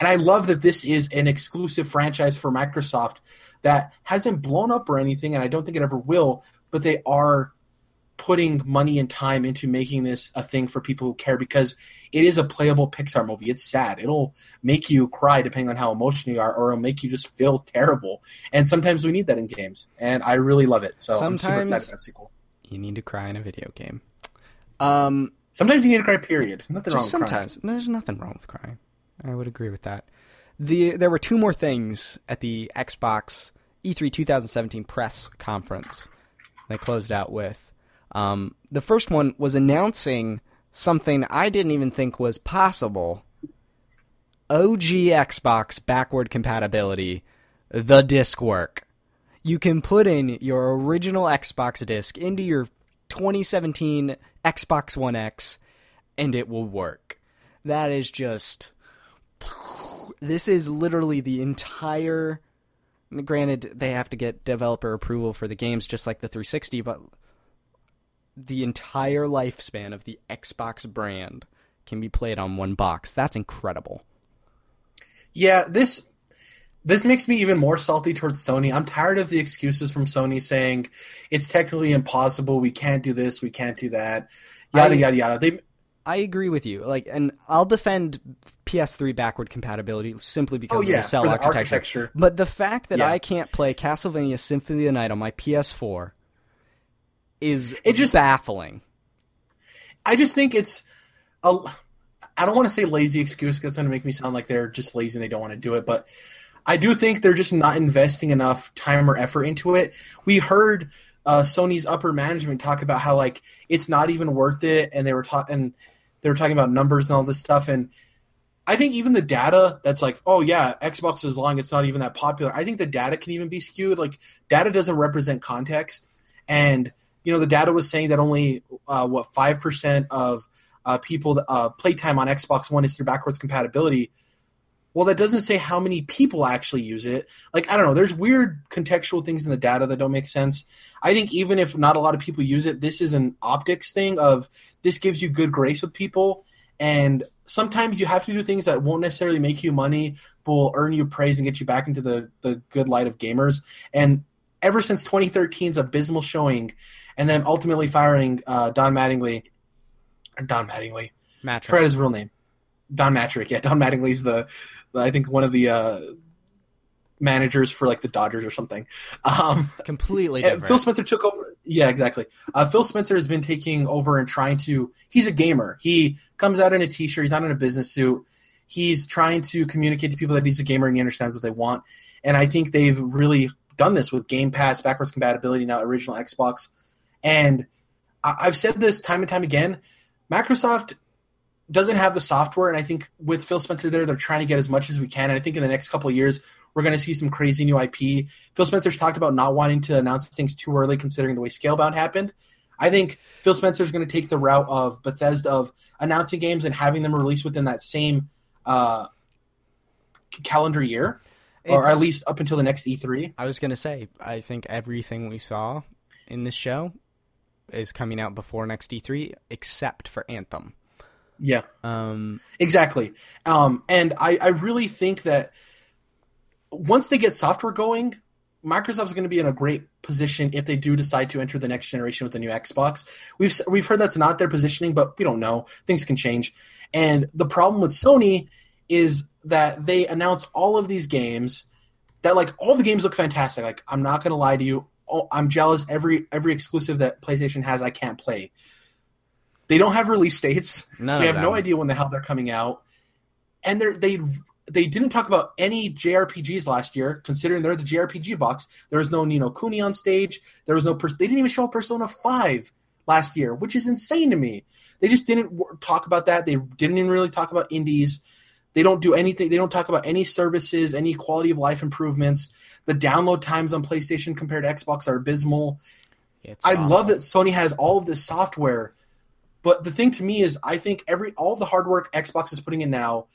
And I love that this is an exclusive franchise for Microsoft that hasn't blown up or anything, and I don't think it ever will, but they are putting money and time into making this a thing for people who care because it is a playable Pixar movie. It's sad. It'll make you cry depending on how emotional you are, or it'll make you just feel terrible. And sometimes we need that in games, and I really love it. So sometimes I'm super excited about the sequel. You need to cry in a video game. Sometimes you need to cry, period. There's nothing wrong with crying. Sometimes. There's nothing wrong with crying. I would agree with that. There were two more things at the Xbox E3 2017 press conference they closed out with. The first one was announcing something I didn't even think was possible. OG Xbox backward compatibility, the disc work. You can put in your original Xbox disc into your 2017 Xbox One X, and it will work. That is just... This is literally the entire... Granted, they have to get developer approval for the games, just like the 360, but the entire lifespan of the Xbox brand can be played on one box. That's incredible. Yeah, this makes me even more salty towards Sony. I'm tired of the excuses from Sony saying it's technically impossible. We can't do this. We can't do that. Yada, yada, yada. I agree with you. And I'll defend PS3 backward compatibility simply because of the cell architecture. But the fact that I can't play Castlevania Symphony of the Night on my PS4 is baffling. I just think it's... I don't want to say lazy excuse because it's going to make me sound like they're just lazy and they don't want to do it, but... I do think they're just not investing enough time or effort into it. We heard Sony's upper management talk about how it's not even worth it, and they were talking about numbers and all this stuff. And I think even the data that's Xbox is long; it's not even that popular. I think the data can even be skewed. Data doesn't represent context, and the data was saying that only 5% of people playtime on Xbox One is through backwards compatibility. Well, that doesn't say how many people actually use it. I don't know. There's weird contextual things in the data that don't make sense. I think even if not a lot of people use it, this is an optics thing of this gives you good grace with people. And sometimes you have to do things that won't necessarily make you money, but will earn you praise and get you back into the good light of gamers. And ever since 2013's abysmal showing and then ultimately firing Don Mattingly. Mattrick. I forgot his real name. Don Mattrick. Yeah, Don Mattingly's I think one of the managers for the Dodgers or something. Completely different. Phil Spencer took over. Yeah, exactly. Phil Spencer has been taking over and he's a gamer. He comes out in a t-shirt. He's not in a business suit. He's trying to communicate to people that he's a gamer and he understands what they want. And I think they've really done this with Game Pass, backwards compatibility, now original Xbox. And I've said this time and time again, Microsoft doesn't have the software, and I think with Phil Spencer there, they're trying to get as much as we can. And I think in the next couple of years, we're going to see some crazy new IP. Phil Spencer's talked about not wanting to announce things too early considering the way Scalebound happened. I think Phil Spencer's going to take the route of Bethesda of announcing games and having them released within that same calendar year, or at least up until the next E3. I was going to say, I think everything we saw in this show is coming out before next E3, except for Anthem. Yeah, exactly. And I really think that once they get software going, Microsoft's going to be in a great position if they do decide to enter the next generation with the new Xbox. We've heard that's not their positioning, but we don't know. Things can change. And the problem with Sony is that they announce all of these games that, like, all the games look fantastic. Like, I'm not going to lie to you. I'm jealous. Every exclusive that PlayStation has, I can't play. They don't have release dates. We have no idea when the hell they're coming out. And they didn't talk about any JRPGs last year, considering they're the JRPG box. There was no Ni no Kuni on stage. There was no they didn't even show up Persona 5 last year, which is insane to me. They just didn't talk about that. They didn't even really talk about indies. They don't do anything. They don't talk about any services, any quality of life improvements. The download times on PlayStation compared to Xbox are abysmal. I love that Sony has all of this software. But the thing to me is, I think all the hard work Xbox is putting in now,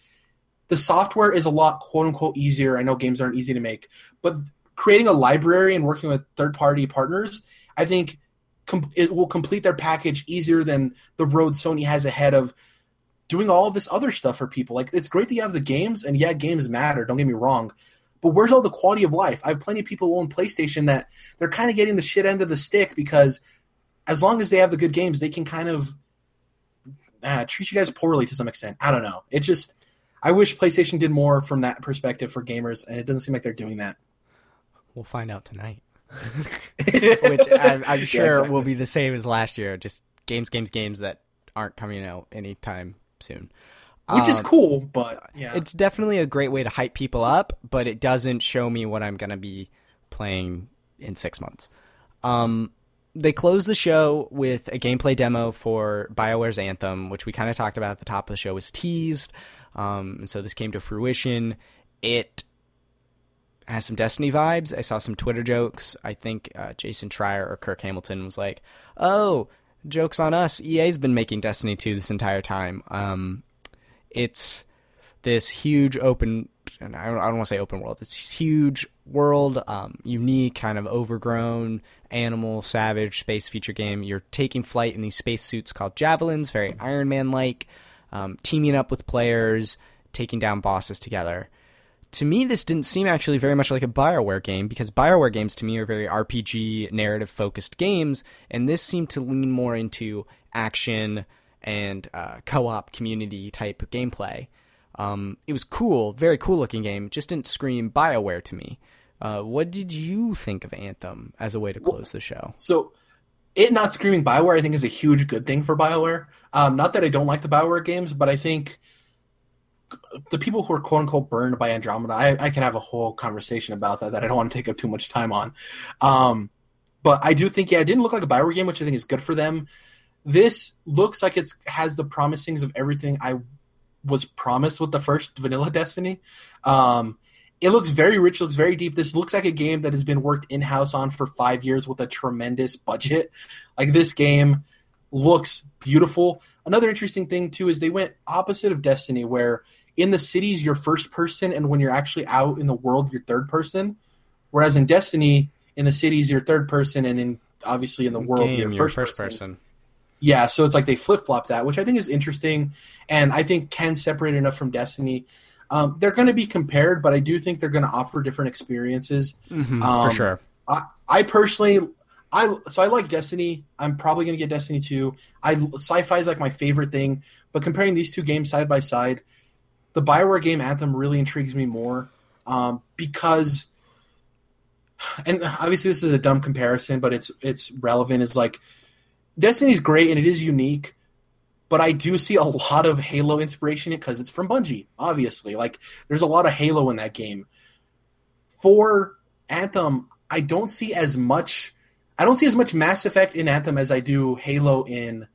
the software is a lot quote-unquote easier. I know games aren't easy to make. But creating a library and working with third-party partners, I think it will complete their package easier than the road Sony has ahead of doing all of this other stuff for people. Like, it's great that you have the games, and yeah, games matter. Don't get me wrong. But where's all the quality of life? I have plenty of people who own PlayStation that they're kind of getting the shit end of the stick because as long as they have the good games, they can kind of – treat you guys poorly to some extent. I don't know. It just, I wish PlayStation did more from that perspective for gamers, and it doesn't seem like they're doing that. We'll find out tonight, which I'm sure will be the same as last year. Just games that aren't coming out anytime soon, which is cool. But yeah, it's definitely a great way to hype people up. But it doesn't show me what I'm gonna be playing in 6 months. They closed the show with a gameplay demo for BioWare's Anthem, which we kind of talked about at the top of the show, was teased. And so this came to fruition. It has some Destiny vibes. I saw some Twitter jokes. I think Jason Schreier or Kirk Hamilton was like, oh, joke's on us. EA's been making Destiny 2 this entire time. It's this huge open... and I don't want to say open world. It's this huge world, unique, kind of overgrown, animal, savage, space feature game. You're taking flight in these space suits called javelins, very Iron Man-like, teaming up with players, taking down bosses together. To me, this didn't seem actually very much like a BioWare game because BioWare games to me are very RPG, narrative-focused games, and this seemed to lean more into action and co-op community-type gameplay. It was cool, very cool-looking game. Just didn't scream BioWare to me. What did you think of Anthem as a way to close the show? So it not screaming BioWare, I think, is a huge good thing for BioWare. Not that I don't like the BioWare games, but I think the people who are quote-unquote burned by Andromeda, I can have a whole conversation about that I don't want to take up too much time on. But I do think, it didn't look like a BioWare game, which I think is good for them. This looks like it has the promisings of everything I was promised with the first vanilla Destiny. It looks very rich, looks very deep. This looks like a game that has been worked in-house on for 5 years with a tremendous budget. Like, this game looks beautiful. Another interesting thing, too, is they went opposite of Destiny, where in the cities, you're first person, and when you're actually out in the world, you're third person. Whereas in Destiny, in the cities, you're third person, and in obviously in the world, you're first person. Yeah, so it's like they flip-flop that, which I think is interesting, and I think can separate enough from Destiny. They're going to be compared, but I do think they're going to offer different experiences. Mm-hmm, for sure. I personally like Destiny. I'm probably going to get Destiny 2. Sci-fi is like my favorite thing, but comparing these two games side by side, the BioWare game Anthem really intrigues me more because, and obviously this is a dumb comparison, but it's relevant, is like Destiny's great and it is unique, But I do see a lot of Halo inspiration because it's from Bungie, obviously. Like, there's a lot of Halo in that game. For Anthem, I don't see as much... I don't see as much Mass Effect in Anthem as I do Halo in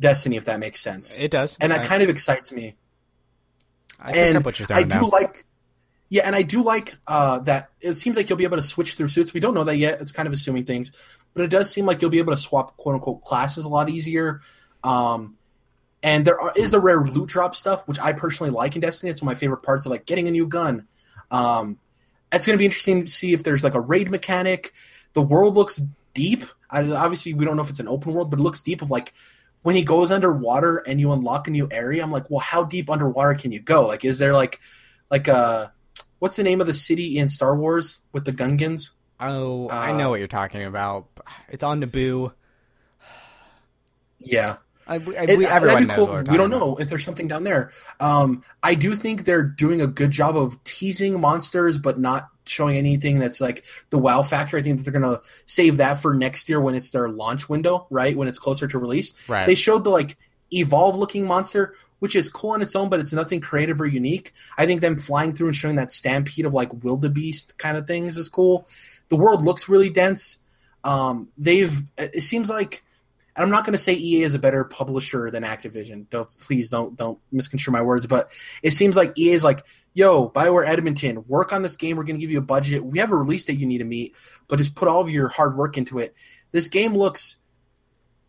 Destiny, if that makes sense. It does. And that kind of excites me. I picked up what you're doing now. Yeah, and I do like that it seems like you'll be able to switch through suits. We don't know that yet. It's kind of assuming things. But it does seem like you'll be able to swap, quote-unquote, classes a lot easier. And there is the rare loot drop stuff, which I personally like in Destiny. It's one of my favorite parts of, like, getting a new gun. It's going to be interesting to see if there's, like, a raid mechanic. The world looks deep. Obviously, we don't know if it's an open world, but it looks deep of, like, when he goes underwater and you unlock a new area, I'm like, well, how deep underwater can you go? Like, is there, like a... What's the name of the city in Star Wars with the Gungans? Oh, I know what you're talking about. It's on Naboo. Yeah. Everyone knows what we're talking about. We don't know if there's something down there. I do think they're doing a good job of teasing monsters but not showing anything that's like the wow factor. I think that they're going to save that for next year when it's their launch window, right? When it's closer to release. Right. They showed the like evolve-looking monster, which is cool on its own, but it's nothing creative or unique. I think them flying through and showing that stampede of like wildebeest kind of things is cool. The world looks really dense. It seems like, and I'm not going to say EA is a better publisher than Activision. Please don't misconstrue my words, but it seems like EA is like, yo, BioWare Edmonton, work on this game. We're going to give you a budget. We have a release date you need to meet, but just put all of your hard work into it. This game looks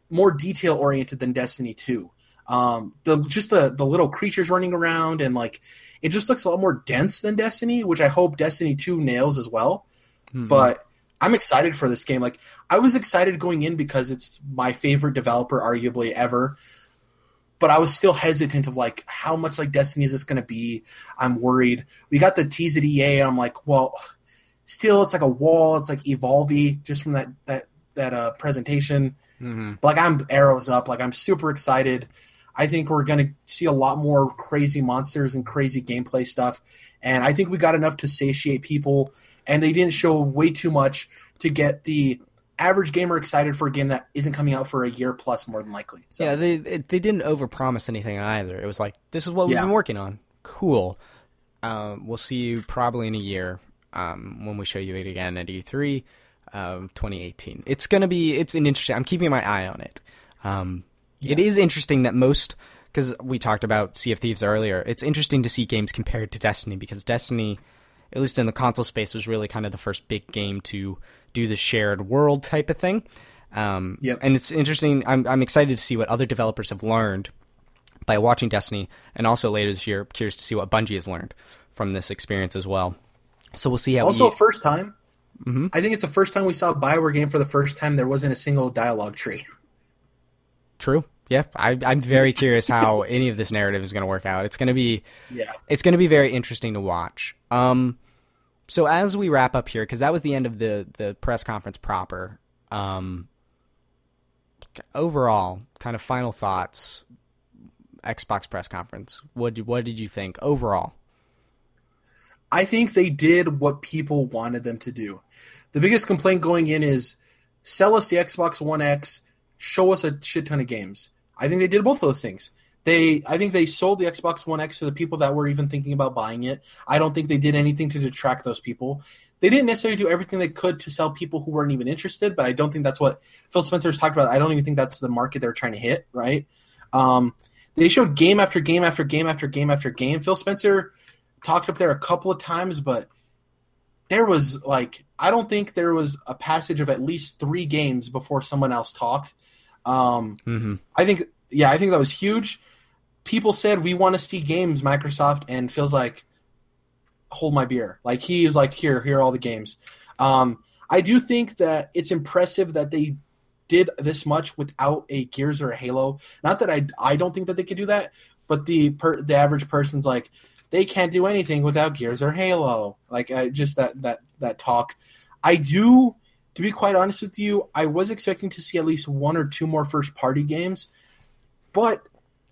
more detail oriented than Destiny 2. The little creatures running around and like it just looks a lot more dense than Destiny, which I hope Destiny 2 nails as well. Mm-hmm. But I'm excited for this game. Like I was excited going in because it's my favorite developer arguably ever. But I was still hesitant of like how much like Destiny is this going to be? I'm worried. We got the tease at EA. And I'm like, well, still it's like a wall. It's like evolve-y just from that presentation. Mm-hmm. But, like I'm arrows up. Like I'm super excited. I think we're going to see a lot more crazy monsters and crazy gameplay stuff. And I think we got enough to satiate people. And they didn't show way too much to get the average gamer excited for a game that isn't coming out for a year plus more than likely. So. Yeah, they didn't overpromise anything either. It was like, this is what we've been working on. Cool. We'll see you probably in a year when we show you it again at E3 2018. It's going to be – it's an interesting – I'm keeping my eye on it. It is interesting that most – because we talked about Sea of Thieves earlier. It's interesting to see games compared to Destiny because Destiny, at least in the console space, was really kind of the first big game to do the shared world type of thing. And it's interesting. I'm excited to see what other developers have learned by watching Destiny and also later this year, curious to see what Bungie has learned from this experience as well. So we'll see how – Also, first time. Mm-hmm. I think it's the first time we saw a BioWare game for the first time there wasn't a single dialogue tree. True. Yeah, I'm very curious how any of this narrative is going to work out. It's going to be, it's going to be very interesting to watch. So as we wrap up here, because that was the end of the press conference proper. Overall, kind of final thoughts. Xbox press conference. What did you think overall? I think they did what people wanted them to do. The biggest complaint going in is sell us the Xbox One X. Show us a shit ton of games. I think they did both of those things. I think they sold the Xbox One X to the people that were even thinking about buying it. I don't think they did anything to detract those people. They didn't necessarily do everything they could to sell people who weren't even interested, but I don't think that's what Phil Spencer's talked about. I don't even think that's the market they're trying to hit, right? They showed game after game after game after game after game. Phil Spencer talked up there a couple of times, but there was like – I don't think there was a passage of at least three games before someone else talked. I think that was huge. People said, we want to see games, Microsoft, and Phil's like, hold my beer. Like, he was like, here are all the games. I do think that it's impressive that they did this much without a Gears or a Halo. Not that I don't think that they could do that, but the average person's like, they can't do anything without Gears or Halo. Like, just that talk. To be quite honest with you, I was expecting to see at least one or two more first-party games. But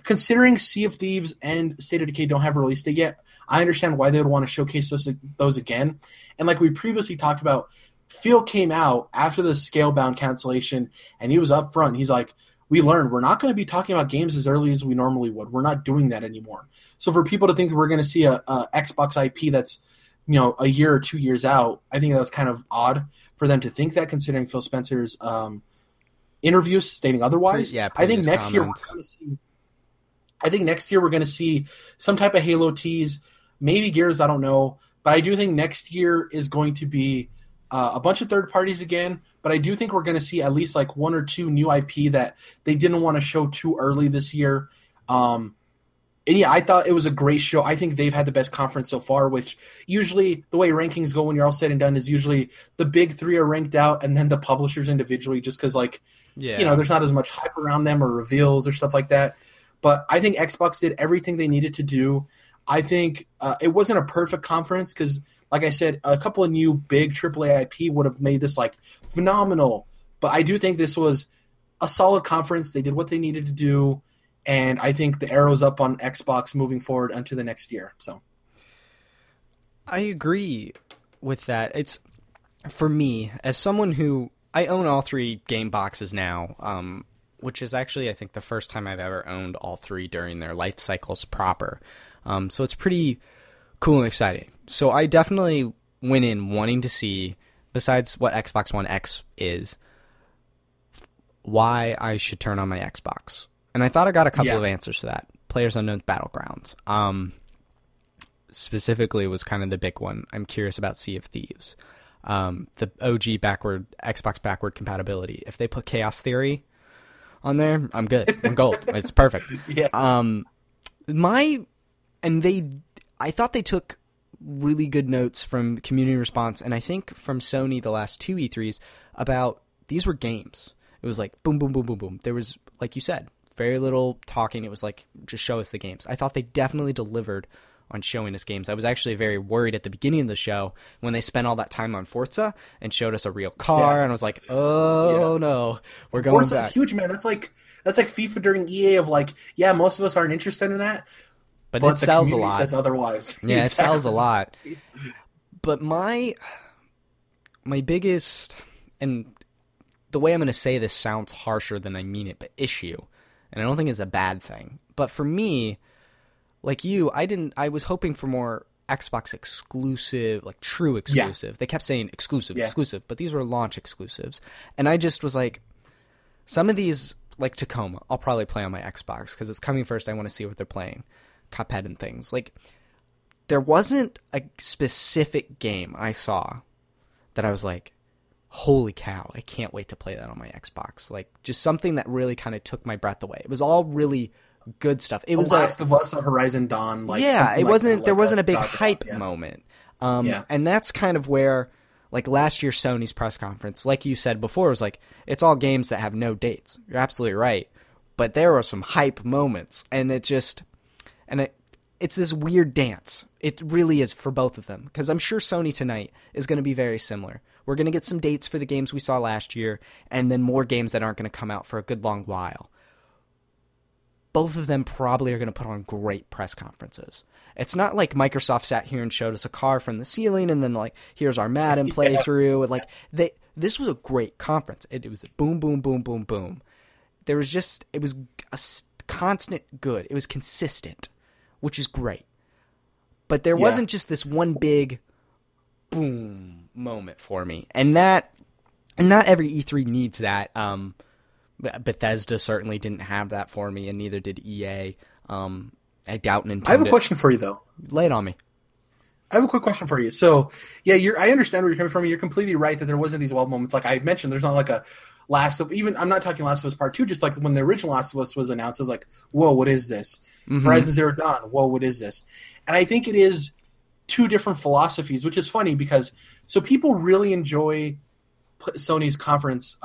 considering Sea of Thieves and State of Decay don't have a release date yet, I understand why they would want to showcase those again. And like we previously talked about, Phil came out after the Scalebound cancellation, and he was up front. He's like, we learned we're not going to be talking about games as early as we normally would. We're not doing that anymore. So for people to think that we're going to see a Xbox IP that's, you know, a year or 2 years out, I think that was kind of odd for them to think that, considering Phil Spencer's interviews stating otherwise. Yeah, I think next year we're going to see. I think next year we're going to see some type of Halo tease, maybe Gears. I don't know, but I do think next year is going to be a bunch of third parties again. But I do think we're going to see at least like one or two new IP that they didn't want to show too early this year. And yeah, I thought it was a great show. I think they've had the best conference so far, which usually the way rankings go when you're all said and done is usually the big three are ranked out and then the publishers individually, just because like, you know, there's not as much hype around them or reveals or stuff like that. But I think Xbox did everything they needed to do. I think it wasn't a perfect conference because, like I said, a couple of new big AAA IP would have made this like phenomenal. But I do think this was a solid conference. They did what they needed to do, and I think the arrow's up on Xbox moving forward into the next year. So, I agree with that. It's for me as someone who I own all three game boxes now. Which is actually, I think, the first time I've ever owned all three during their life cycles proper. So it's pretty cool and exciting. So I definitely went in wanting to see, besides what Xbox One X is, why I should turn on my Xbox. And I thought I got a couple of answers to that. PlayerUnknown's Battlegrounds. Specifically was kind of the big one. I'm curious about Sea of Thieves. The OG Xbox backward compatibility. If they put Chaos Theory on there, I'm good. I'm gold. It's perfect. Yeah. I thought they took really good notes from community response, and I think from Sony the last two E3s about these were games. It was like boom, boom, boom, boom, boom. There was, like you said, very little talking. It was like just show us the games. I thought they definitely delivered on showing us games. I was actually very worried at the beginning of the show when they spent all that time on Forza and showed us a real car, and I was like, oh no, we're going Forza's back. Forza's huge, man. That's like FIFA during EA of like, yeah, most of us aren't interested in that, but it sells a lot. Says otherwise, yeah, exactly. It sells a lot. But my biggest, and the way I'm going to say this sounds harsher than I mean it, but issue, and I don't think it's a bad thing, but for me. Like you, I was hoping for more Xbox exclusive, like true exclusive. Yeah. They kept saying exclusive, but these were launch exclusives. And I just was like, some of these, like Tacoma, I'll probably play on my Xbox because it's coming first. I want to see what they're playing, Cuphead and things. Like, there wasn't a specific game I saw that I was like, holy cow, I can't wait to play that on my Xbox. Like, just something that really kind of took my breath away. It was all really good stuff. It was Last of Us, Horizon Dawn. Like, yeah, it wasn't. Like there wasn't a big hype moment, and that's kind of where, like last year, Sony's press conference, like you said before, was like it's all games that have no dates. You're absolutely right, but there were some hype moments, and it's this weird dance. It really is for both of them because I'm sure Sony tonight is going to be very similar. We're going to get some dates for the games we saw last year, and then more games that aren't going to come out for a good long while. Both of them probably are going to put on great press conferences. It's not like Microsoft sat here and showed us a car from the ceiling and then like, here's our Madden playthrough. And like this was a great conference. It was boom, boom, boom, boom, boom. There was just, it was a constant good. It was consistent, which is great. But there wasn't just this one big boom moment for me. And not every E3 needs that. Bethesda certainly didn't have that for me, and neither did EA. I doubt Nintendo. I have a question for you, though. Lay it on me. I have a quick question for you. So, yeah, I understand where you're coming from. You're completely right that there wasn't these wild moments. Like I mentioned, there's not like a Last of – even I'm not talking Last of Us Part 2, just like when the original Last of Us was announced, it was like, whoa, what is this? Mm-hmm. Horizon Zero Dawn, whoa, what is this? And I think it is two different philosophies, which is funny because – so people really enjoy – Sony's conference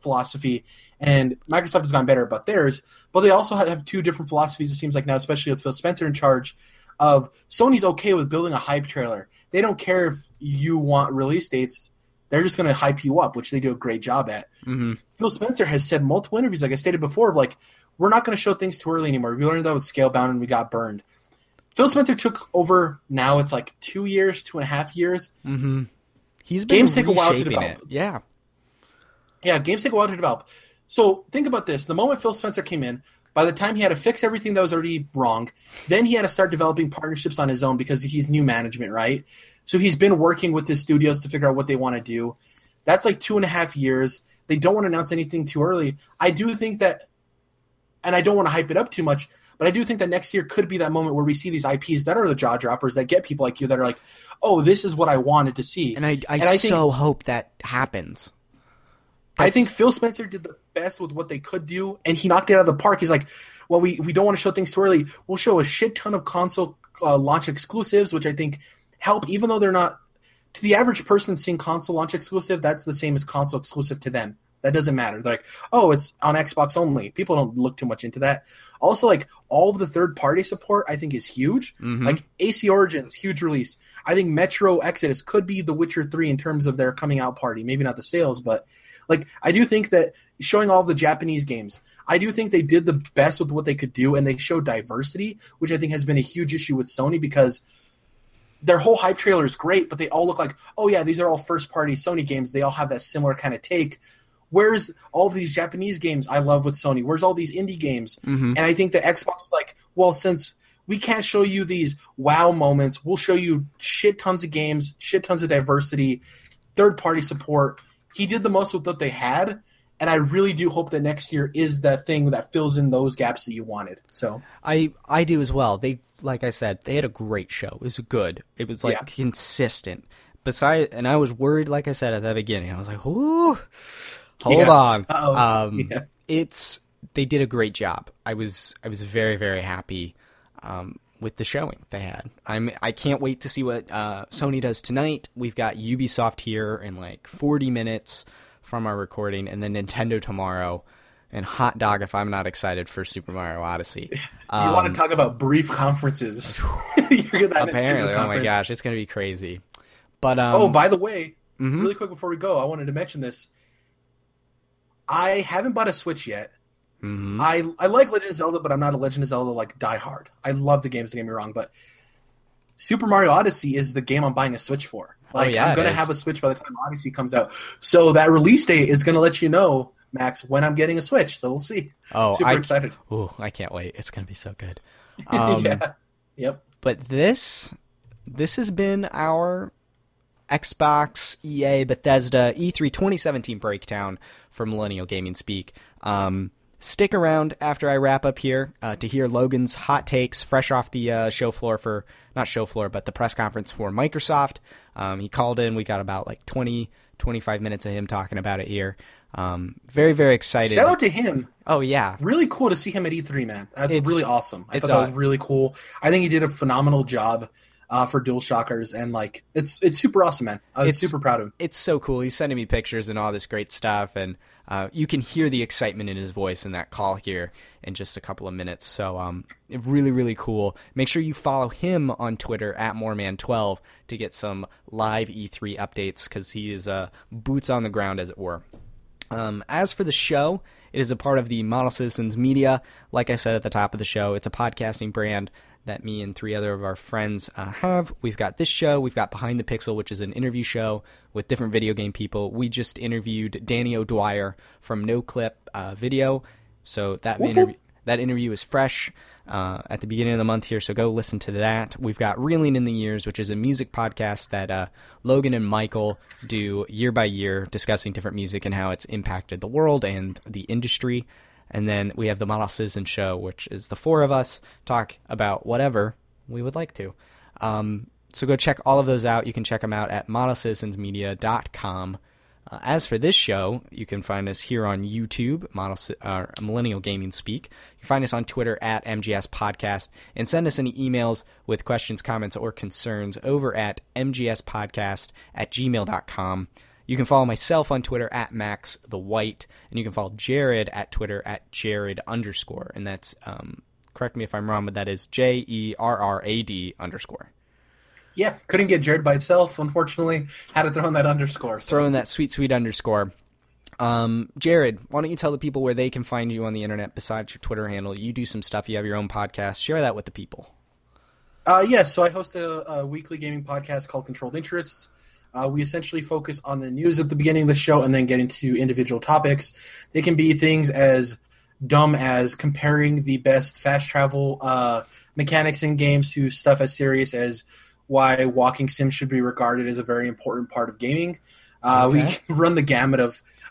philosophy, and Microsoft has gone better about theirs, but they also have two different philosophies, it seems like now, especially with Phil Spencer in charge, of Sony's okay with building a hype trailer. They don't care if you want release dates. They're just going to hype you up, which they do a great job at. Mm-hmm. Phil Spencer has said multiple interviews, like I stated before, of like, we're not going to show things too early anymore. We learned that with Scalebound and we got burned. Phil Spencer took over now, it's like 2.5 years. Mm-hmm. Games take a while to develop. Yeah, games take a while to develop. So think about this. The moment Phil Spencer came in, by the time he had to fix everything that was already wrong, then he had to start developing partnerships on his own because he's new management, right? So he's been working with his studios to figure out what they want to do. That's like 2.5 years. They don't want to announce anything too early. I do think that, and I don't want to hype it up too much, but I do think that next year could be that moment where we see these IPs that are the jaw droppers that get people like you that are like, oh, this is what I wanted to see. And I hope that happens. I think Phil Spencer did the best with what they could do, and he knocked it out of the park. He's like, well, we don't want to show things too early. We'll show a shit ton of console launch exclusives, which I think help, even though they're not – to the average person seeing console launch exclusive, that's the same as console exclusive to them. That doesn't matter. They're like, oh, it's on Xbox only. People don't look too much into that. Also, like, all of the third-party support I think is huge. Mm-hmm. Like, AC Origins, huge release. I think Metro Exodus could be The Witcher 3 in terms of their coming out party. Maybe not the sales, but – like, I do think that showing all of the Japanese games, I do think they did the best with what they could do, and they showed diversity, which I think has been a huge issue with Sony because their whole hype trailer is great, but they all look like, oh, yeah, these are all first-party Sony games. They all have that similar kind of take. Where's all of these Japanese games I love with Sony? Where's all these indie games? Mm-hmm. And I think that Xbox is like, well, since we can't show you these wow moments, we'll show you shit tons of games, shit tons of diversity, third-party support. He did the most with what they had, and I really do hope that next year is that thing that fills in those gaps that you wanted. So I do as well. They, like I said, they had a great show. It was good. It was like consistent. Besides, and I was worried, like I said at the beginning, I was like, "Ooh, hold on." They did a great job. I was very, very happy with the showing they had. I can't wait to see what Sony does tonight. We've got Ubisoft here in like 40 minutes from our recording, and then Nintendo tomorrow. And hot dog if I'm not excited for Super Mario Odyssey. You want to talk about brief conferences. You're that apparently. Oh my gosh, it's going to be crazy. But oh, by the way, really quick before we go, I wanted to mention this. I haven't bought a Switch yet. Mm-hmm. I like Legend of Zelda, but I'm not a Legend of Zelda like diehard. I love the games, don't get me wrong, but Super Mario Odyssey is the game I'm buying a Switch for. Like, I'm going to have a Switch by the time Odyssey comes out. So that release date is going to let you know, Max, when I'm getting a Switch. So we'll see. Oh, super excited. Ooh, I can't wait. It's going to be so good. Yep. But this has been our Xbox, EA, Bethesda, E3 2017 breakdown for Millennial Gaming Speak. Stick around after I wrap up here to hear Logan's hot takes fresh off the the press conference for Microsoft. He called in. We got about like 20, 25 minutes of him talking about it here. Very, very excited. Shout out to him. Oh, yeah. Really cool to see him at E3, man. It's really awesome. I thought that was really cool. I think he did a phenomenal job for DualShockers, and like it's super awesome, man. I was super proud of him. It's so cool. He's sending me pictures and all this great stuff, and you can hear the excitement in his voice in that call here in just a couple of minutes. So really, really cool. Make sure you follow him on Twitter at Moreman12 to get some live E3 updates because he is boots on the ground, as it were. As for the show, it is a part of the Model Citizens Media. Like I said at the top of the show, it's a podcasting brand that me and three other of our friends have. We've got this show. We've got Behind the Pixel, which is an interview show with different video game people. We just interviewed Danny O'Dwyer from No Clip Video. So that interview is fresh at the beginning of the month here, so go listen to that. We've got Reeling in the Years, which is a music podcast that Logan and Michael do year by year, discussing different music and how it's impacted the world and the industry. And then we have the Model Citizen Show, which is the four of us talk about whatever we would like to. So go check all of those out. You can check them out at modelcitizensmedia.com. As for this show, you can find us here on YouTube, Millennial Gaming Speak. You can find us on Twitter at MGS Podcast, and send us any emails with questions, comments, or concerns over at mgspodcast@gmail.com. You can follow myself on Twitter at Max the White, and you can follow Jared at Twitter at Jared_, and that's correct me if I'm wrong, but that is JERRAD_. Yeah, couldn't get Jared by itself, unfortunately. Had to throw in that underscore. So. Throw in that sweet underscore. Jared, why don't you tell the people where they can find you on the internet besides your Twitter handle? You do some stuff. You have your own podcast. Share that with the people. Yes, so I host a weekly gaming podcast called Controlled Interests. We essentially focus on the news at the beginning of the show and then get into individual topics. They can be things as dumb as comparing the best fast travel mechanics in games to stuff as serious as why walking sims should be regarded as a very important part of gaming. We run the gamut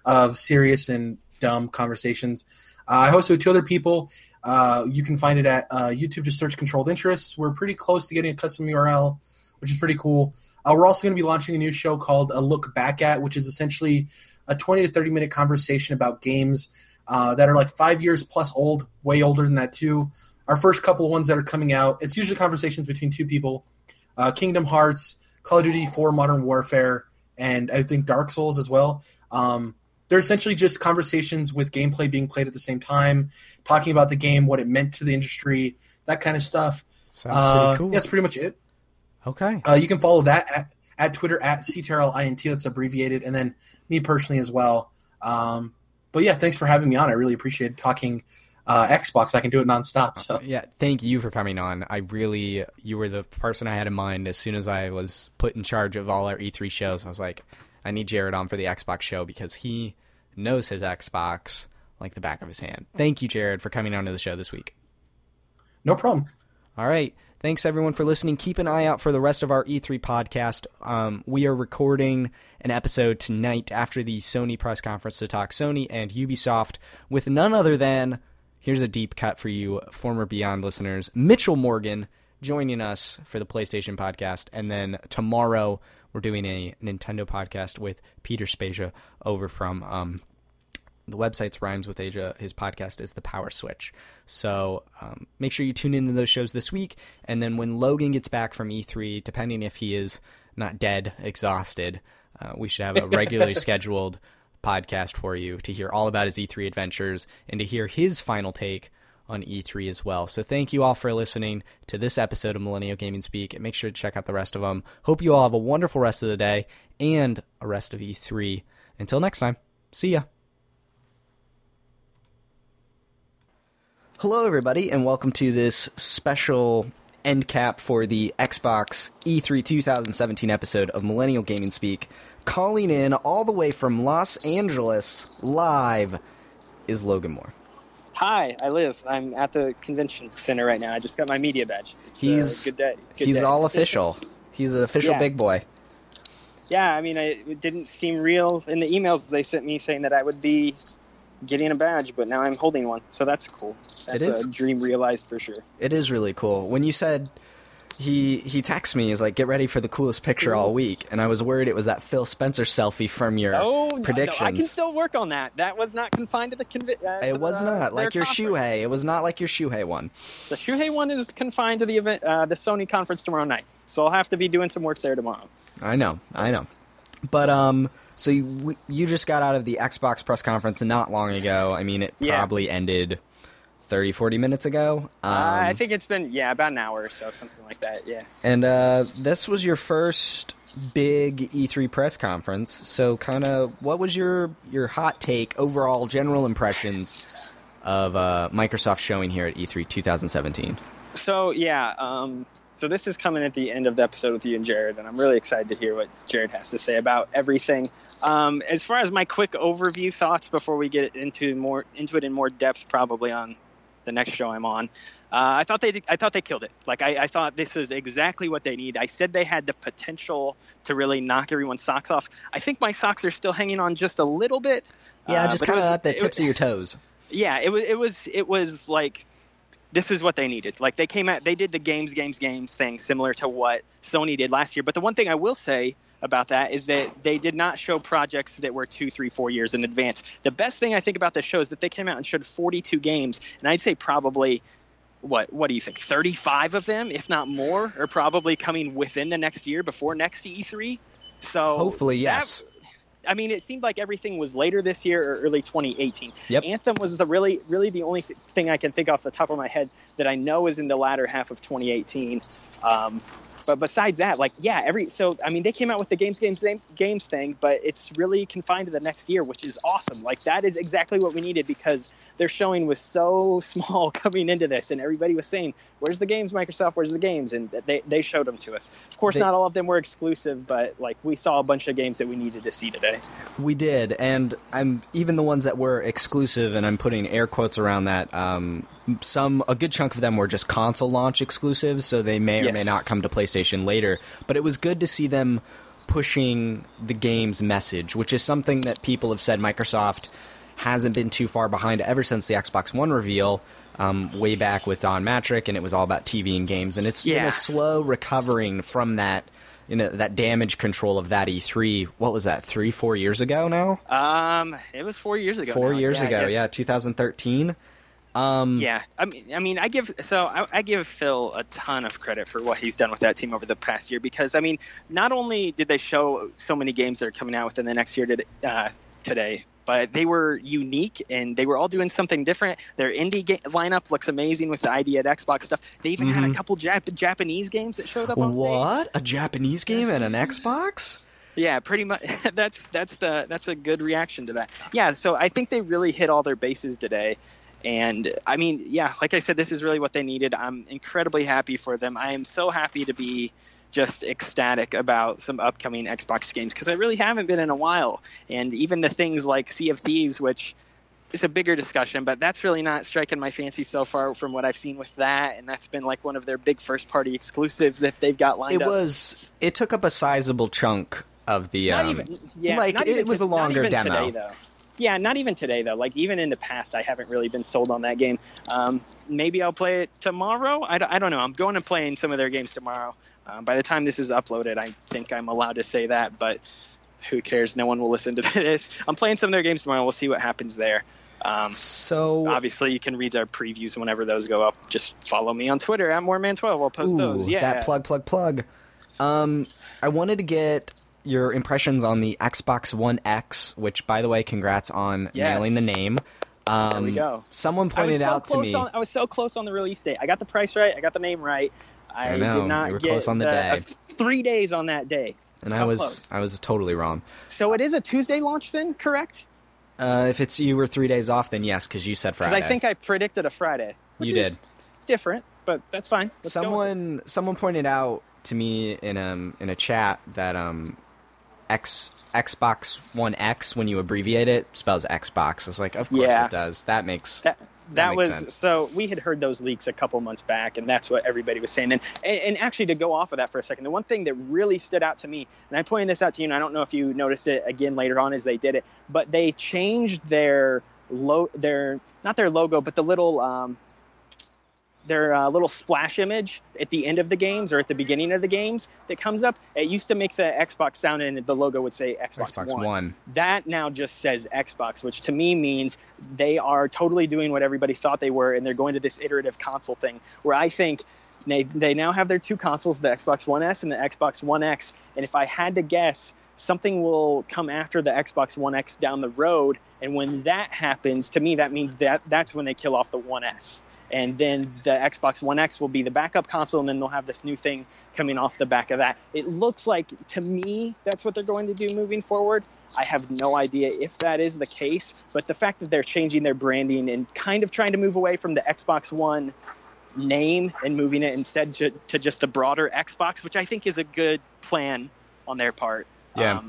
of serious and dumb conversations. I host it with two other people. You can find it at YouTube. Just search Controlled Interests. We're pretty close to getting a custom URL, which is pretty cool. We're also going to be launching a new show called A Look Back At, which is essentially a 20 to 30-minute conversation about games that are like 5 years plus old, way older than that too. Our first couple of ones that are coming out, it's usually conversations between two people. Kingdom Hearts, Call of Duty 4, Modern Warfare, and I think Dark Souls as well. They're essentially just conversations with gameplay being played at the same time, talking about the game, what it meant to the industry, that kind of stuff. Sounds pretty cool. Yeah, that's pretty much it. Okay. You can follow that at Twitter, at CTRLINT, that's abbreviated, and then me personally as well. But yeah, thanks for having me on. I really appreciate talking Xbox. I can do it nonstop. So. Yeah, thank you for coming on. You were the person I had in mind as soon as I was put in charge of all our E3 shows. I was like, I need Jared on for the Xbox show because he knows his Xbox like the back of his hand. Thank you, Jared, for coming on to the show this week. No problem. All right. Thanks, everyone, for listening. Keep an eye out for the rest of our E3 podcast. We are recording an episode tonight after the Sony press conference to talk Sony and Ubisoft with none other than, here's a deep cut for you, former Beyond listeners, Mitchell Morgan joining us for the PlayStation podcast. And then tomorrow, we're doing a Nintendo podcast with Peter Spasia over from the website's Rhymes with Asia. His podcast is The Power Switch. So make sure you tune into those shows this week. And then when Logan gets back from E3, depending if he is not dead, exhausted, we should have a regularly scheduled podcast for you to hear all about his E3 adventures and to hear his final take on E3 as well. So thank you all for listening to this episode of Millennial Gaming Speak, and make sure to check out the rest of them. Hope you all have a wonderful rest of the day and a rest of E3. Until next time, see ya. Hello, everybody, and welcome to this special end cap for the Xbox E3 2017 episode of Millennial Gaming Speak. Calling in all the way from Los Angeles live is Logan Moore. Hi, I'm at the convention center right now. I just got my media badge. It's a good day. He's all official. He's an official big boy. Yeah, I mean, it didn't seem real in the emails they sent me saying that I would be getting a badge, but now I'm holding one, so that's cool. That's a dream realized for sure. It is really cool. When you said he texted me, he's like, get ready for the coolest picture all week, and I was worried it was that Phil Spencer selfie from your predictions. No, I can still work on that. That was not confined to the convention. It was not like your conference. Shuhei. It was not like your Shuhei one. The Shuhei one is confined to the event, the Sony conference tomorrow night, so I'll have to be doing some work there tomorrow. I know. But so you just got out of the Xbox press conference not long ago. I mean, it probably ended 30, 40 minutes ago. I think it's been, about an hour or so, something like that, yeah. And this was your first big E3 press conference, so kind of what was your hot take, overall general impressions of Microsoft showing here at E3 2017? So, so this is coming at the end of the episode with you and Jared, and I'm really excited to hear what Jared has to say about everything. As far as my quick overview thoughts before we get into it in more depth, probably on the next show I'm on, I thought they killed it. Like I thought this was exactly what they need. I said they had the potential to really knock everyone's socks off. I think my socks are still hanging on just a little bit. Yeah, just kind of at the tips of your toes. Yeah, it was like, this is what they needed. Like they did the games thing similar to what Sony did last year. But the one thing I will say about that is that they did not show projects that were 2, 3, 4 years in advance. The best thing I think about this show is that they came out and showed 42 games, and I'd say probably what do you think? 35 of them, if not more, are probably coming within the next year before next E3. So hopefully, yes. It seemed like everything was later this year or early 2018. Yep. Anthem was really the only thing I can think off the top of my head that I know is in the latter half of 2018. But besides that, like, yeah, they came out with the games thing, but it's really confined to the next year, which is awesome. Like, that is exactly what we needed, because their showing was so small coming into this, and everybody was saying, where's the games, Microsoft, where's the games? And they showed them to us. Of course, not all of them were exclusive, but, like, we saw a bunch of games that we needed to see today. We did, and even the ones that were exclusive, and I'm putting air quotes around that, a good chunk of them were just console launch exclusives, so they may or may not come to PlayStation later. But it was good to see them pushing the game's message, which is something that people have said Microsoft hasn't been too far behind ever since the Xbox One reveal, way back with Don Matrick, and it was all about TV and games. And it's been a slow recovering from that. That damage control of that E3, what was that, 4 years ago now? It was 4 years ago. 4 years ago, 2013. I give Phil a ton of credit for what he's done with that team over the past year, because, I mean, not only did they show so many games that are coming out within the next year today, but they were unique, and they were all doing something different. Their indie lineup looks amazing with the ID at Xbox stuff. They even had a couple Japanese games that showed up on stage. What? A Japanese game and an Xbox? Yeah, pretty much. That's a good reaction to that. Yeah, so I think they really hit all their bases today. And, I mean, yeah, like I said, this is really what they needed. I'm incredibly happy for them. I am so happy to be just ecstatic about some upcoming Xbox games, because I really haven't been in a while. And even the things like Sea of Thieves, which is a bigger discussion, but that's really not striking my fancy so far from what I've seen with that. And that's been like one of their big first-party exclusives that they've got lined up. It took up a sizable chunk of the... it was a longer demo. Today, though. Yeah, not even today, though. Like, even in the past, I haven't really been sold on that game. Maybe I'll play it tomorrow. I don't know. I'm going and playing some of their games tomorrow. By the time this is uploaded, I think I'm allowed to say that, but who cares? No one will listen to this. I'm playing some of their games tomorrow. We'll see what happens there. Obviously, you can read our previews whenever those go up. Just follow me on Twitter at MoreMan12. I'll post those. Yeah, that plug. I wanted to get your impressions on the Xbox One X, which, by the way, congrats on nailing the name. There we go. Someone pointed out to me. I was so close on the release date. I got the price right. I got the name right. I did not get close on the day. I was 3 days on that day. And so I was totally wrong. So it is a Tuesday launch then, correct? If you were 3 days off, then yes, because you said Friday. Because I think I predicted a Friday. You did. Different, but that's fine. Someone pointed out to me in a chat that Xbox One X, when you abbreviate it, spells Xbox. I was like, of course it does. That makes sense. So we had heard those leaks a couple months back, and that's what everybody was saying. And actually, to go off of that for a second, the one thing that really stood out to me, and I pointed this out to you, and I don't know if you noticed it again later on as they did it, but they changed their little splash image at the end of the games or at the beginning of the games that comes up. It used to make the Xbox sound and the logo would say Xbox One. That now just says Xbox, which to me means they are totally doing what everybody thought they were, and they're going to this iterative console thing where I think they now have their two consoles, the Xbox One S and the Xbox One X. And if I had to guess, something will come after the Xbox One X down the road. And when that happens, to me, that means that that's when they kill off the One S. And then the Xbox One X will be the backup console, and then they'll have this new thing coming off the back of that. It looks like, to me, that's what they're going to do moving forward. I have no idea if that is the case, but the fact that they're changing their branding and kind of trying to move away from the Xbox One name and moving it instead to just the broader Xbox, which I think is a good plan on their part. Yeah.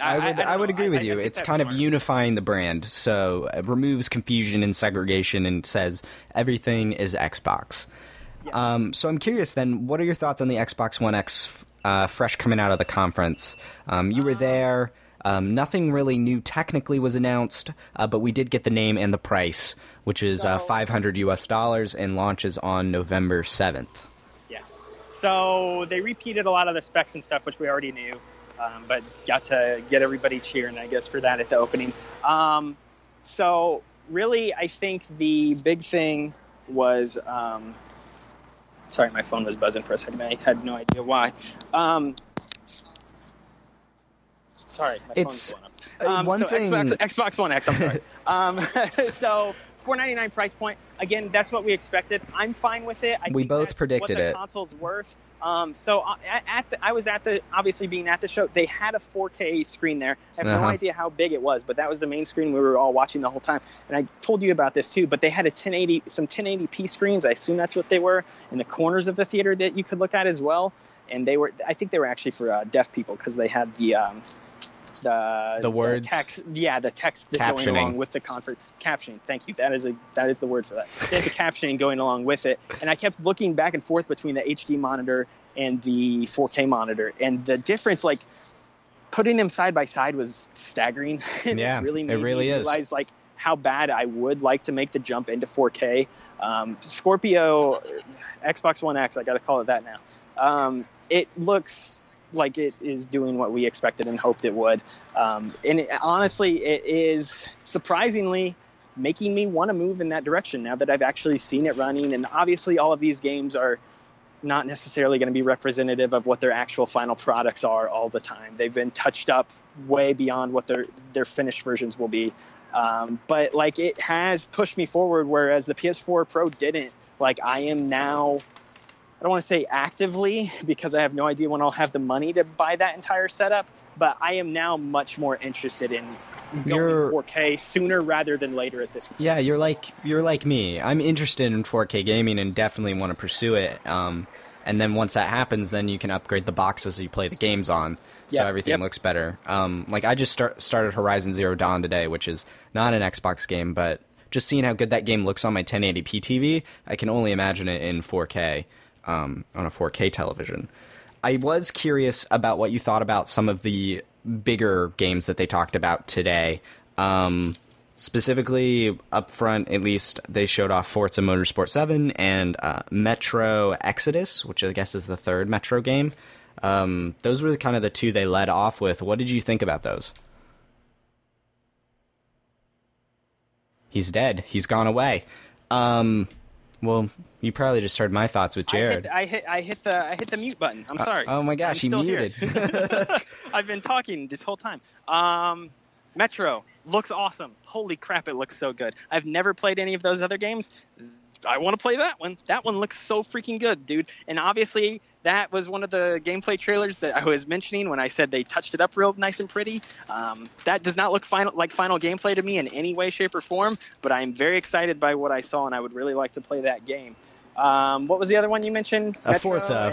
I would agree with you. It's kind of unifying the brand, so it removes confusion and segregation and says everything is Xbox. Yeah. So I'm curious then, what are your thoughts on the Xbox One X fresh coming out of the conference? You were there. Nothing really new technically was announced, but we did get the name and the price, which is $500 US and launches on November 7th. Yeah. So they repeated a lot of the specs and stuff, which we already knew. But got to get everybody cheering, I guess, for that at the opening. So really, I think the big thing was sorry, my phone was buzzing for a second. I had no idea why. Sorry, my phone's going up. Xbox One X, I'm sorry. $4.99 price point. Again, that's what we expected. I'm fine with it. We both predicted it. What the console's worth. So I was at the show. They had a 4K screen there. I have no idea how big it was, but that was the main screen we were all watching the whole time. And I told you about this too. But they had a 1080p screens. I assume that's what they were in the corners of the theater that you could look at as well. And they were, I think they were actually for deaf people because they had the words, the text going along with the conference captioning. Thank you. That is the word for that. They had the captioning going along with it, and I kept looking back and forth between the HD monitor and the 4K monitor, and the difference, like putting them side by side, was staggering. Yeah, it really made me realize like how bad I would like to make the jump into 4K. Scorpio, Xbox One X, I got to call it that now. It looks like it is doing what we expected and hoped it would. And honestly, it is surprisingly making me want to move in that direction now that I've actually seen it running. And obviously all of these games are not necessarily going to be representative of what their actual final products are all the time. They've been touched up way beyond what their finished versions will be. But like it has pushed me forward, whereas the PS4 Pro didn't. Like I am now... I don't want to say actively because I have no idea when I'll have the money to buy that entire setup, but I am now much more interested in going 4K sooner rather than later at this point. Yeah, you're like me. I'm interested in 4K gaming and definitely want to pursue it. And then once that happens, then you can upgrade the boxes you play the games on, so everything looks better. Like I just started Horizon Zero Dawn today, which is not an Xbox game, but just seeing how good that game looks on my 1080p TV, I can only imagine it in 4K. On a 4K television. I was curious about what you thought about some of the bigger games that they talked about today. Specifically, up front, at least, they showed off Forza Motorsport 7 and Metro Exodus, which I guess is the third Metro game. Those were kind of the two they led off with. What did you think about those? He's dead. He's gone away. Well, you probably just heard my thoughts with Jared. I hit the mute button. I'm sorry. Oh my gosh, he muted. I've been talking this whole time. Metro looks awesome. Holy crap, it looks so good. I've never played any of those other games. I want to play that one. That one looks so freaking good, dude. And obviously, that was one of the gameplay trailers that I was mentioning when I said they touched it up real nice and pretty. That does not look final gameplay to me in any way, shape, or form, but I'm very excited by what I saw, and I would really like to play that game. What was the other one you mentioned? Forza.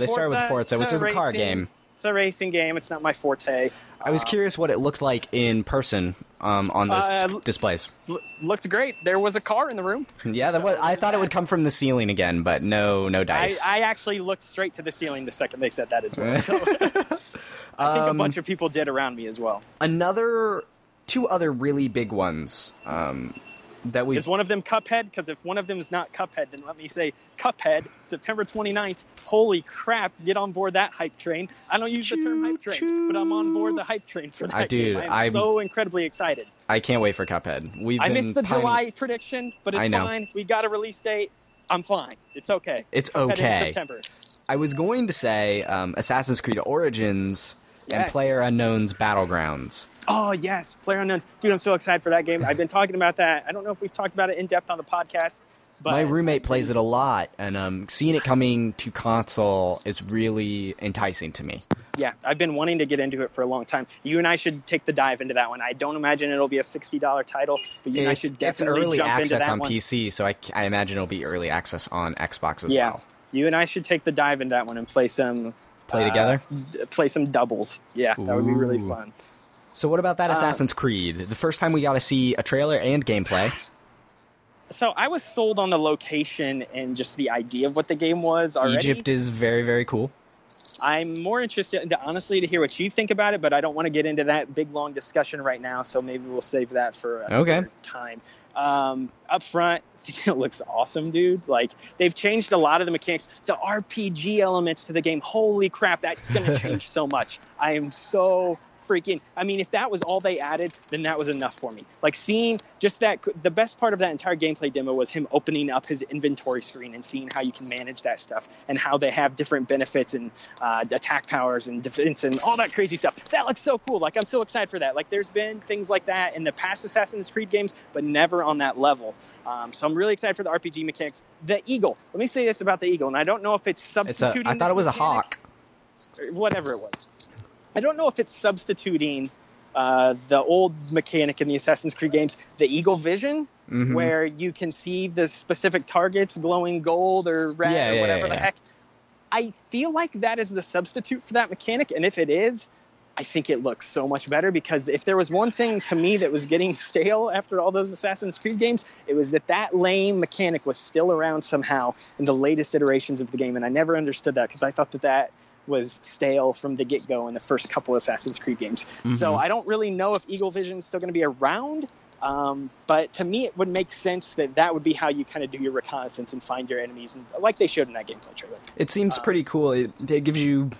They started with Forza, which is a car game. It's a racing game. It's not my forte. I was curious what it looked like in person on those displays. Looked great. There was a car in the room. Yeah, that was. I thought it would come from the ceiling again, but no dice. I actually looked straight to the ceiling the second they said that as well. So I think a bunch of people did around me as well. Two other really big ones. Is one of them Cuphead? Because if one of them is not Cuphead, then let me say Cuphead, September 29th. Holy crap, get on board that hype train. I don't use the term hype train, but I'm on board the hype train for that game. I'm so incredibly excited. I can't wait for Cuphead. I missed the July prediction, but it's fine. We got a release date. I'm fine. It's okay. It's Cuphead okay. In September. I was going to say Assassin's Creed Origins and PlayerUnknown's Battlegrounds. Oh, yes, PlayerUnknown's. Dude, I'm so excited for that game. I've been talking about that. I don't know if we've talked about it in depth on the podcast. But my roommate plays it a lot, and seeing it coming to console is really enticing to me. Yeah, I've been wanting to get into it for a long time. You and I should take the dive into that one. I don't imagine it'll be a $60 title, but you and I should definitely jump into that one. It's early access on PC, so I imagine it'll be early access on Xbox as well. Yeah, you and I should take the dive into that one and play together? Play some doubles. Yeah, that would be really fun. So what about that Assassin's Creed? The first time we got to see a trailer and gameplay. So I was sold on the location and just the idea of what the game was already. Egypt is very, very cool. I'm more interested, honestly, to hear what you think about it, but I don't want to get into that big, long discussion right now, so maybe we'll save that for another time. Up front, it looks awesome, dude. Like, they've changed a lot of the mechanics. The RPG elements to the game, holy crap, that's going to change so much. I am so freaking, I mean, if that was all they added, then that was enough for me. Like seeing just that, the best part of that entire gameplay demo was him opening up his inventory screen and seeing how you can manage that stuff and how they have different benefits and attack powers and defense and all that crazy stuff. That looks so cool. Like, I'm so excited for that. Like, there's been things like that in the past Assassin's Creed games, but never on that level. So I'm really excited for the RPG mechanics. The eagle. Let me say this about the eagle, and I don't know if it's substituting. I thought it was a hawk. Whatever it was. I don't know if it's substituting the old mechanic in the Assassin's Creed games, the eagle vision, mm-hmm. where you can see the specific targets glowing gold or red or whatever the heck. I feel like that is the substitute for that mechanic, and if it is, I think it looks so much better, because if there was one thing to me that was getting stale after all those Assassin's Creed games, it was that that lame mechanic was still around somehow in the latest iterations of the game, and I never understood that, because I thought that that was stale from the get-go in the first couple of Assassin's Creed games. Mm-hmm. So I don't really know if eagle vision is still going to be around, but to me it would make sense that that would be how you kind of do your reconnaissance and find your enemies, and like they showed in that gameplay trailer. It seems pretty cool. It gives you,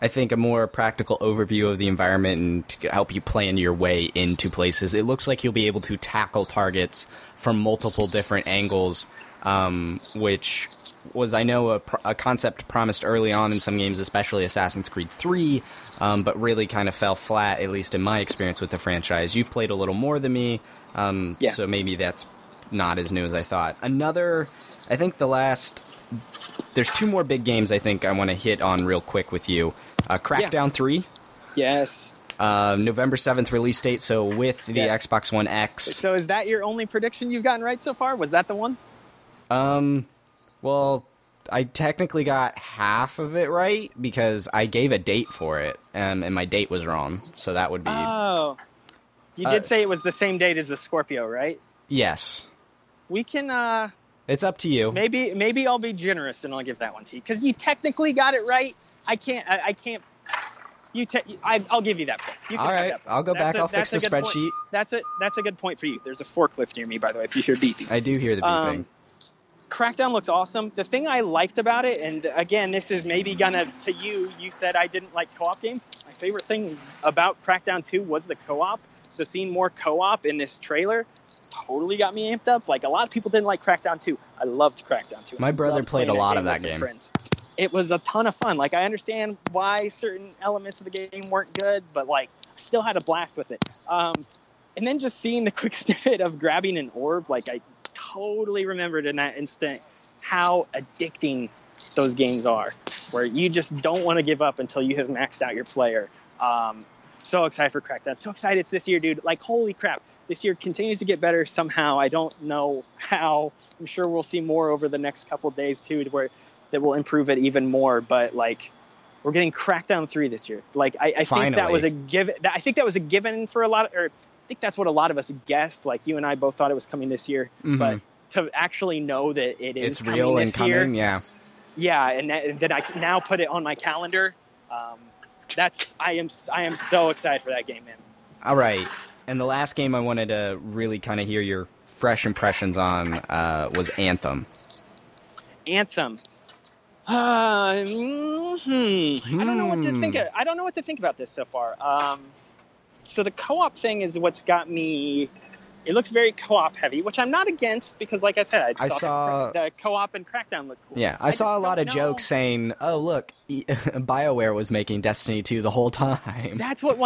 I think, a more practical overview of the environment and to help you plan your way into places. It looks like you'll be able to tackle targets from multiple different angles, which was, I know, a concept promised early on in some games, especially Assassin's Creed 3, but really kind of fell flat, at least in my experience with the franchise. You've played a little more than me, so maybe that's not as new as I thought. There's two more big games I think I want to hit on real quick with you. Crackdown 3. Yes. November 7th release date, so with the Xbox One X. So is that your only prediction you've gotten right so far? Was that the one? Well, I technically got half of it right because I gave a date for it, and my date was wrong, so that would be... Oh. You did say it was the same date as the Scorpio, right? Yes. We can... It's up to you. Maybe I'll be generous and I'll give that one to you, because you technically got it right. I can't. I'll give you that point. You can all right. That point. I'll go back. I'll fix the spreadsheet. Point. That's a good point for you. There's a forklift near me, by the way, if you hear beeping. I do hear the beeping. Crackdown looks awesome. The thing I liked about it, and again, this is maybe gonna to you said I didn't like co-op games. My favorite thing about Crackdown 2 was the co-op. So seeing more co-op in this trailer totally got me amped up. Like, a lot of people didn't like Crackdown 2. I loved Crackdown 2. My brother played a lot of that game. It was a ton of fun. Like, I understand why certain elements of the game weren't good, but, like, I still had a blast with it. And then just seeing the quick snippet of grabbing an orb, like, I totally remembered in that instant how addicting those games are, where you just don't want to give up until you have maxed out your player. So excited for Crackdown. So excited it's this year, dude. Like, holy crap. This year continues to get better somehow. I don't know how. I'm sure we'll see more over the next couple of days, too, where that will improve it even more. But, like, we're getting Crackdown 3 this year. Like, I think that was a given. I think that was a given for a lot of, or I think that's what a lot of us guessed. Like, you and I both thought it was coming this year. Mm-hmm. But to actually know that it is coming real this and coming, year, yeah. Yeah, and that I can now put it on my calendar. I am so excited for that game, man. All right. And the last game I wanted to really kind of hear your fresh impressions on was Anthem. I don't know what to think of. I don't know what to think about this so far. So the co-op thing is what's got me. It looks very co-op heavy, which I'm not against, because like I said, I saw the co-op and Crackdown look cool. Yeah, I saw a lot of jokes saying, "Oh, look, BioWare was making Destiny 2 the whole time." That's what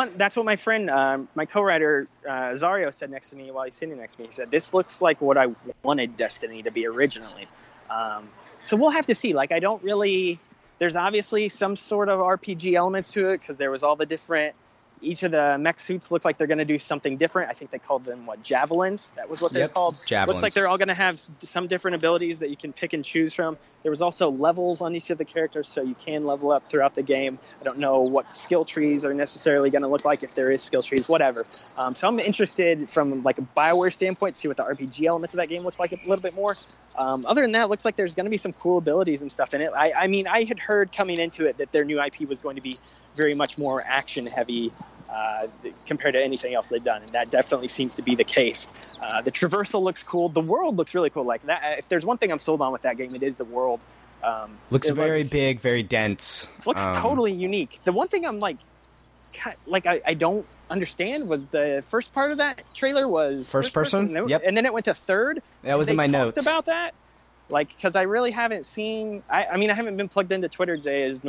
my friend, my co-writer Zario said next to me while he's sitting next to me. He said, "This looks like what I wanted Destiny to be originally." So we'll have to see. Like, I don't really. There's obviously some sort of RPG elements to it, because there was all the different. Each of the mech suits look like they're going to do something different. I think they called them, javelins? That was what they're called. Javelins. Looks like they're all going to have some different abilities that you can pick and choose from. There was also levels on each of the characters, so you can level up throughout the game. I don't know what skill trees are necessarily going to look like, if there is skill trees, whatever. So I'm interested from, a BioWare standpoint, see what the RPG elements of that game look like a little bit more. Other than that, it looks like there's going to be some cool abilities and stuff in it. I mean, I had heard coming into it that their new IP was going to be very much more action-heavy compared to anything else they've done, and that definitely seems to be the case. The traversal looks cool. The world looks really cool. Like that, if there's one thing I'm sold on with that game, it is the world. Looks very big, very dense. Looks totally unique. The one thing I'm like I don't understand was the first part of that trailer was first person? Yep. And then it went to third. That was in my notes about that. Like, because I really haven't seen, I mean, I haven't been plugged into Twitter today as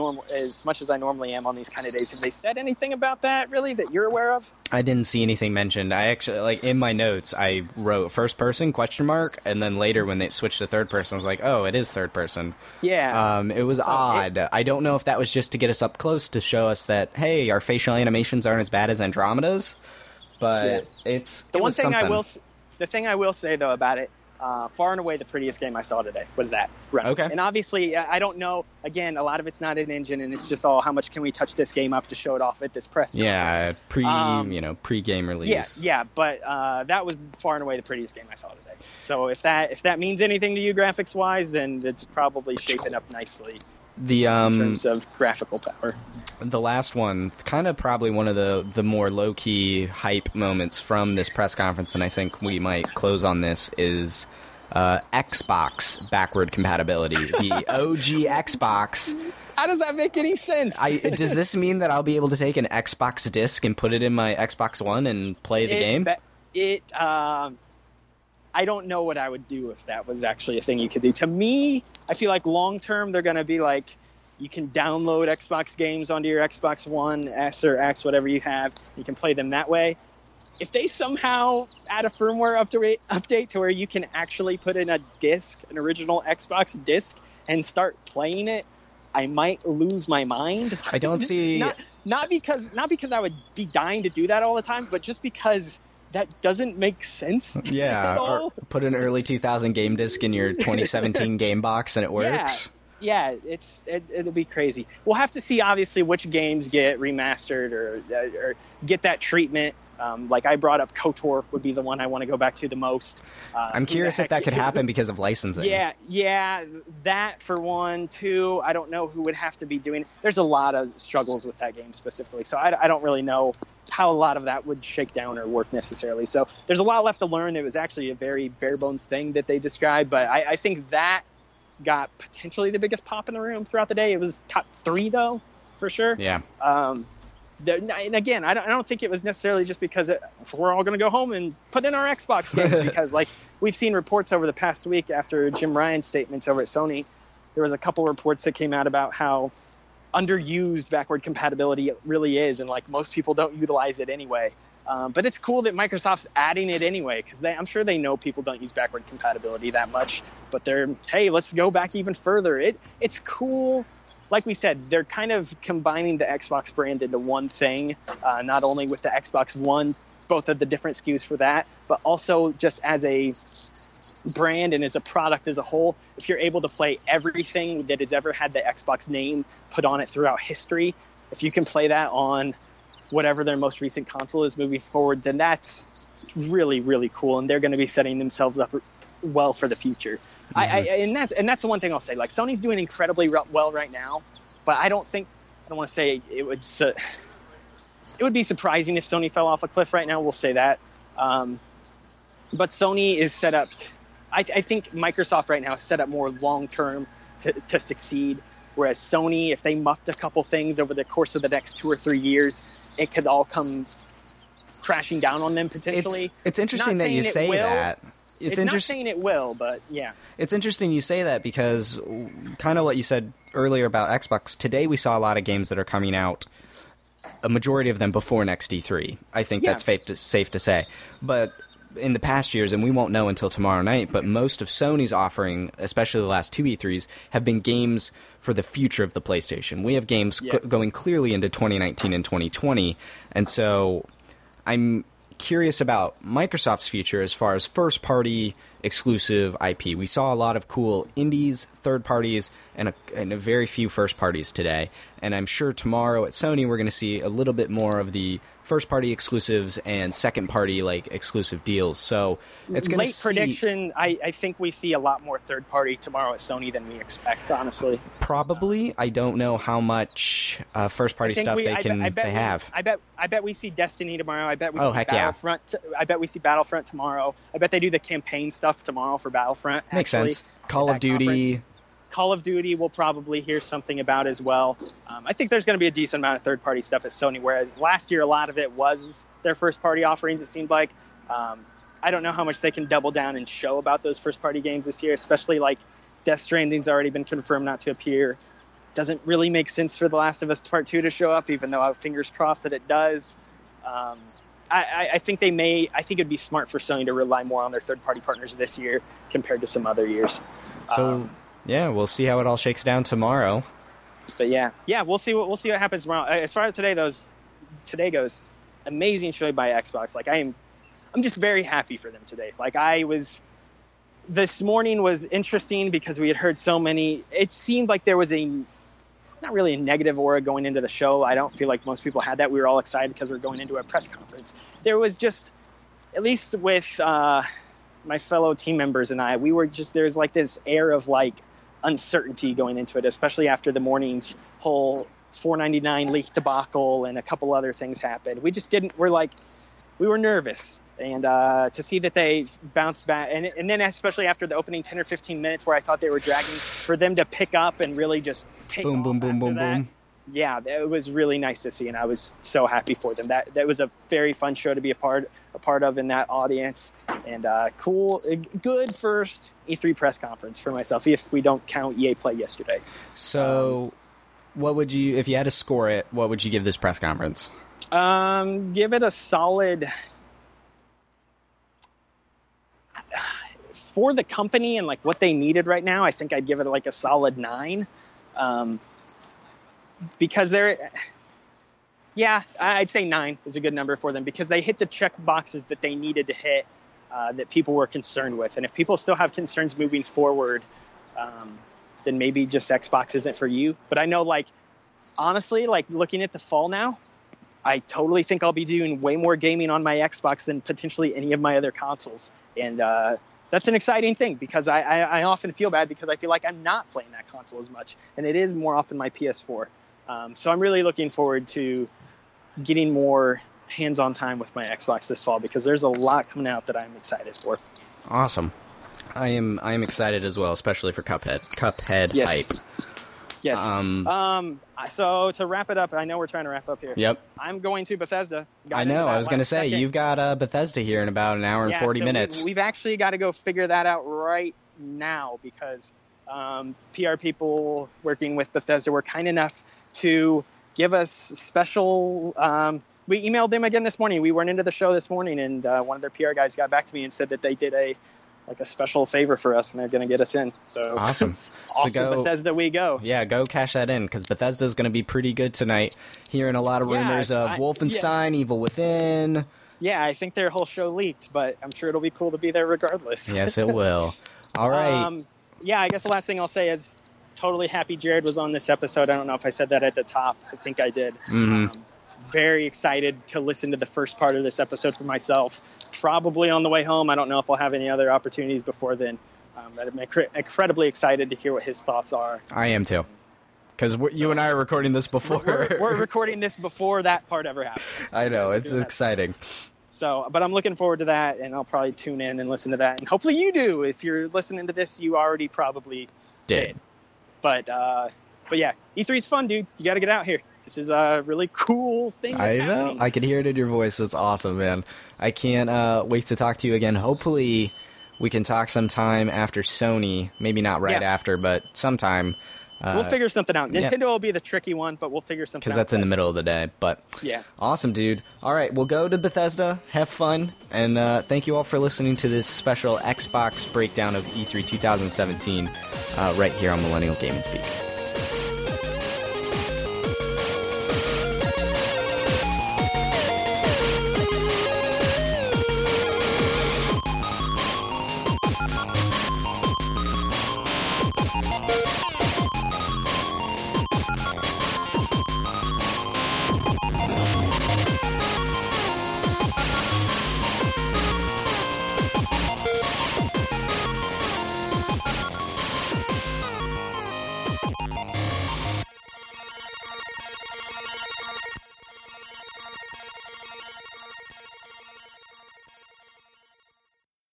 much as I normally am on these kind of days. Have they said anything about that, really, that you're aware of? I didn't see anything mentioned. I actually, like, in my notes, I wrote first person, question mark, and then later when they switched to third person, I was like, oh, it is third person. Yeah. It was odd. I don't know if that was just to get us up close to show us that, hey, our facial animations aren't as bad as Andromeda's, but the thing I will say, though, about it, far and away the prettiest game I saw today was that runner. Okay. And obviously, I don't know, again, a lot of it's not an engine, and it's just all how much can we touch this game up to show it off at this press conference. Yeah, pre-game release. Yeah, but that was far and away the prettiest game I saw today. So if that means anything to you graphics-wise, then it's probably shaping up nicely in terms of graphical power. The last one, kind of probably one of the more low-key hype moments from this press conference, and I think we might close on this, is Xbox backward compatibility. The OG Xbox. How does that make any sense? Does this mean that I'll be able to take an Xbox disc and put it in my Xbox One and play the game? I don't know what I would do if that was actually a thing you could do. To me, I feel like long-term they're going to be like, you can download Xbox games onto your Xbox One, S or X, whatever you have. You can play them that way. If they somehow add a firmware update to where you can actually put in a disc, an original Xbox disc, and start playing it, I might lose my mind. I don't see... not because I would be dying to do that all the time, but just because... that doesn't make sense. Yeah, or put an early 2000 game disc in your 2017 game box and it works. Yeah, it'll be crazy. We'll have to see, obviously, which games get remastered or get that treatment. Like I brought up, KOTOR would be the one I want to go back to the most. I'm curious if that could happen because of licensing. Yeah, that for one. Two, I don't know who would have to be doing it. There's a lot of struggles with that game specifically, so I don't really know how a lot of that would shake down or work necessarily. So there's a lot left to learn. It was actually a very bare-bones thing that they described, but I think that got potentially the biggest pop in the room throughout the day. It was top three, though, for sure. Yeah. And again, I don't think it was necessarily just because we're all going to go home and put in our Xbox games because, like, we've seen reports over the past week after Jim Ryan's statements over at Sony. There was a couple reports that came out about how underused backward compatibility it really is, and, like, most people don't utilize it anyway. But it's cool that Microsoft's adding it anyway because I'm sure they know people don't use backward compatibility that much. But they're, hey, let's go back even further. It's cool. Like we said, they're kind of combining the Xbox brand into one thing, not only with the Xbox One, both of the different SKUs for that, but also just as a brand and as a product as a whole. If you're able to play everything that has ever had the Xbox name put on it throughout history, if you can play that on whatever their most recent console is moving forward, then that's really, really cool. And they're going to be setting themselves up well for the future. Mm-hmm. And that's the one thing I'll say. Like, Sony's doing incredibly well right now, but it would be surprising if Sony fell off a cliff right now. We'll say that. But Sony is set up. I think Microsoft right now is set up more long term to succeed. Whereas Sony, if they muffed a couple things over the course of the next 2 or 3 years, it could all come crashing down on them potentially. It's interesting that you say that. It's not saying it will, but yeah. It's interesting you say that because kind of what you said earlier about Xbox, today we saw a lot of games that are coming out, a majority of them before next E3. I think that's safe to say. But in the past years, and we won't know until tomorrow night, but most of Sony's offering, especially the last two E3s, have been games for the future of the PlayStation. We have games going clearly into 2019 and 2020, and so I'm curious about Microsoft's future as far as first-party exclusive IP. We saw a lot of cool indies, third parties, and a very few first parties today. And I'm sure tomorrow at Sony we're going to see a little bit more of the first-party exclusives and second-party like exclusive deals. So it's going to prediction. I think we see a lot more third-party tomorrow at Sony than we expect. Honestly, probably. I don't know how much first-party stuff they have. I bet we see Destiny tomorrow. I bet we see Battlefront. Yeah. I bet we see Battlefront tomorrow. I bet they do the campaign stuff tomorrow for Battlefront. Makes sense. Call of Duty. Call of Duty we'll probably hear something about as well. I think there's going to be a decent amount of third-party stuff at Sony, whereas last year a lot of it was their first-party offerings, it seemed like. I don't know how much they can double down and show about those first-party games this year, especially like Death Stranding's already been confirmed not to appear. Doesn't really make sense for The Last of Us Part 2 to show up, even though I have fingers crossed that it does. I think they may. I think it'd be smart for Sony to rely more on their third-party partners this year compared to some other years. So yeah, we'll see how it all shakes down tomorrow. But yeah, we'll see what happens tomorrow. As far as today goes, amazing show by Xbox. Like I'm just very happy for them today. Like this morning was interesting because we had heard so many. It seemed like there was not really a negative aura going into the show. I don't feel like most people had that. We were all excited because we're going into a press conference. There was just, at least with my fellow team members and I, we were just, there's like this air of like uncertainty going into it, especially after the morning's whole $4.99 leak debacle and a couple other things happened. We were nervous. And to see that they bounced back, and then especially after the opening 10 or 15 minutes where I thought they were dragging, for them to pick up and really just take boom, off boom, boom, boom, that, boom. Yeah, it was really nice to see, and I was so happy for them. That was a very fun show to be a part of in that audience, and good first E3 press conference for myself, if we don't count EA Play yesterday. So, what would you, if you had to score it, what would you give this press conference? Give it a solid. For the company and like what they needed right now, I think I'd give it like a solid 9, because I'd say 9 is a good number for them because they hit the check boxes that they needed to hit, that people were concerned with. And if people still have concerns moving forward, then maybe just Xbox isn't for you. But I know, like, honestly, like looking at the fall now, I totally think I'll be doing way more gaming on my Xbox than potentially any of my other consoles. And, that's an exciting thing because I often feel bad because I feel like I'm not playing that console as much, and it is more often my PS4. So I'm really looking forward to getting more hands-on time with my Xbox this fall because there's a lot coming out that I'm excited for. Awesome. I am excited as well, especially for Cuphead. Cuphead yes. Hype. Yes. So to wrap it up, I know we're trying to wrap up here. Yep. I'm going to Bethesda. I know. I was going to say, you've got Bethesda here in about an hour and 40 minutes. We've actually got to go figure that out right now because PR people working with Bethesda were kind enough to give us special we emailed them again this morning. We went into the show this morning, and one of their PR guys got back to me and said that they did a special favor for us, and they're going to get us in. So awesome. Off to Bethesda we go. Yeah, go cash that in, because Bethesda's going to be pretty good tonight. Hearing a lot of rumors of Wolfenstein, Evil Within. Yeah, I think their whole show leaked, but I'm sure it'll be cool to be there regardless. Yes, it will. All right. I guess the last thing I'll say is totally happy Jared was on this episode. I don't know if I said that at the top. I think I did. Mm-hmm. Very excited to listen to the first part of this episode for myself. Probably on the way home. I don't know if I'll have any other opportunities before then. I'm incredibly excited to hear what his thoughts are. I am too. Because you and I are recording this before. We're recording this before that part ever happens. I know. It's exciting. So, but I'm looking forward to that, and I'll probably tune in and listen to that. And hopefully you do. If you're listening to this, you already probably did. But yeah, E3 is fun, dude. You got to get out here. This is a really cool thing that's happening. I can hear it in your voice. It's awesome, man. I can't wait to talk to you again. Hopefully we can talk sometime after Sony. Maybe not right after, but sometime. We'll figure something out. Nintendo will be the tricky one, but we'll figure something out. Because that's in the middle of the day. But yeah. Awesome, dude. All right, we'll go to Bethesda. Have fun. And thank you all for listening to this special Xbox breakdown of E3 2017 right here on Millennial Gaming Speak.